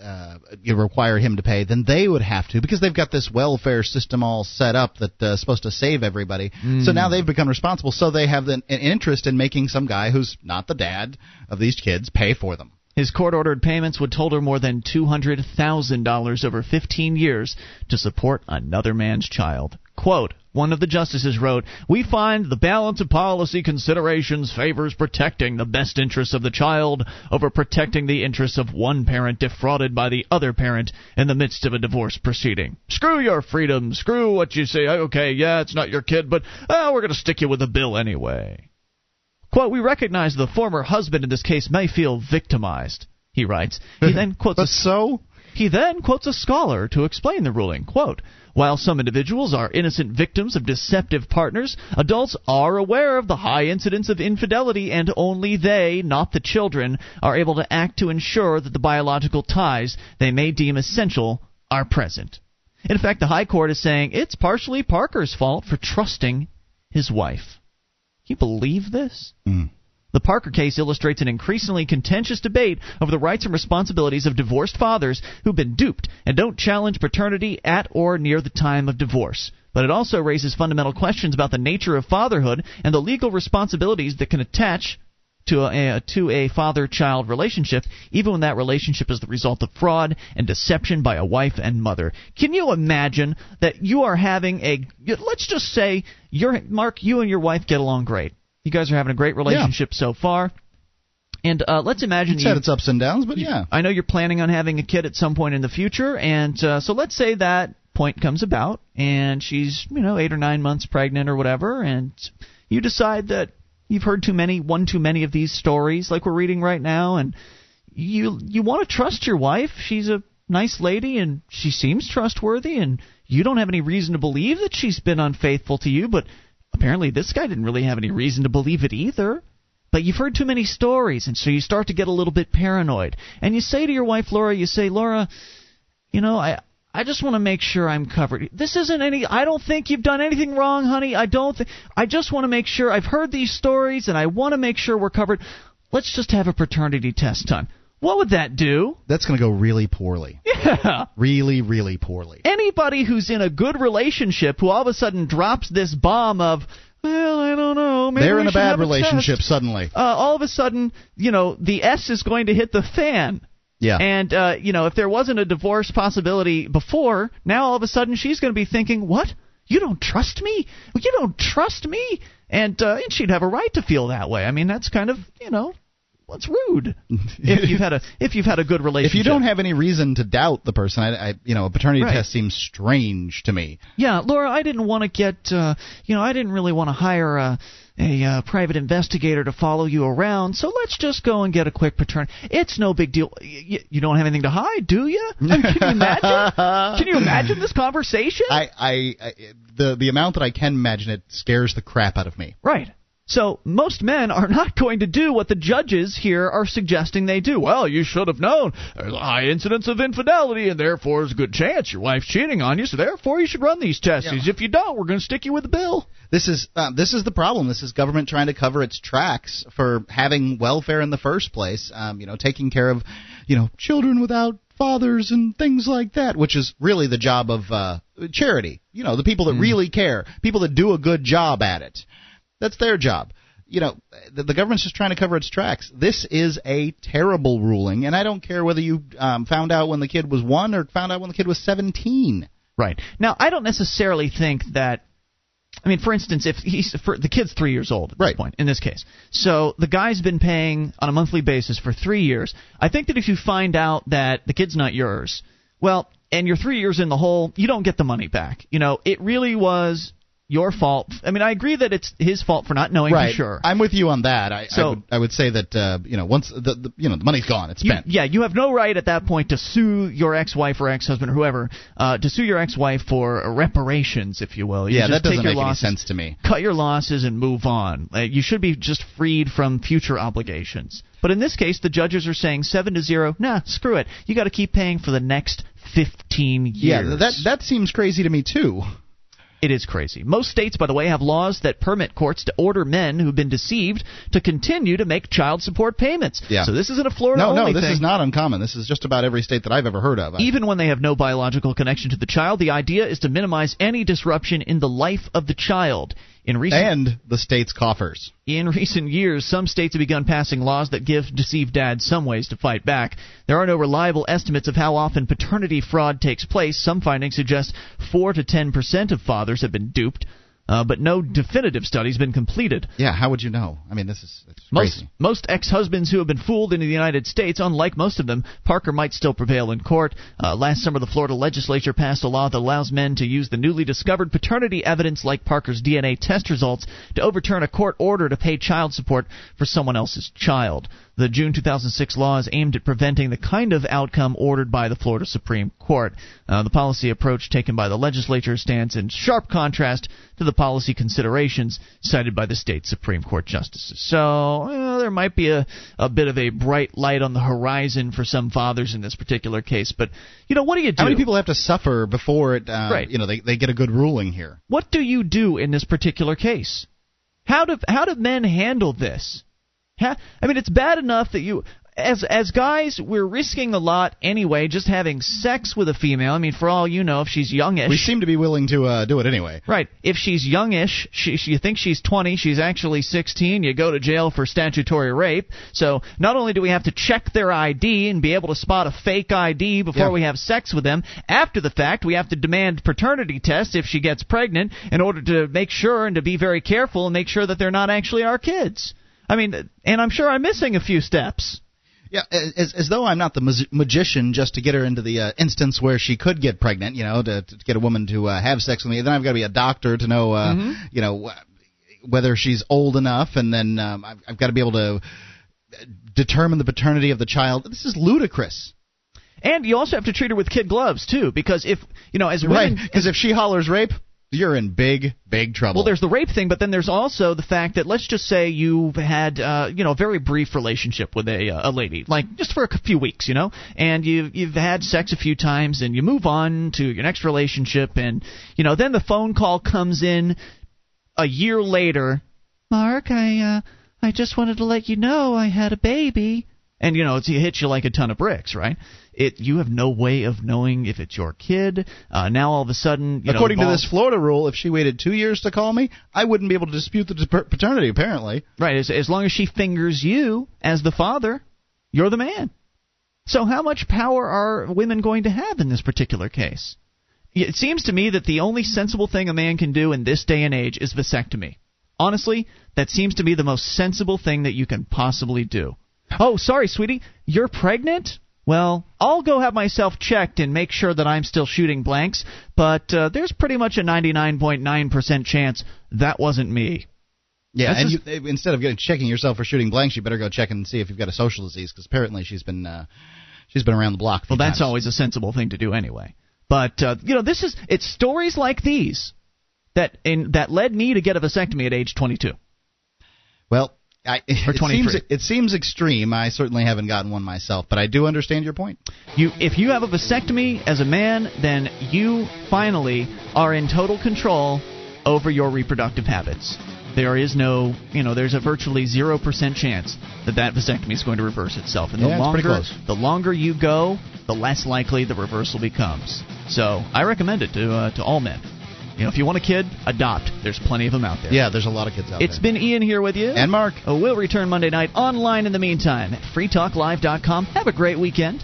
require him to pay, then they would have to because they've got this welfare system all set up that's supposed to save everybody. Mm. So now they've become responsible, so they have an interest in making some guy who's not the dad of these kids pay for them. His court-ordered payments would total more than $200,000 over 15 years to support another man's child. Quote, one of the justices wrote, "We find the balance of policy considerations favors protecting the best interests of the child over protecting the interests of one parent defrauded by the other parent in the midst of a divorce proceeding. Screw your freedom. Screw what you say. Okay, yeah, it's not your kid, but we're going to stick you with a bill anyway." Quote, "We recognize the former husband in this case may feel victimized," he writes. He then quotes a scholar to explain the ruling. Quote, "While some individuals are innocent victims of deceptive partners, adults are aware of the high incidence of infidelity, and only they, not the children, are able to act to ensure that the biological ties they may deem essential are present." In fact, the High Court is saying it's partially Parker's fault for trusting his wife. You believe this? Mm. The Parker case illustrates an increasingly contentious debate over the rights and responsibilities of divorced fathers who've been duped and don't challenge paternity at or near the time of divorce. But it also raises fundamental questions about the nature of fatherhood and the legal responsibilities that can attach to a father-child relationship, even when that relationship is the result of fraud and deception by a wife and mother. Can you imagine that you are having a – let's just say, Mark, you and your wife get along great. You guys are having a great relationship so far. And let's imagine – it's had its ups and downs, but yeah. I know you're planning on having a kid at some point in the future, and so let's say that point comes about, and she's 8 or 9 months pregnant or whatever, and you decide that – you've heard too many of these stories like we're reading right now, and you want to trust your wife. She's a nice lady, and she seems trustworthy, and you don't have any reason to believe that she's been unfaithful to you, but apparently this guy didn't really have any reason to believe it either. But you've heard too many stories, and so you start to get a little bit paranoid. And you say to your wife, Laura, I just want to make sure I'm covered. This isn't any – I don't think you've done anything wrong, honey. I just want to make sure. I've heard these stories, and I want to make sure we're covered. Let's just have a paternity test done. What would that do? That's going to go really poorly. Yeah. Really, really poorly. Anybody who's in a good relationship who all of a sudden drops this bomb of – well, I don't know. Maybe they're in a bad relationship suddenly. All of a sudden, the S is going to hit the fan. Yeah. And, if there wasn't a divorce possibility before, now all of a sudden she's going to be thinking, what? You don't trust me? You don't trust me? And she'd have a right to feel that way. I mean, that's kind of, Well, it's rude if you've had a good relationship. If you don't have any reason to doubt the person, a paternity test seems strange to me. Yeah, Laura, I didn't want to get I didn't really want to hire a private investigator to follow you around, so let's just go and get a quick paternity. It's no big deal. You don't have anything to hide, do you? I mean, can you imagine this conversation? The amount that I can imagine it scares the crap out of me. Right. So most men are not going to do what the judges here are suggesting they do. Well, you should have known. There's a high incidence of infidelity, and therefore there's a good chance your wife's cheating on you, so therefore you should run these tests. Yeah. If you don't, we're going to stick you with the bill. This is the problem. This is government trying to cover its tracks for having welfare in the first place, taking care of children without fathers and things like that, which is really the job of charity. The people that really care, people that do a good job at it. That's their job. The government's just trying to cover its tracks. This is a terrible ruling, and I don't care whether you found out when the kid was 1 or found out when the kid was 17. Right. Now, I don't necessarily think that – I mean, for instance, the kid's 3 years old at this point in this case. So the guy's been paying on a monthly basis for 3 years. I think that if you find out that the kid's not yours, well, and you're 3 years in the hole, you don't get the money back. It really was – your fault. I mean, I agree that it's his fault for not knowing for sure. I'm with you on that. I would say that once the money's gone, it's spent. You have no right at that point to sue your ex-wife or ex-husband or whoever for reparations, if you will. That doesn't make any sense to me. Cut your losses and move on. You should be just freed from future obligations. But in this case, the judges are saying 7-0. Nah, screw it. You got to keep paying for the next 15 years. Yeah, that seems crazy to me too. It is crazy. Most states, by the way, have laws that permit courts to order men who've been deceived to continue to make child support payments. Yeah. So this isn't a Florida-only thing. No, this is not uncommon. This is just about every state that I've ever heard of. Even when they have no biological connection to the child, the idea is to minimize any disruption in the life of the child. And the state's coffers. In recent years, some states have begun passing laws that give deceived dads some ways to fight back. There are no reliable estimates of how often paternity fraud takes place. Some findings suggest 4% to 10% of fathers have been duped, but no definitive study's been completed. Yeah, how would you know? I mean, it's crazy. Most ex-husbands who have been fooled into the United States, unlike most of them, Parker might still prevail in court. Last summer, the Florida legislature passed a law that allows men to use the newly discovered paternity evidence, like Parker's DNA test results, to overturn a court order to pay child support for someone else's child. The June 2006 law is aimed at preventing the kind of outcome ordered by the Florida Supreme Court. The policy approach taken by the legislature stands in sharp contrast to the policy considerations cited by the state Supreme Court justices. So there might be a bit of a bright light on the horizon for some fathers in this particular case. But, what do you do? How many people have to suffer before it, they get a good ruling here? What do you do in this particular case? How do men handle this? I mean, it's bad enough that you, as guys, we're risking a lot anyway just having sex with a female. I mean, for all you know, if she's youngish. We seem to be willing to do it anyway. Right. If she's youngish, you think she's 20, she's actually 16, you go to jail for statutory rape. So not only do we have to check their ID and be able to spot a fake ID before we have sex with them, after the fact we have to demand paternity tests if she gets pregnant in order to make sure and to be very careful and make sure that they're not actually our kids. I mean, and I'm sure I'm missing a few steps. Yeah, as though I'm not the magician just to get her into the instance where she could get pregnant, to get a woman to have sex with me. Then I've got to be a doctor to know, whether she's old enough, and then I've got to be able to determine the paternity of the child. This is ludicrous. And you also have to treat her with kid gloves, too, because if, as women... Right, because if she hollers rape... You're in big, big trouble. Well, there's the rape thing, but then there's also the fact that let's just say you've had, a very brief relationship with a lady, like just for a few weeks, and you've had sex a few times, and you move on to your next relationship, and then the phone call comes in a year later. Mark, I just wanted to let you know I had a baby, and it hits you like a ton of bricks, right? You have no way of knowing if it's your kid. Now all of a sudden, according to this Florida rule, if she waited 2 years to call me, I wouldn't be able to dispute the paternity. Apparently, right? As long as she fingers you as the father, you're the man. So how much power are women going to have in this particular case? It seems to me that the only sensible thing a man can do in this day and age is vasectomy. Honestly, that seems to be the most sensible thing that you can possibly do. Oh, sorry, sweetie, you're pregnant? Well, I'll go have myself checked and make sure that I'm still shooting blanks, but there's pretty much a 99.9% chance that wasn't me. Yeah, that's and you, instead of checking yourself for shooting blanks, you better go check and see if you've got a social disease, because apparently she's been around the block. Well, that's always a sensible thing to do anyway. But it's stories like these that led me to get a vasectomy at age 22. Well, it seems extreme. I certainly haven't gotten one myself, but I do understand your point. If you have a vasectomy as a man, then you finally are in total control over your reproductive habits. There is no, there's a virtually 0% chance that vasectomy is going to reverse itself. And the longer you go, the less likely the reversal becomes. So I recommend it to all men. If you want a kid, adopt. There's plenty of them out there. Yeah, there's a lot of kids out there. It's been Ian here with you. And Mark. We'll return Monday night online in the meantime at freetalklive.com. Have a great weekend.